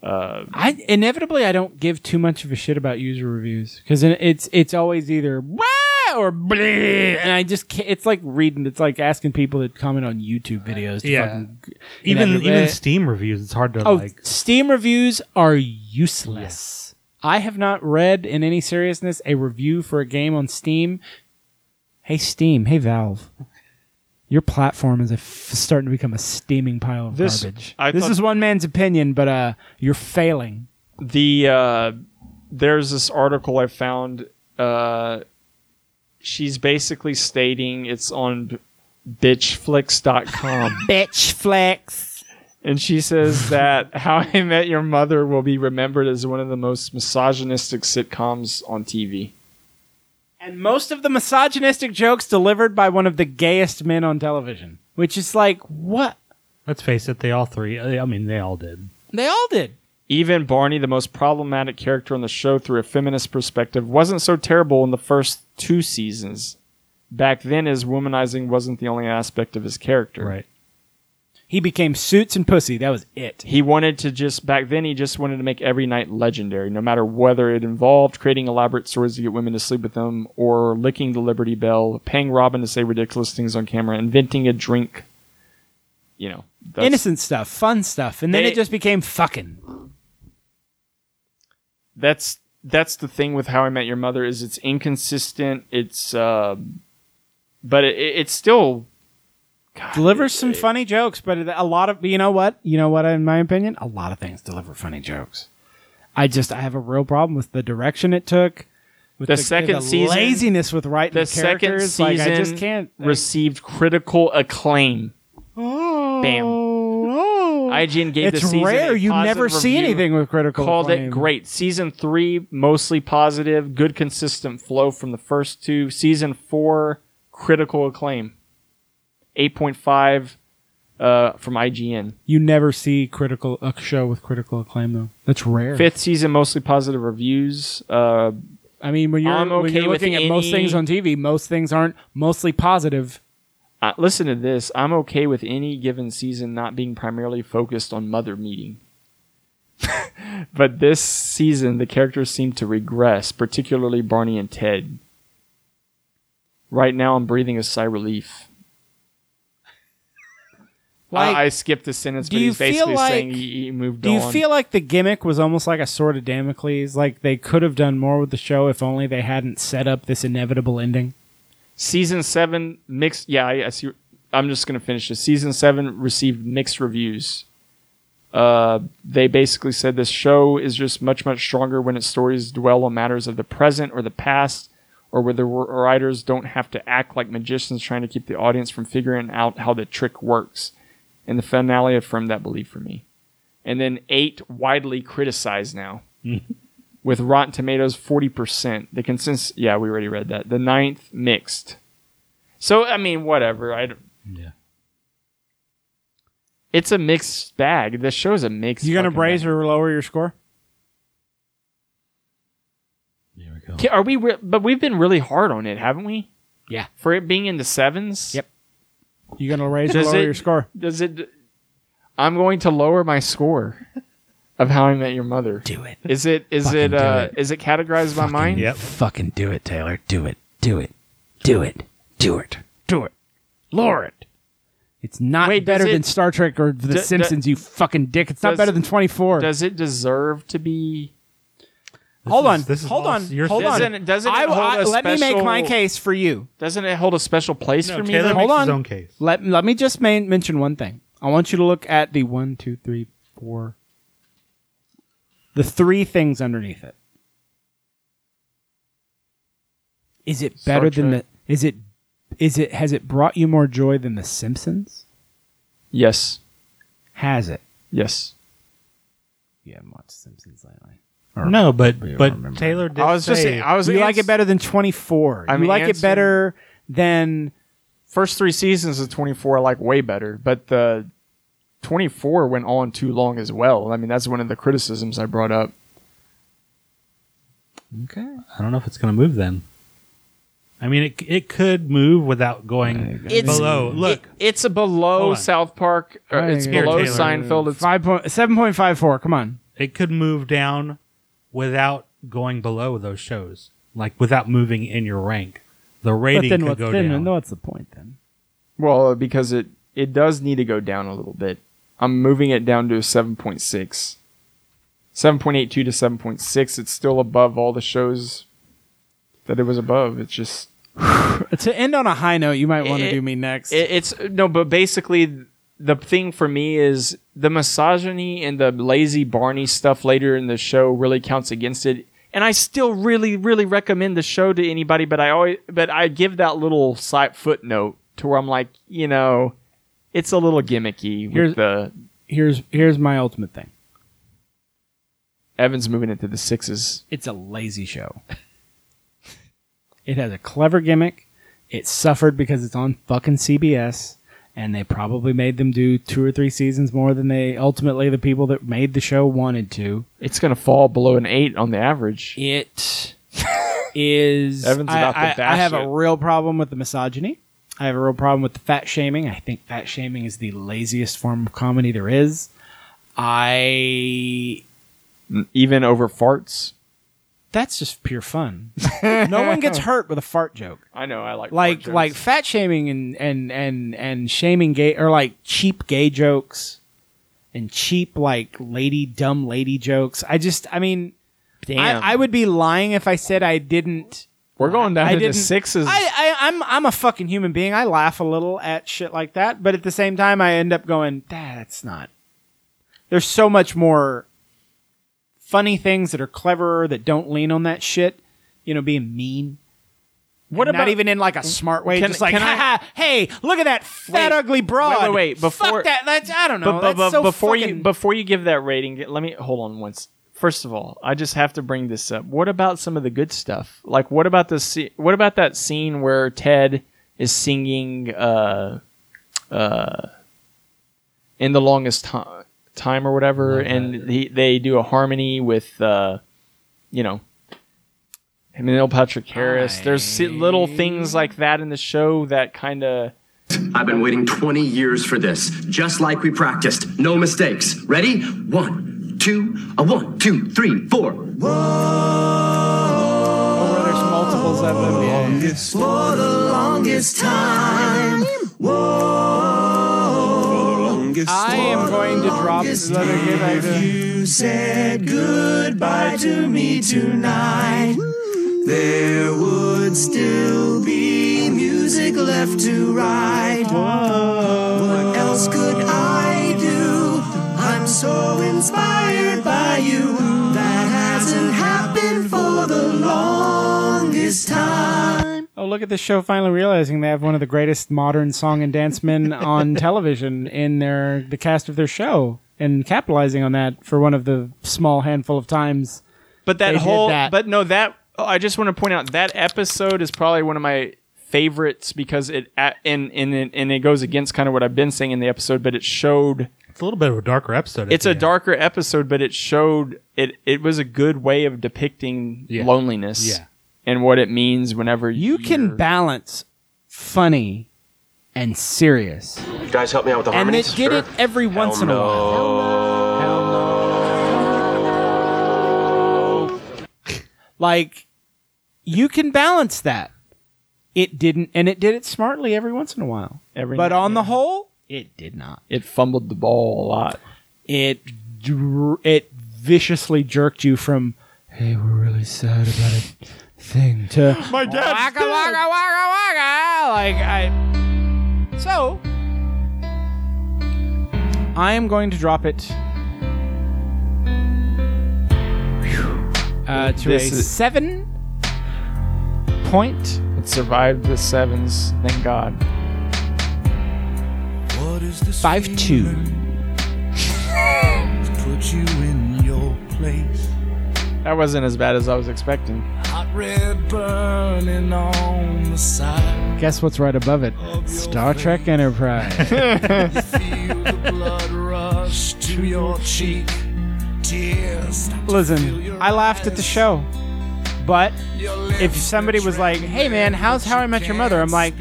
Uh, I inevitably I don't give too much of a shit about user reviews because it's it's always either wow or bleh, and I just can't, it's like reading, it's like asking people to comment on YouTube videos. To yeah. Fucking, even even bit. Steam reviews, it's hard to oh, like. Steam reviews are useless. Yeah. I have not read in any seriousness a review for a game on Steam. Hey, Steam. Hey, Valve. Your platform is a f- starting to become a steaming pile of this, garbage. I this is one man's opinion, but uh, you're failing. The uh, there's this article I found. Uh, she's basically stating it's on bitchflix dot com. Bitchflix. And she says that How I Met Your Mother will be remembered as one of the most misogynistic sitcoms on T V. And most of the misogynistic jokes delivered by one of the gayest men on television, which is like, what? Let's face it, they all three, I mean, they all did. They all did. Even Barney, the most problematic character on the show through a feminist perspective, wasn't so terrible in the first two seasons. Back then, his womanizing wasn't the only aspect of his character. Right. He became suits and pussy. That was it. He wanted to just, back then, he just wanted to make every night legendary, no matter whether it involved creating elaborate stories to get women to sleep with them, or licking the Liberty Bell, paying Robin to say ridiculous things on camera, inventing a drink. You know. Innocent stuff, fun stuff. And then they, it just became fucking. That's that's the thing with How I Met Your Mother, is it's inconsistent. It's, uh, but it, it's still... God, delivers some it, funny jokes, but a lot of, you know what? You know what, in my opinion? A lot of things deliver funny jokes. I just, I have a real problem with the direction it took. With the, the second the season. Laziness with writing the characters. The second season like, I just can't, like, received critical acclaim. Oh. Bam. Oh. I G N gave it's the season rare. A you never see anything with critical called acclaim. Called it great. Season three, mostly positive. Good, consistent flow from the first two. Season four, critical acclaim. eight point five uh, from I G N. You never see critical a show with critical acclaim, though. That's rare. Fifth season, mostly positive reviews. Uh, I mean, when you're, I'm okay when you're looking at any, most things on T V, most things aren't mostly positive. Uh, listen to this. I'm okay with any given season not being primarily focused on mother meeting. But this season, the characters seem to regress, particularly Barney and Ted. Right now, I'm breathing a sigh of relief. Like, I, I skipped the sentence, but he's basically like, saying he, he moved do on. Do you feel like the gimmick was almost like a sword of Damocles? Like they could have done more with the show if only they hadn't set up this inevitable ending? Season seven mixed... Yeah, I, I see. I'm just going to finish this. Season seven received mixed reviews. Uh, they basically said this show is just much, much stronger when its stories dwell on matters of the present or the past, or where the writers don't have to act like magicians trying to keep the audience from figuring out how the trick works. And the finale affirmed that belief for me. And then eight, widely criticized now. With Rotten Tomatoes, forty percent. The consensus... Yeah, we already read that. The ninth, mixed. So, I mean, whatever. I yeah. It's a mixed bag. The show's a mixed bag. You going to raise or lower your score? There we go. Are we... Re- but we've been really hard on it, haven't we? Yeah. For it being in the sevens? Yep. You gonna raise or lower it, your score? Does it? I'm going to lower my score of How I Met Your Mother. Do it. Is it? Is Fucking it? Uh, it. Is it categorized Fucking, by mine? Yep. Fucking do it, Taylor. Do it. Do it. Do it. Do it. Do it. Lower it. It's not Wait, better it, than Star Trek or The d- Simpsons, d- you fucking dick. It's does, not better than twenty-four. Does it deserve to be? This hold is, on, this is hold on, hold on. Doesn't, doesn't I, it hold I, a let special, me make my case for you. Doesn't it hold a special place no, for me? Taylor makes hold on. His own case. Let, let me just main, mention one thing. I want you to look at the one, two, three, four, the three things underneath it. Is it better than the? Is it? Is it? Has it brought you more joy than The Simpsons? Yes. Has it? Yes. You haven't watched Simpsons lately. No, but but Taylor did I was say just saying, I was you ans- like it better than twenty-four. I mean, you like answer, it better than... First three seasons of twenty-four I like way better, but the twenty-four went on too long as well. I mean, that's one of the criticisms I brought up. Okay. I don't know if it's going to move then. I mean, it it could move without going it's, below. Look, it, it's a below South Park. Or it's go. Below Taylor. Seinfeld. It's seven point five four. Come on. It could move down without going below those shows, like without moving in your rank. the rating then, could what, go then, down. Then what's the point then? Well, because it, it does need to go down a little bit. I'm moving it down to a seven point six. seven point eight two to seven point six. It's still above all the shows that it was above. It's just... To end on a high note, you might want to do me next. It, it's no, but basically... The thing for me is the misogyny and the lazy Barney stuff later in the show really counts against it. And I still really, really recommend the show to anybody, but I always, but I give that little side footnote to where I'm like, you know, it's a little gimmicky. With here's, the here's here's my ultimate thing. Evan's moving it to the sixes. It's a lazy show. It has a clever gimmick. It suffered because it's on fucking C B S. And they probably made them do two or three seasons more than they ultimately the people that made the show wanted to. It's going to fall below an eight on the average. It is. Evan's about I, to bash I, I have it. a real problem with the misogyny. I have a real problem with the fat shaming. I think fat shaming is the laziest form of comedy there is. I even over farts. That's just pure fun. No one gets hurt with a fart joke. I know. I like like fart jokes. Like fat shaming and and and and shaming gay or like cheap gay jokes and cheap like lady dumb lady jokes. I just I mean, damn. I, I would be lying if I said I didn't. We're going down I to the sixes. I, I I'm I'm a fucking human being. I laugh a little at shit like that, but at the same time, I end up going, that's not. There's so much more. Funny things that are cleverer, that don't lean on that shit, you know, being mean. What and about not even in like a smart way? Can, just like, haha, hey, look at that fat, wait, ugly broad. Wait, wait, wait. Before, fuck that. That's, I don't know. But, but, that's but, so before fucking... you before you give that rating, let me hold on once. First of all, I just have to bring this up. What about some of the good stuff? Like, what about the what about that scene where Ted is singing uh, uh, in the longest time? time or whatever, okay. And he, they do a harmony with, uh, you know, Neil Patrick Harris. I... There's little things like that in the show that kind of... I've been waiting twenty years for this, just like we practiced. No mistakes. Ready? One, two, a one, two, three, four. Whoa! Oh, there's multiples of them. Longest, for the longest time. Whoa! I am going to drop this other game I do. You said goodbye to me tonight. There would still be music left to write. What else could I do? I'm so inspired by you. That hasn't happened for the longest time. Oh, look at this show finally realizing they have one of the greatest modern song and dance men on television in their the cast of their show and capitalizing on that for one of the small handful of times. But that whole that. But no, that oh, I just want to point out that episode is probably one of my favorites because it and and and it goes against kind of what I've been saying in the episode, but it showed it's a little bit of a darker episode. It's a end. darker episode, but it showed it it was a good way of depicting yeah. loneliness. Yeah. And what it means whenever you can balance funny and serious. You guys help me out with the harmonies. And it did it every once in a while. Hell no. Like you can balance that. It didn't, and it did it smartly every once in a while. Every but on the whole, it did not. It fumbled the ball a lot. It it viciously jerked you from. Hey, we're really sad about it. Thing to my dad waka, waka, waka, waka. Like I so I am going to drop it uh, to this a is, seven point. It survived the sevens, thank God. What is this five two to put you in your place? That wasn't as bad as I was expecting. Hot red burning on the side. Guess what's right above it? Star Trek face. Enterprise. You feel the blood rush to your cheek. Tears. Listen, I laughed at the show. But if somebody was like, hey man, how's How I Met Your Mother? I'm like,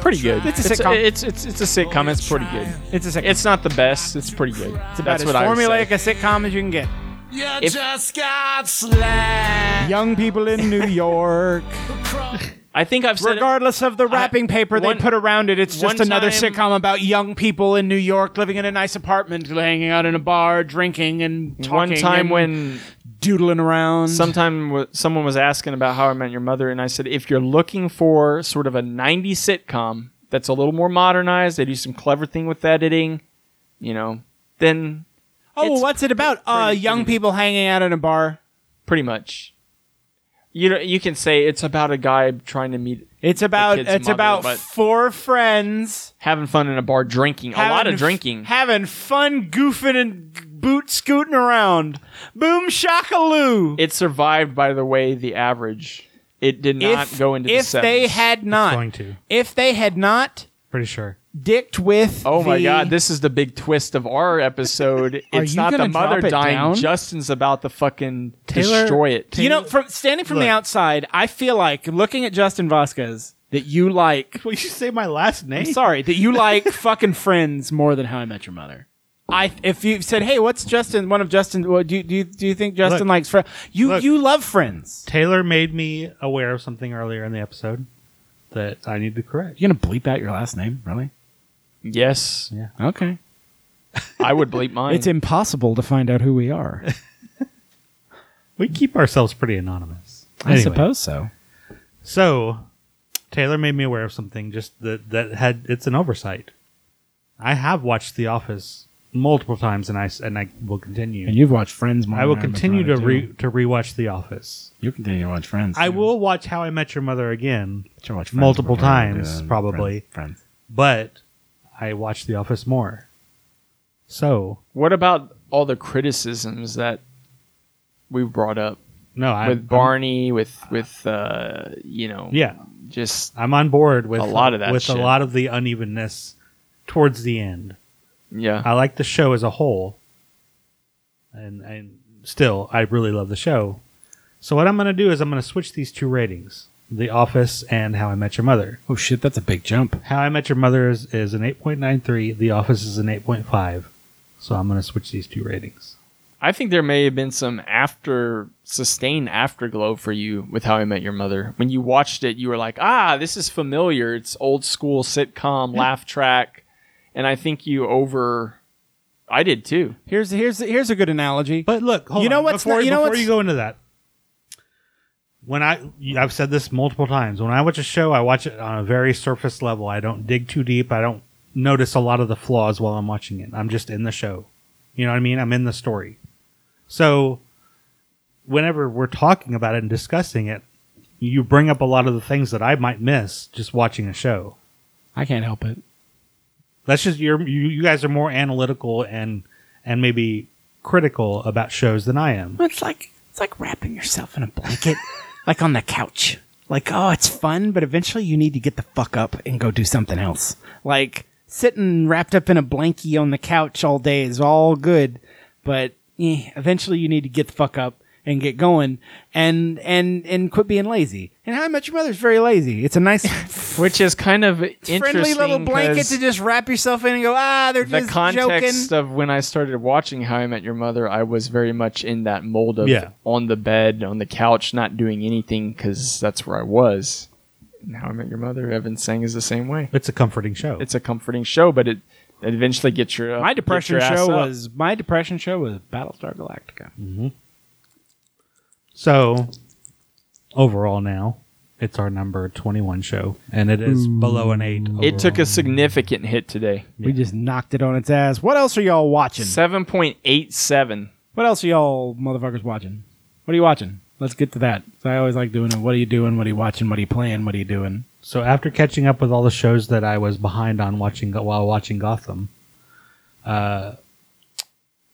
pretty good. It's a sitcom. It's, it's, it's a sitcom. It's pretty good. It's a sitcom. It's not the best. It's pretty good. It's about That's as formulaic a sitcom as you can get. You if just got slapped. Young people in New York I think I've said regardless it, of the wrapping I, paper one, they put around it, it's just another time, sitcom about young people in New York living in a nice apartment, hanging out in a bar, drinking and talking. One time and when doodling around. Sometime w- someone was asking about How I Met Your Mother, and I said, if you're looking for sort of a nineties sitcom that's a little more modernized, they do some clever thing with editing, you know, then. Oh, well, what's it about? Pretty, uh, pretty young pretty people hanging out in a bar, pretty much. You know, you can say it's about a guy trying to meet. It's about it's mother, about four friends having fun in a bar, drinking having, a lot of drinking, having fun, goofing and boot scooting around. Boom shakaloo! It survived, by the way, the average. It did not if, go into if the seventies. If they had not, it's going to. if they had not, pretty sure. Dicked with. Oh my God! This is the big twist of our episode. It's not the mother dying. Down? Justin's about to fucking Taylor, destroy it. Taylor, you know, from standing from look. the outside, I feel like looking at Justin Vasquez that you like. Well, you say my last name. I'm sorry, that you like fucking Friends more than How I Met Your Mother. I if you said, hey, what's Justin? One of Justin. Well, do you do you, do you think Justin look, likes Friends? You look, you love Friends. Taylor made me aware of something earlier in the episode that I need to correct. You're gonna bleep out your last name, really? Yes. Yeah. Okay. I would bleep mine. It's impossible to find out who we are. We keep ourselves pretty anonymous. I anyway. suppose so. So, Taylor made me aware of something just that, that had, it's an oversight. I have watched The Office multiple times, and I, and I will continue. And you've watched Friends more I will continue to, re, to rewatch The Office. You continue to watch Friends. I too. will watch How I Met Your Mother again you watch multiple times, probably. Friends. But I watch The Office more. So, what about all the criticisms that we've brought up? No, I with I'm, Barney, with with uh, you know, yeah, just I'm on board with a lot of that. With shit. a lot of the unevenness towards the end. Yeah, I like the show as a whole, and and still, I really love the show. So what I'm going to do is I'm going to switch these two ratings. The Office and How I Met Your Mother. Oh, shit, that's a big jump. How I Met Your Mother is, is an eight point nine three. The Office is an eight point five. So I'm going to switch these two ratings. I think there may have been some after sustained afterglow for you with How I Met Your Mother. When you watched it, you were like, ah, this is familiar. It's old school sitcom, yeah. laugh track. And I think you over... I did, too. Here's here's here's a good analogy. But look, hold you know on. What's before not, you, before know what's... you go into that. When I, I've said this multiple times. When I watch a show, I watch it on a very surface level. I don't dig too deep. I don't notice a lot of the flaws while I'm watching it. I'm just in the show. You know what I mean? I'm in the story. So whenever we're talking about it and discussing it, you bring up a lot of the things that I might miss just watching a show. I can't help it. That's just you're, you. You guys are more analytical and and maybe critical about shows than I am. It's like it's like wrapping yourself in a blanket. Like on the couch. Like, oh, it's fun, but eventually you need to get the fuck up and go do something else. Like, sitting wrapped up in a blankie on the couch all day is all good, but eh, eventually you need to get the fuck up and get going and and, and quit being lazy. And How I Met Your Mother is very lazy. It's a nice... Which is kind of interesting. Friendly little blanket to just wrap yourself in and go, ah, they're just joking. The context of when I started watching How I Met Your Mother, I was very much in that mold of yeah. on the bed, on the couch, not doing anything because that's where I was. And How I Met Your Mother, Evan Sang is the same way. It's a comforting show. It's a comforting show, but it, it eventually gets your uh, my depression your show was My depression show was Battlestar Galactica. Mm-hmm. So... Overall now, it's our number twenty-one show, and it is Ooh. below an eight. Overall. It took a significant hit today. Yeah. We just knocked it on its ass. What else are y'all watching? seven point eight seven. What else are y'all motherfuckers watching? What are you watching? Let's get to that. So I always like doing it. What are you doing? What are you watching? What are you playing? What are you doing? So after catching up with all the shows that I was behind on watching while watching Gotham, uh,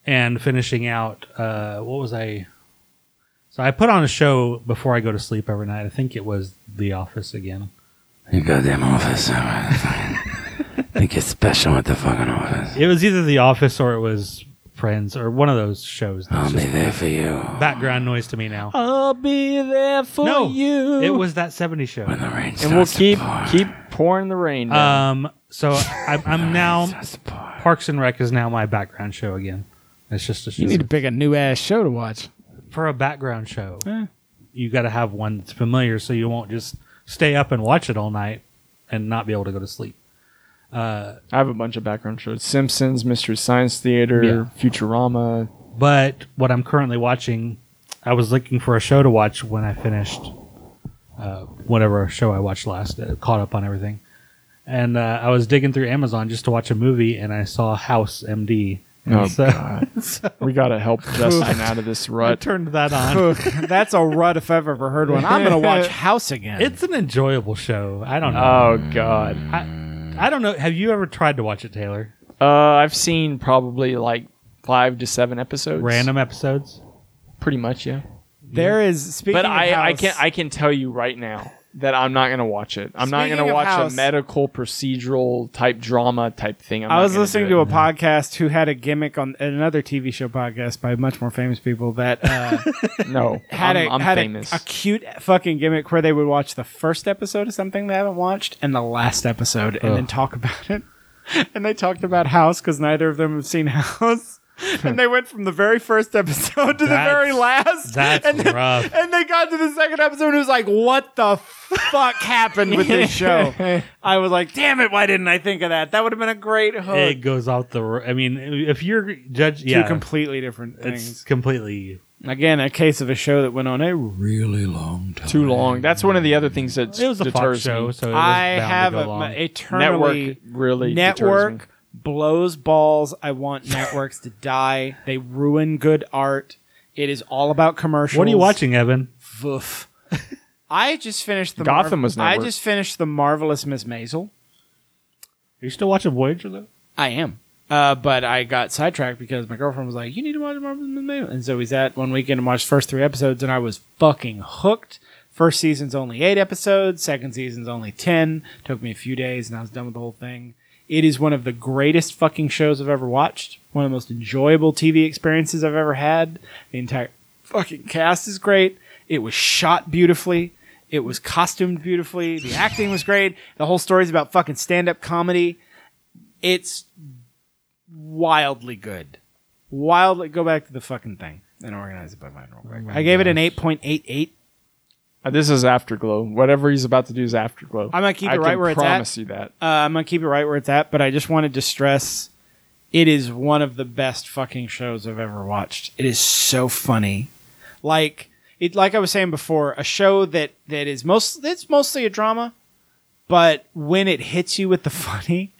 and finishing out, uh, what was I... So I put on a show before I go to sleep every night. I think it was The Office again. You goddamn Office. I think it's special with the fucking Office. It was either The Office or it was Friends or one of those shows. I'll be there for you. Background noise to me now. I'll be there for no, you. It was that seventies show. When the rain starts and we'll keep to pour. keep pouring the rain down. Um, so I, I'm now... Parks and Rec is now my background show again. It's just a show. You need to pick a new-ass show to watch. For a background show, eh. you got to have one that's familiar so you won't just stay up and watch it all night and not be able to go to sleep. Uh, I have a bunch of background shows. Simpsons, Mystery Science Theater, yeah. Futurama. But what I'm currently watching, I was looking for a show to watch when I finished uh, whatever show I watched last, uh, caught up on everything. And uh, I was digging through Amazon just to watch a movie, and I saw House M D. Oh, so, God. So, we got to help Justin out of this rut. I turned that on. That's a rut if I've ever heard one. I'm going to watch House again. It's an enjoyable show. I don't know. Oh, God. I, I don't know. Have you ever tried to watch it, Taylor? Uh, I've seen probably like five to seven episodes. Random episodes? Pretty much, yeah. There yeah. is... Speaking but of I, House, I can I can tell you right now that I'm not going to watch it. I'm not going to watch House, a medical procedural type drama type thing. I'm I was listening to a podcast who had a gimmick on another T V show podcast by much more famous people that uh, no had, I'm, a, I'm had famous. A, a cute fucking gimmick where they would watch the first episode of something they haven't watched and the last episode and Ugh. then talk about it. And they talked about House because neither of them have seen House. And they went from the very first episode to that's, the very last. That's and then, rough. And they got to the second episode and it was like, what the fuck happened with this show? I was like, damn it, why didn't I think of that? That would have been a great hook. It goes out the... I mean, if you're judging... Yeah, two completely different things. It's completely... Again, a case of a show that went on a really long time. Too long. That's one of the other things that deters me. It was a Fox show, so it was I bound have to go long. Eternally... Network really Network... deters me. Blows balls. I want networks to die. They ruin good art. It is all about commercials. What are you watching, Evan? Voof. I just finished the Gotham Mar- was network. I just finished The Marvelous Miss Maisel. Are you still watching Voyager though? I am. Uh, but I got sidetracked because my girlfriend was like, "You need to watch Marvelous Miss Maisel." And so we sat one weekend and watched the first three episodes and I was fucking hooked. First season's only eight episodes, second season's only ten. Took me a few days and I was done with the whole thing. It is one of the greatest fucking shows I've ever watched. One of the most enjoyable T V experiences I've ever had. The entire fucking cast is great. It was shot beautifully. It was costumed beautifully. The acting was great. The whole story is about fucking stand-up comedy. It's wildly good. Wildly. Go back to the fucking thing and organize it by mine real quick. Oh I gave gosh. it an eight point eight eight. This is Afterglow. Whatever he's about to do is Afterglow. I'm going to keep it right where it's at. I promise you that. Uh, I'm going to keep it right where it's at, but I just wanted to stress it is one of the best fucking shows I've ever watched. It is so funny. Like it, like I was saying before, a show that, that is most, it's mostly a drama, but when it hits you with the funny,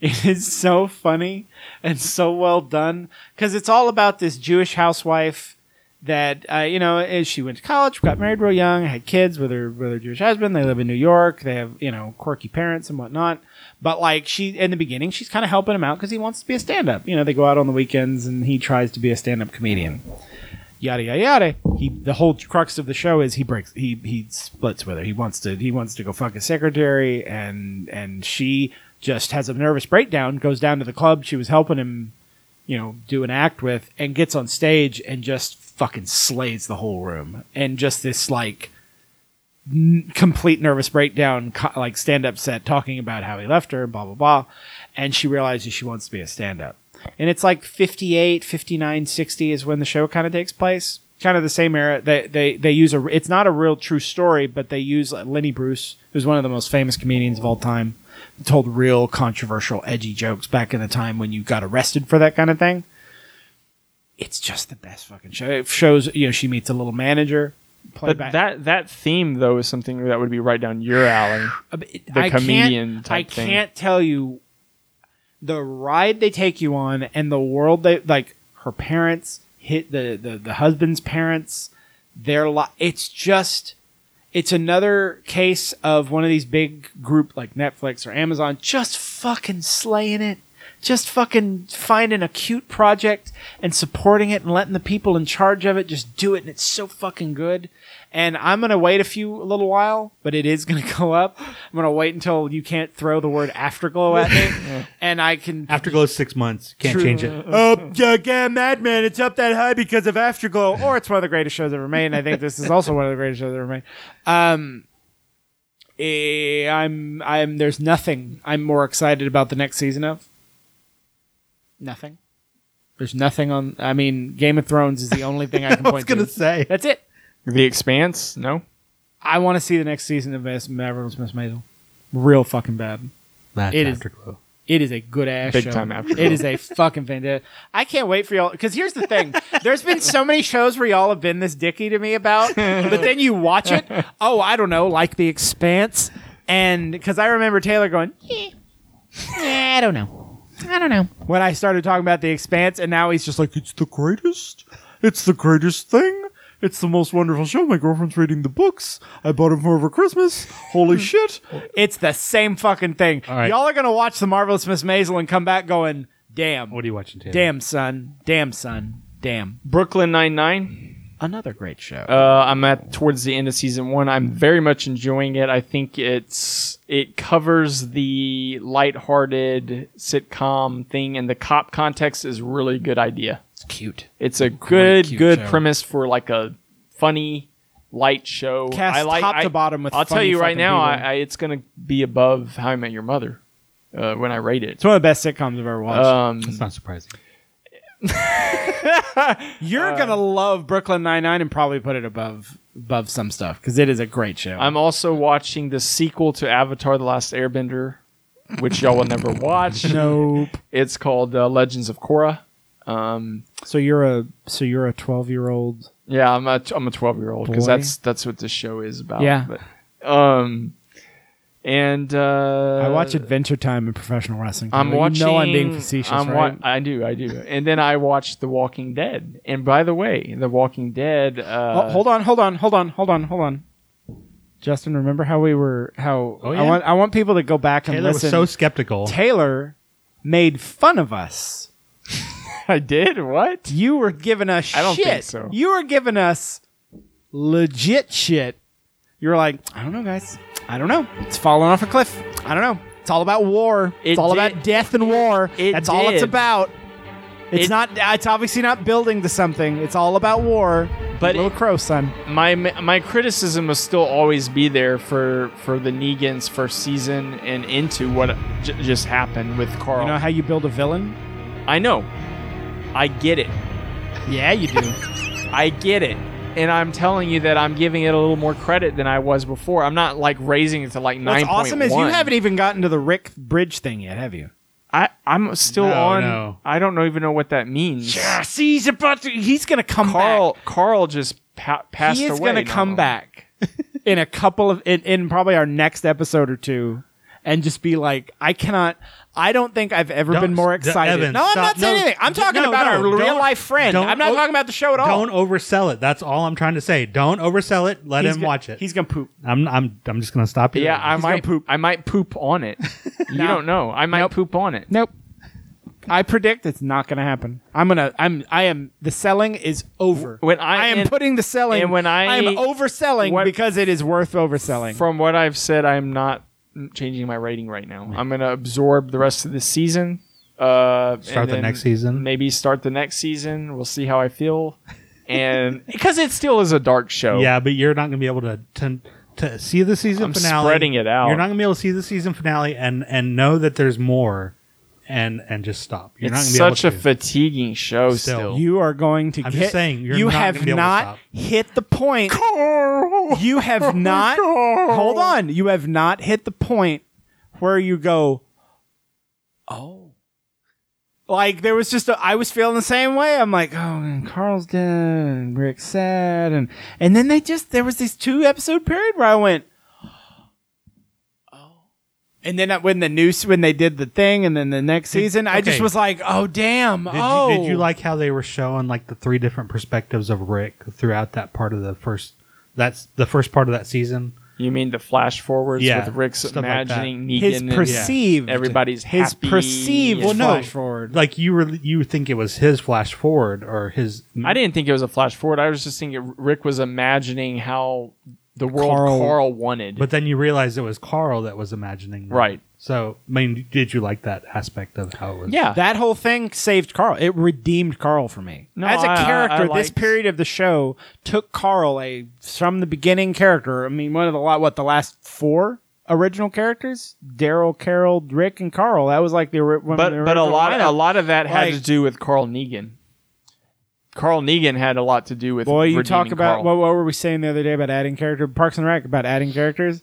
it is so funny and so well done because it's all about this Jewish housewife that, uh, you know, as she went to college, got married real young, had kids with her, with her Jewish husband. They live in New York. They have, you know, quirky parents and whatnot. But, like, she, in the beginning, she's kind of helping him out because he wants to be a stand-up. You know, they go out on the weekends and he tries to be a stand-up comedian. Yada, yada, yada. He, the whole crux of the show is he breaks, he, he splits with her. He wants to, he wants to go fuck his secretary and, and she just has a nervous breakdown, goes down to the club she was helping him, you know, do an act with and gets on stage and just fucking slays the whole room and just this like n- complete nervous breakdown co- like stand-up set talking about how he left her, blah blah blah, and she realizes she wants to be a stand-up. And it's like fifty-eight, fifty-nine, sixty is when the show kind of takes place, kind of the same era. They they they use a it's not a real true story, but they use Lenny Bruce, who's one of the most famous comedians of all time, told real controversial edgy jokes back in the time when you got arrested for that kind of thing. It's just the best fucking show. It shows, you know, she meets a little manager. But back. that that theme though is something that would be right down your alley. The I comedian can't, type I thing. I can't tell you the ride they take you on and the world they like. Her parents hit the the, the husband's parents. Their li- It's just. It's another case of one of these big group like Netflix or Amazon just fucking slaying it. Just fucking finding a cute project and supporting it and letting the people in charge of it just do it. And it's so fucking good. And I'm going to wait a few, a little while, but it is going to go up. I'm going to wait until you can't throw the word Afterglow at me. Yeah. And I can. Afterglow is six months. Can't true. change it. Oh, yeah, Mad Men. It's up that high because of Afterglow. Or it's one of the greatest shows ever made. And I think this is also one of the greatest shows ever made. Um, I'm, I'm, there's nothing I'm more excited about the next season of. Nothing. There's nothing on... I mean, Game of Thrones is the only thing I can point to. I was going to say. That's it. The Expanse? No? I want to see the next season of Miss Marvelous Miss Maisel. Real fucking bad. That's it Afterglow. Is, it is a good ass Big show. Big time Afterglow. It is a fucking fantastic. I can't wait for y'all. Because here's the thing. There's been so many shows where y'all have been this dicky to me about. But then you watch it. Oh, I don't know. Like The Expanse. And because I remember Taylor going, eh, I don't know. I don't know. When I started talking about The Expanse. And now he's just like, it's the greatest. It's the greatest thing. It's the most wonderful show. My girlfriend's reading the books. I bought them over Christmas. Holy shit. It's the same fucking thing. All right. Y'all are going to watch The Marvelous Miss Maisel and come back going, damn. What are you watching, Taylor? Damn, son. Damn, son. Damn. Brooklyn Nine-Nine. Another great show. Uh, I'm at towards the end of season one. I'm very much enjoying it. I think it's it covers the lighthearted sitcom thing, and the cop context is really good idea. Cute. It's a good, cute good show. Premise for like a funny, light show. Cast I like, top I, to bottom with. I'll funny tell you right now, I, I, it's gonna be above How I Met Your Mother uh, when I rate it. It's one of the best sitcoms I've ever watched. Um, That's not surprising. You're uh, gonna love Brooklyn Nine-Nine and probably put it above above some stuff because it is a great show. I'm also watching the sequel to Avatar: The Last Airbender, which y'all will never watch. Nope. It's called uh, Legends of Korra. Um, so you're a so you're a twelve year old. Yeah, I'm a I'm a twelve year old because that's that's what this show is about. Yeah. But, um, and uh, I watch Adventure Time and professional wrestling. I'm you watching. Know I'm being facetious. I'm right? wa- I do. I do. And then I watched The Walking Dead. And by the way, The Walking Dead. Uh, oh, hold on! Hold on! Hold on! Hold on! Hold on! Justin, remember how we were? How oh, yeah. I want I want people to go back Taylor and listen. Taylor was so skeptical. Taylor made fun of us. I did? What? You were giving us shit. I don't think so. You were giving us legit shit. You were like, I don't know, guys. I don't know. It's falling off a cliff. I don't know. It's all about war. It it's all did. About death and war. It That's did. All it's about. It's it, not. It's obviously not building to something. It's all about war. But little it, crow, son. My my criticism will still always be there for for the Negan's first season and into what j- just happened with Carl. You know how you build a villain? I know. I get it. Yeah, you do. I get it. And I'm telling you that I'm giving it a little more credit than I was before. I'm not like raising it to like nine point one. What's awesome is you haven't even gotten to the Rick Bridge thing yet, have you? I, I'm still no, on. No. I don't even know what that means. Yes, he's about to. He's going to come Carl, back. Carl just pa- passed away. He's going to come back in a couple of, in, in probably our next episode or two. And just be like, I cannot, I don't think I've ever don't, been more excited. Evan, no, I'm stop, not saying no, anything. I'm talking no, about no, our real life friend. I'm not o- talking about the show at all. Don't oversell it. That's all I'm trying to say. Don't oversell it. Let he's him gonna, watch it. He's going to poop. I'm I'm. I'm just going to stop you. Yeah, I he's might poop. I might poop on it. You no. don't know. I might nope. poop on it. Nope. I predict it's not going to happen. I'm going to, I'm, I am, the selling is over. When I, I am and, putting the selling, and when I, I am overselling what, because it is worth overselling. From what I've said, I'm not changing my rating right now. I'm going to absorb the rest of this season. Uh, start the next season. Maybe start the next season. We'll see how I feel. And because it still is a dark show. Yeah, but you're not going to be able to, to to see the season I'm finale. I'm spreading it out. You're not going to be able to see the season finale and, and know that there's more and and just stop. You're it's not gonna be such able to. A fatiguing show still. still. You are going to I'm get... I'm saying, you're you not have gonna be not able to stop. Hit the point... You have not, oh hold on, you have not hit the point where you go, oh. Like, there was just, a, I was feeling the same way. I'm like, oh, and Carl's dead, and Rick's sad, and, and then they just, there was this two episode period where I went, oh. And then when the news, when they did the thing, and then the next did, season, okay. I just was like, oh, damn, did oh. You, did you like how they were showing, like, the three different perspectives of Rick throughout that part of the first That's the first part of that season. You mean the flash forwards yeah, with Rick's imagining like Negan his and perceived, everybody's his happy. Perceived his perceived well, no, flash forward. Like you were, you think it was his flash forward or his. I didn't think it was a flash forward. I was just thinking Rick was imagining how the world Carl, Carl wanted. But then you realize it was Carl that was imagining that. Right. So, I mean, did you like that aspect of how it was? Yeah. That whole thing saved Carl. It redeemed Carl for me. No, as a I, character, I, I liked... this period of the show took Carl, a from the beginning character, I mean, one of the, what, the last four original characters? Daryl, Carol, Rick, and Carl. That was like the, one but, of the original But a lot, a lot of that had like, to do with Carl Negan. Carl Negan had a lot to do with. Well, you talk about what, what were we saying the other day about adding character? Parks and Rec about adding characters.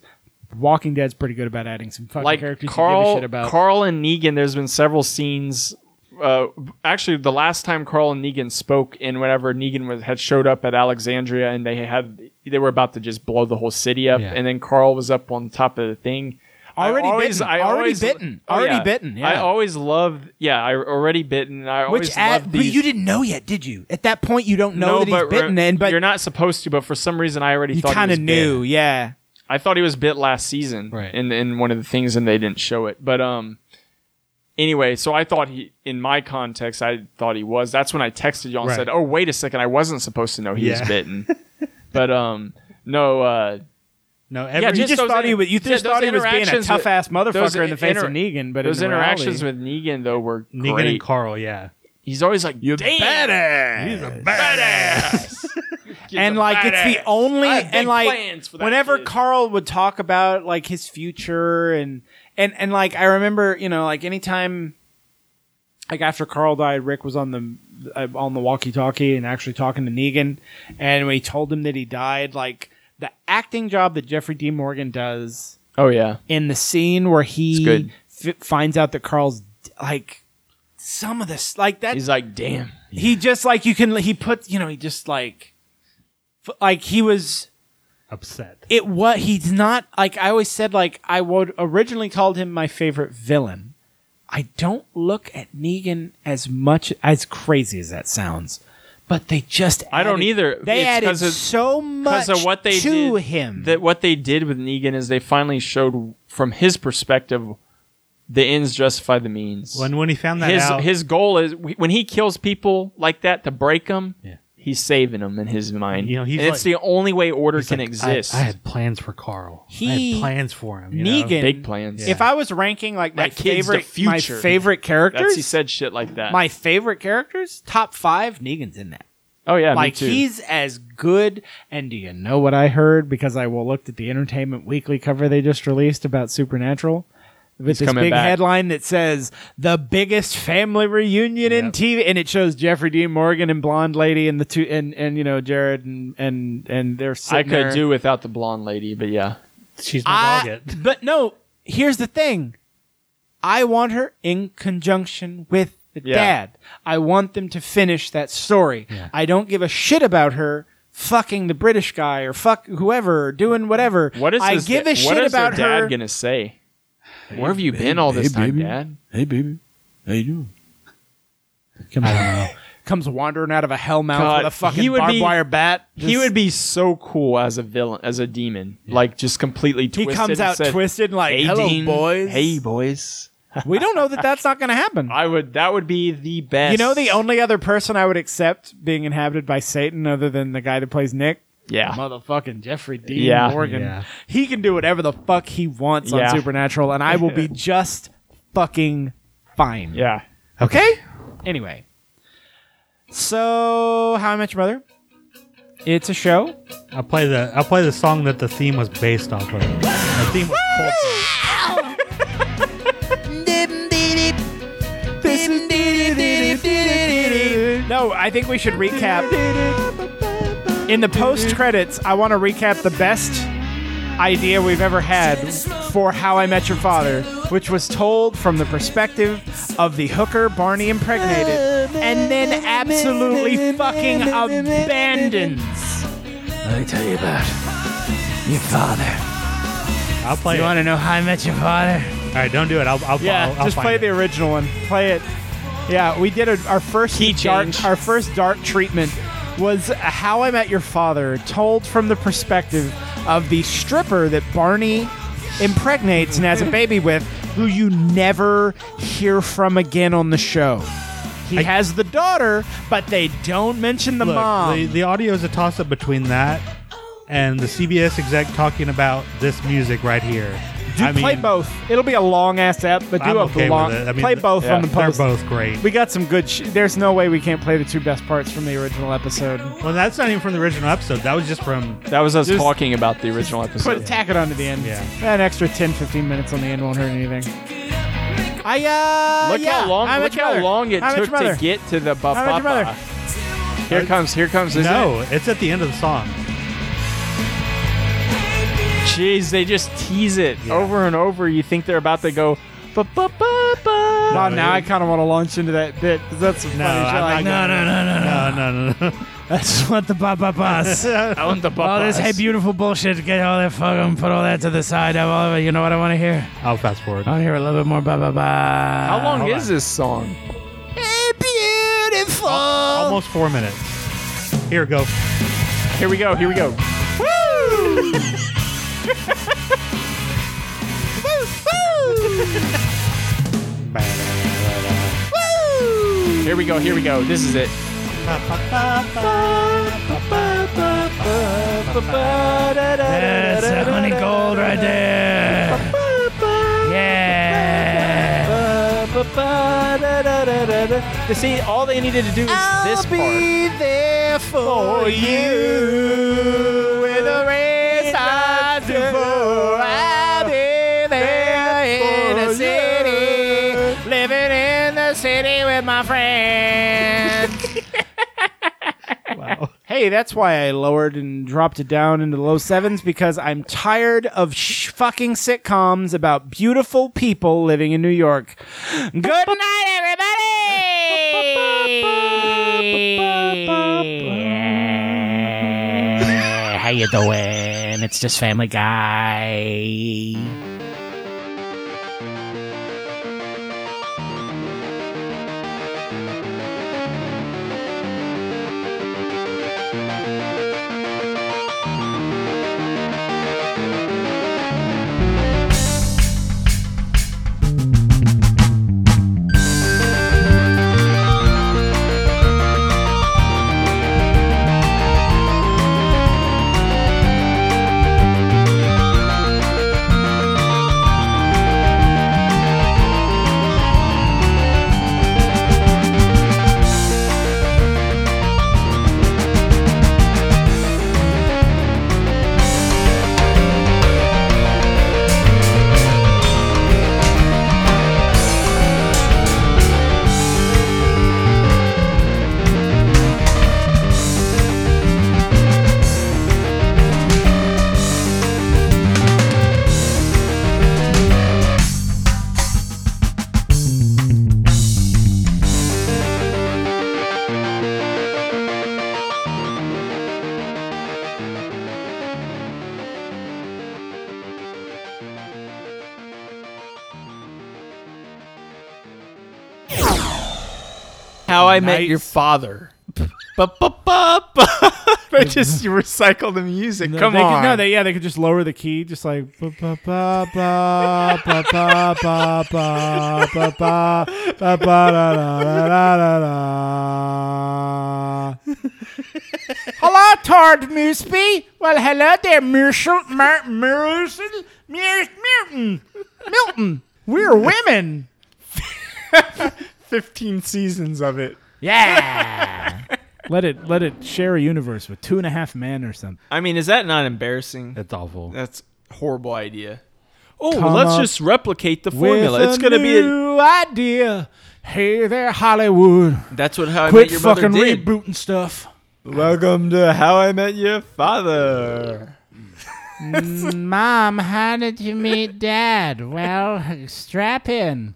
Walking Dead's pretty good about adding some fucking like characters Carl, you give a shit about. Carl and Negan. There's been several scenes. Uh, actually, the last time Carl and Negan spoke, in whenever Negan was, had showed up at Alexandria, and they had they were about to just blow the whole city up, yeah. and then Carl was up on top of the thing. Already always, bitten. I already always, bitten. Oh, already yeah. bitten. Yeah. I always loved. Yeah, I already bitten. I always Which loved ad, these. But you didn't know yet, did you? At that point, you don't know no, that but he's bitten. Re- and, but you're not supposed to. But for some reason, I already you thought kind of knew. Bit. Yeah, I thought he was bit last season, right? In in one of the things, and they didn't show it. But um, anyway, so I thought he, in my context, I thought he was. That's when I texted y'all and right. said, "Oh, wait a second, I wasn't supposed to know he yeah. was bitten." But um, no. uh No, every, yeah, just you just thought in, he was. You just yeah, thought he was being a tough with, ass motherfucker in the face inter, of Negan. But those in interactions reality, with Negan though were Negan great. and Carl. Yeah, he's always like, "You're badass." He's a badass. and a like, badass. It's the only and like, whenever kid. Carl would talk about like his future and and and like, I remember, you know, like anytime, like after Carl died, Rick was on the uh, on the walkie-talkie and actually talking to Negan, and when he told him that he died, like. The acting job that Jeffrey Dean Morgan does. Oh yeah, in the scene where he f- finds out that Carl's like some of this, like that. He's like, damn. He yeah. just like you can. He put you know. He just like, f- like he was upset. It what he's not like. I always said like I would originally called him my favorite villain. I don't look at Negan as much as crazy as that sounds. But they just added, I don't either. They it's added of, so much of what they to did, him. That what they did with Negan is they finally showed, from his perspective, the ends justify the means. When when he found that his, out. His goal is, when he kills people like that to break them, yeah. he's saving them in his mind. You know, he's and like, it's the only way order can like, exist. I, I had plans for Carl. He, I had plans for him. You Negan. Know? Big plans. Yeah. If I was ranking like my favorite, my favorite characters. That's, he said shit like that. My favorite characters, top five, Negan's in that. Oh, yeah, like, me too. He's as good. And do you know what I heard? Because I well, looked at the Entertainment Weekly cover they just released about Supernatural. With he's this big back. headline that says, the biggest family reunion yep. in T V. And it shows Jeffrey Dean Morgan and Blonde Lady and, the two, and, and you know, Jared and, and, and they're I could there. do without the Blonde Lady, but yeah. She's my dog yet. But no, here's the thing. I want her in conjunction with the yeah. dad. I want them to finish that story. Yeah. I don't give a shit about her fucking the British guy or fuck whoever or doing whatever. What is I his give da- a shit what is about her dad her. gonna say? Hey, where have you baby, been all this hey, time, baby. Dad? Hey, baby. How you doing? Come on. uh, comes wandering out of a hell mouth God, with a fucking barbed be, wire bat. Just, he would be so cool as a villain, as a demon. Yeah. Like, just completely twisted. He comes out said, twisted like, hey, hello, Dean. boys. Hey, boys. We don't know that that's not going to happen. I would. That would be the best. You know the only other person I would accept being inhabited by Satan other than the guy that plays Nick? Yeah. Motherfucking Jeffrey Dean yeah. Morgan. Yeah. He can do whatever the fuck he wants yeah. on Supernatural, and I will be just fucking fine. Yeah. Okay? okay? Anyway. So, How I Met Your Mother. It's a show. I'll play the I'll play the song that the theme was based off of. The theme was Coldplay. No, I think we should recap. In the post credits, I want to recap the best idea we've ever had for How I Met Your Father, which was told from the perspective of the hooker Barney impregnated and then absolutely fucking abandons. Let me tell you about your father. I'll play you it. You want to know How I Met Your Father? All right, don't do it. I'll, I'll, yeah, I'll, I'll just play it. The original one. Play it. Yeah, we did a, our first Key dark, our first dark treatment. Was How I Met Your Father told from the perspective of the stripper that Barney impregnates and has a baby with, who you never hear from again on the show. He I, has the daughter, but they don't mention the look, mom. The, the audio is a toss-up between that and the C B S exec talking about this music right here. Do I play mean, both. It'll be a long ass app, but do I'm a okay long. I mean, play both yeah, on the post. They're both great. We got some good. Sh- There's no way we can't play the two best parts from the original episode. Well, that's not even from the original episode. That was just from. That was us just, talking about the original episode. Put, yeah. Tack it on to the end. Yeah. An extra ten, fifteen minutes on the end won't hurt anything. I uh. Look yeah, how long. Look how long it took to get to the Baba. Here comes, here comes. Is no, it? It's at the end of the song. Jeez, they just tease it yeah. over and over. You think they're about to go. Ba, ba, ba, ba. No, now I kind of want to launch into that bit because that's a funny no, show. Like, no, no, no, no, no, no, no, no. That's what the ba-ba-bas. I want the ba-bas. All this hey, beautiful bullshit. Get all that fucking, put all that to the side. I all of it. You know what I want to hear? I'll fast forward. I want to hear a little bit more ba-ba-ba. How long Hold is on. This song? Hey, beautiful. Al- almost four minutes. Here, go. Here we go. Here we go. Woo! Here we go, here we go. This is it. That's a honey gold right there. Yeah. You see, all they needed to do is I'll this part. I'll be there for you with the race I do. I'll be there in the city, living in the city with my friends. Wow. Hey, that's why I lowered and dropped it down into the low sevens, because I'm tired of sh- fucking sitcoms about beautiful people living in New York. Good night, everybody! Yeah, how you doing? It's just Family Guy. How I nice. Met Your Father. They just recycle the music. No, Come they on. Could, no, they, yeah, they could just lower the key, just like. Hello, Tard Mooseby. Well, hello there, Marshall, Martin, Martin, Milton, Milton. We're women. Fifteen seasons of it. Yeah. let it let it share a universe with Two and a Half Men or something. I mean, is that not embarrassing? That's awful. That's a horrible idea. Oh, well, let's just replicate the formula. It's gonna be a new idea. Hey there, Hollywood. That's what How I Met Your Mother did. Quit fucking rebooting stuff. Welcome to How I Met Your Father. Mom, how did you meet Dad? Well, strap in.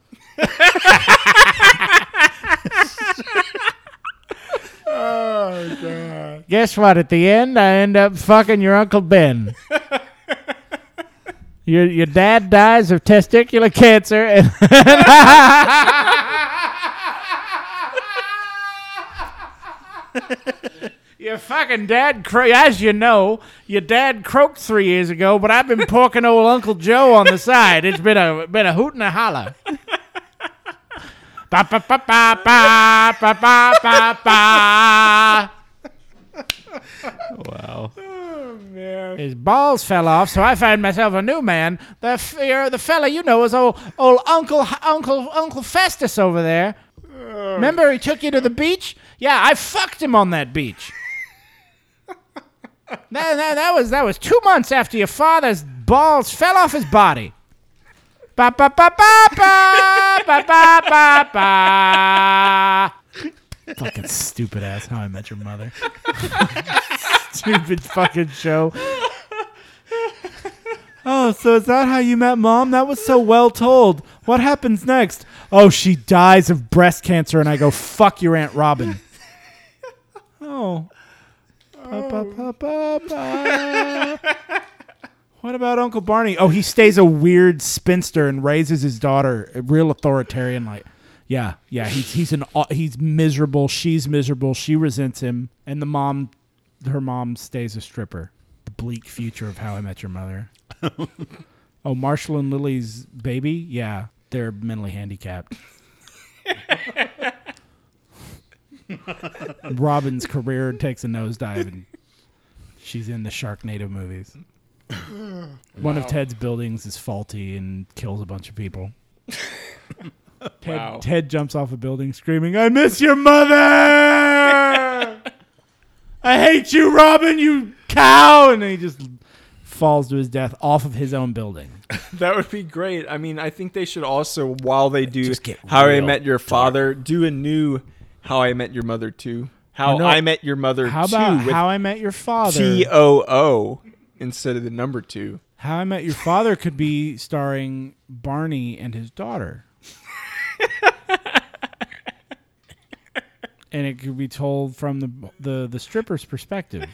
Oh god. Guess what? At the end I end up fucking your Uncle Ben. Your your dad dies of testicular cancer and your fucking dad cro- as you know, your dad croaked three years ago, but I've been porking old Uncle Joe on the side. It's been a been a hoot and a holler. Ba, ba, ba, ba, ba, ba, ba, ba. Wow. Oh, man. His balls fell off, so I found myself a new man. The fear, the fella you know is old, old Uncle Uncle Uncle Festus over there. Oh. Remember he took you to the beach? Yeah, I fucked him on that beach. that, that, that, was, that was two months after your father's balls fell off his body. Ba ba ba ba ba ba ba ba ba. Fucking stupid ass How I Met Your Mother. Stupid fucking show. Oh, so is that how you met Mom? That was so well told. What happens next? Oh, she dies of breast cancer, and I go, fuck your Aunt Robin. Oh. Oh. What about Uncle Barney? Oh, he stays a weird spinster and raises his daughter. A real authoritarian, like, yeah, yeah. He's he's an he's miserable. She's miserable. She resents him, and the mom, her mom, stays a stripper. The bleak future of How I Met Your Mother. Oh, Marshall and Lily's baby? Yeah, they're mentally handicapped. Robin's career takes a nosedive, and she's in the Sharknado movies. One wow. of Ted's buildings is faulty and kills a bunch of people. Ted, wow. Ted jumps off a building screaming, I miss your mother! I hate you, Robin, you cow! And he just... falls to his death off of his own building. That would be great. I mean, I think they should also, while they do How I Met Your Father, do a new How I Met Your Mother two. How I Met Your Mother two. How about How I Met Your Father? T O O instead of the number two. How I Met Your Father could be starring Barney and his daughter. And it could be told from the the, the stripper's perspective.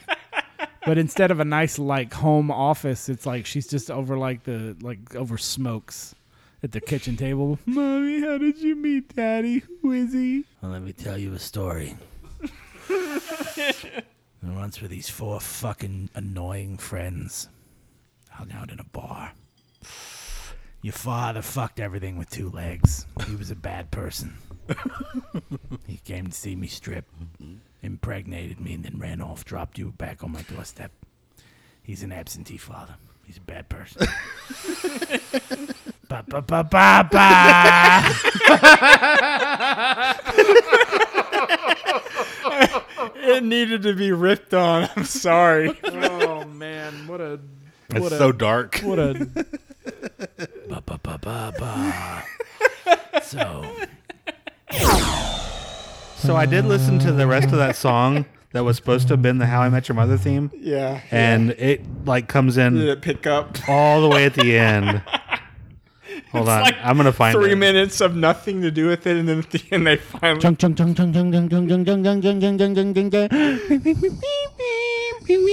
But instead of a nice like home office, it's like she's just over like the like over smokes at the kitchen table. Mommy, how did you meet Daddy? Who is he? Well, let me tell you a story. And once with these four fucking annoying friends, hung out in a bar. Your father fucked everything with two legs. He was a bad person. He came to see me strip. Impregnated me and then ran off, dropped you back on my doorstep. He's an absentee father. He's a bad person. Ba ba ba ba ba. It needed to be ripped on. I'm sorry. Oh man, what a what It's a, so dark. What a ba ba ba ba ba. So So I did listen to the rest of that song that was supposed to have been the How I Met Your Mother theme. Yeah. And yeah. it like comes in. Did it pick up? All the way at the end. Hold it's on. Like I'm going to find three it. Three minutes of nothing to do with it. And then at the end they finally. Chung, chung, chung, chung, chung, chung, chung, chung, chung, chung, chung, chung, chung,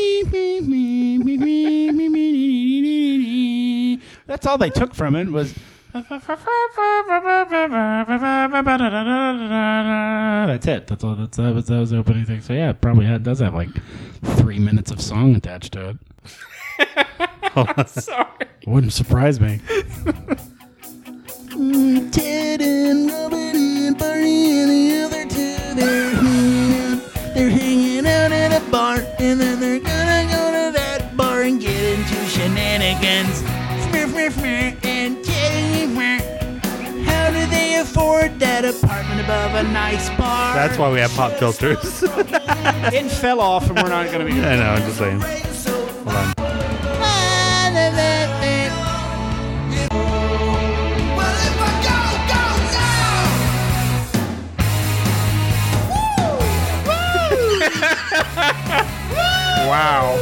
chung, chung, chung. That's all they took from it was. That's it. That's all. That's that was that was the opening thing. So yeah, it probably had, does have like three minutes of song attached to it. Sorry, wouldn't surprise me. Ted and Robin and Barney and the other two, they're hanging out. They're hanging out at a bar, and then they're gonna go to that bar and get into shenanigans. And how do they afford that apartment above a nice bar? That's why we have pop filters. It fell off, and we're not going to be good. I know, I'm just saying. Hold on. Wow.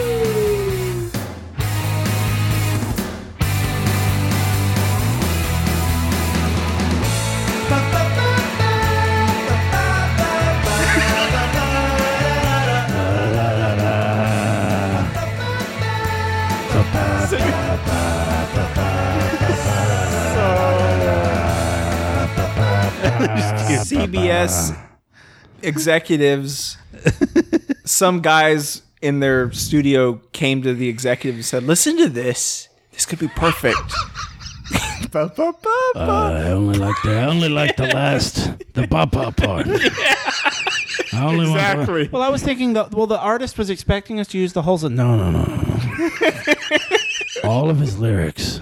C B S executives, some guys in their studio came to the executive and said, listen to this. This could be perfect. Ba, ba, ba, ba. Uh, I only like the, I only like the last, the ba-ba part. Yeah. I only exactly. Want to... Well, I was thinking, the, well, the artist was expecting us to use the whole... No, no, no, no. All of his lyrics,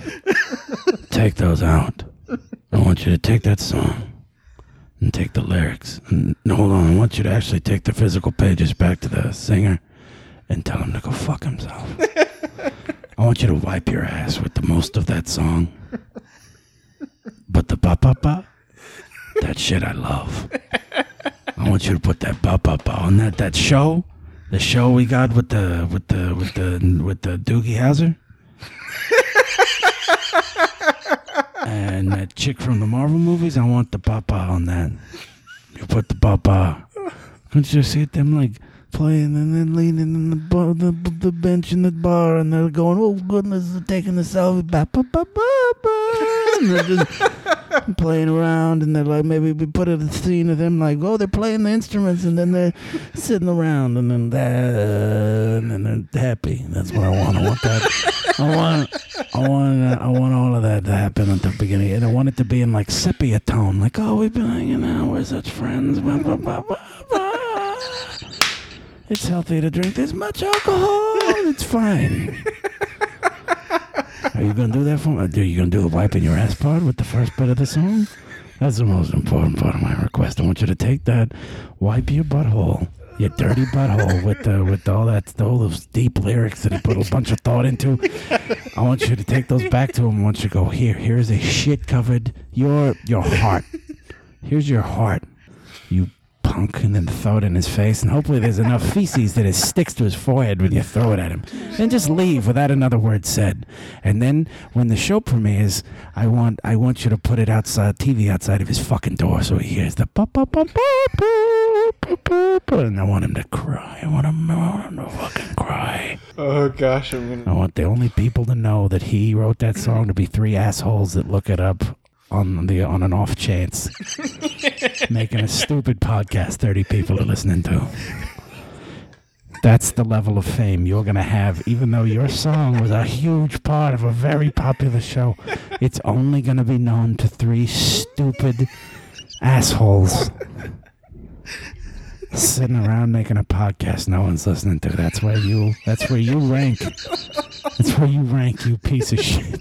take those out. I want you to take that song and take the lyrics. And hold on, I want you to actually take the physical pages back to the singer and tell him to go fuck himself. I want you to wipe your ass with the most of that song. But the ba-ba-ba, that shit I love. I want you to put that ba ba ba on that that show, the show we got with the with the with the with the Doogie Howser, and that chick from the Marvel movies. I want the ba ba on that. You put the ba ba. Couldn't you see them like playing and then leaning in the bar, the, the bench in the bar, and they're going, "Oh goodness," they're taking the selfie, ba ba ba ba ba, and they're just playing around, and they're like, maybe we put a scene of them like, oh, they're playing the instruments, and then they're sitting around, and then that, and then they're happy. That's what I want. I want that. I want. I want. I want all of that to happen at the beginning, and I want it to be in like sepia tone, like, oh, we've been hanging out, we're such friends. Blah, blah, blah, blah, blah. It's healthy to drink this much alcohol. It's fine. Are you gonna do that for me? Are you gonna do a wiping your ass part with the first bit of the song? That's the most important part of my request. I want you to take that, wipe your butthole, your dirty butthole, with the with all that all those deep lyrics that he put a bunch of thought into. I want you to take those back to him. I want you to go, here. Here's a shit covered your your heart. Here's your heart. You punk, and then throw it in his face, and hopefully there's enough feces that it sticks to his forehead when you throw it at him. Then just leave without another word said. And then when the show premieres, I want I want you to put it outside, T V outside of his fucking door, so he hears the pop pop pop pop pop, and I want him to cry. I want him, I want him to fucking cry. Oh gosh, I'm gonna. I want the only people to know that he wrote that song to be three assholes that look it up on the on an off chance. Making a stupid podcast thirty people are listening to. That's the level of fame you're going to have, even though your song was a huge part of a very popular show. It's only going to be known to three stupid assholes sitting around making a podcast no one's listening to. That's where you that's where you rank. That's where you rank, you piece of shit.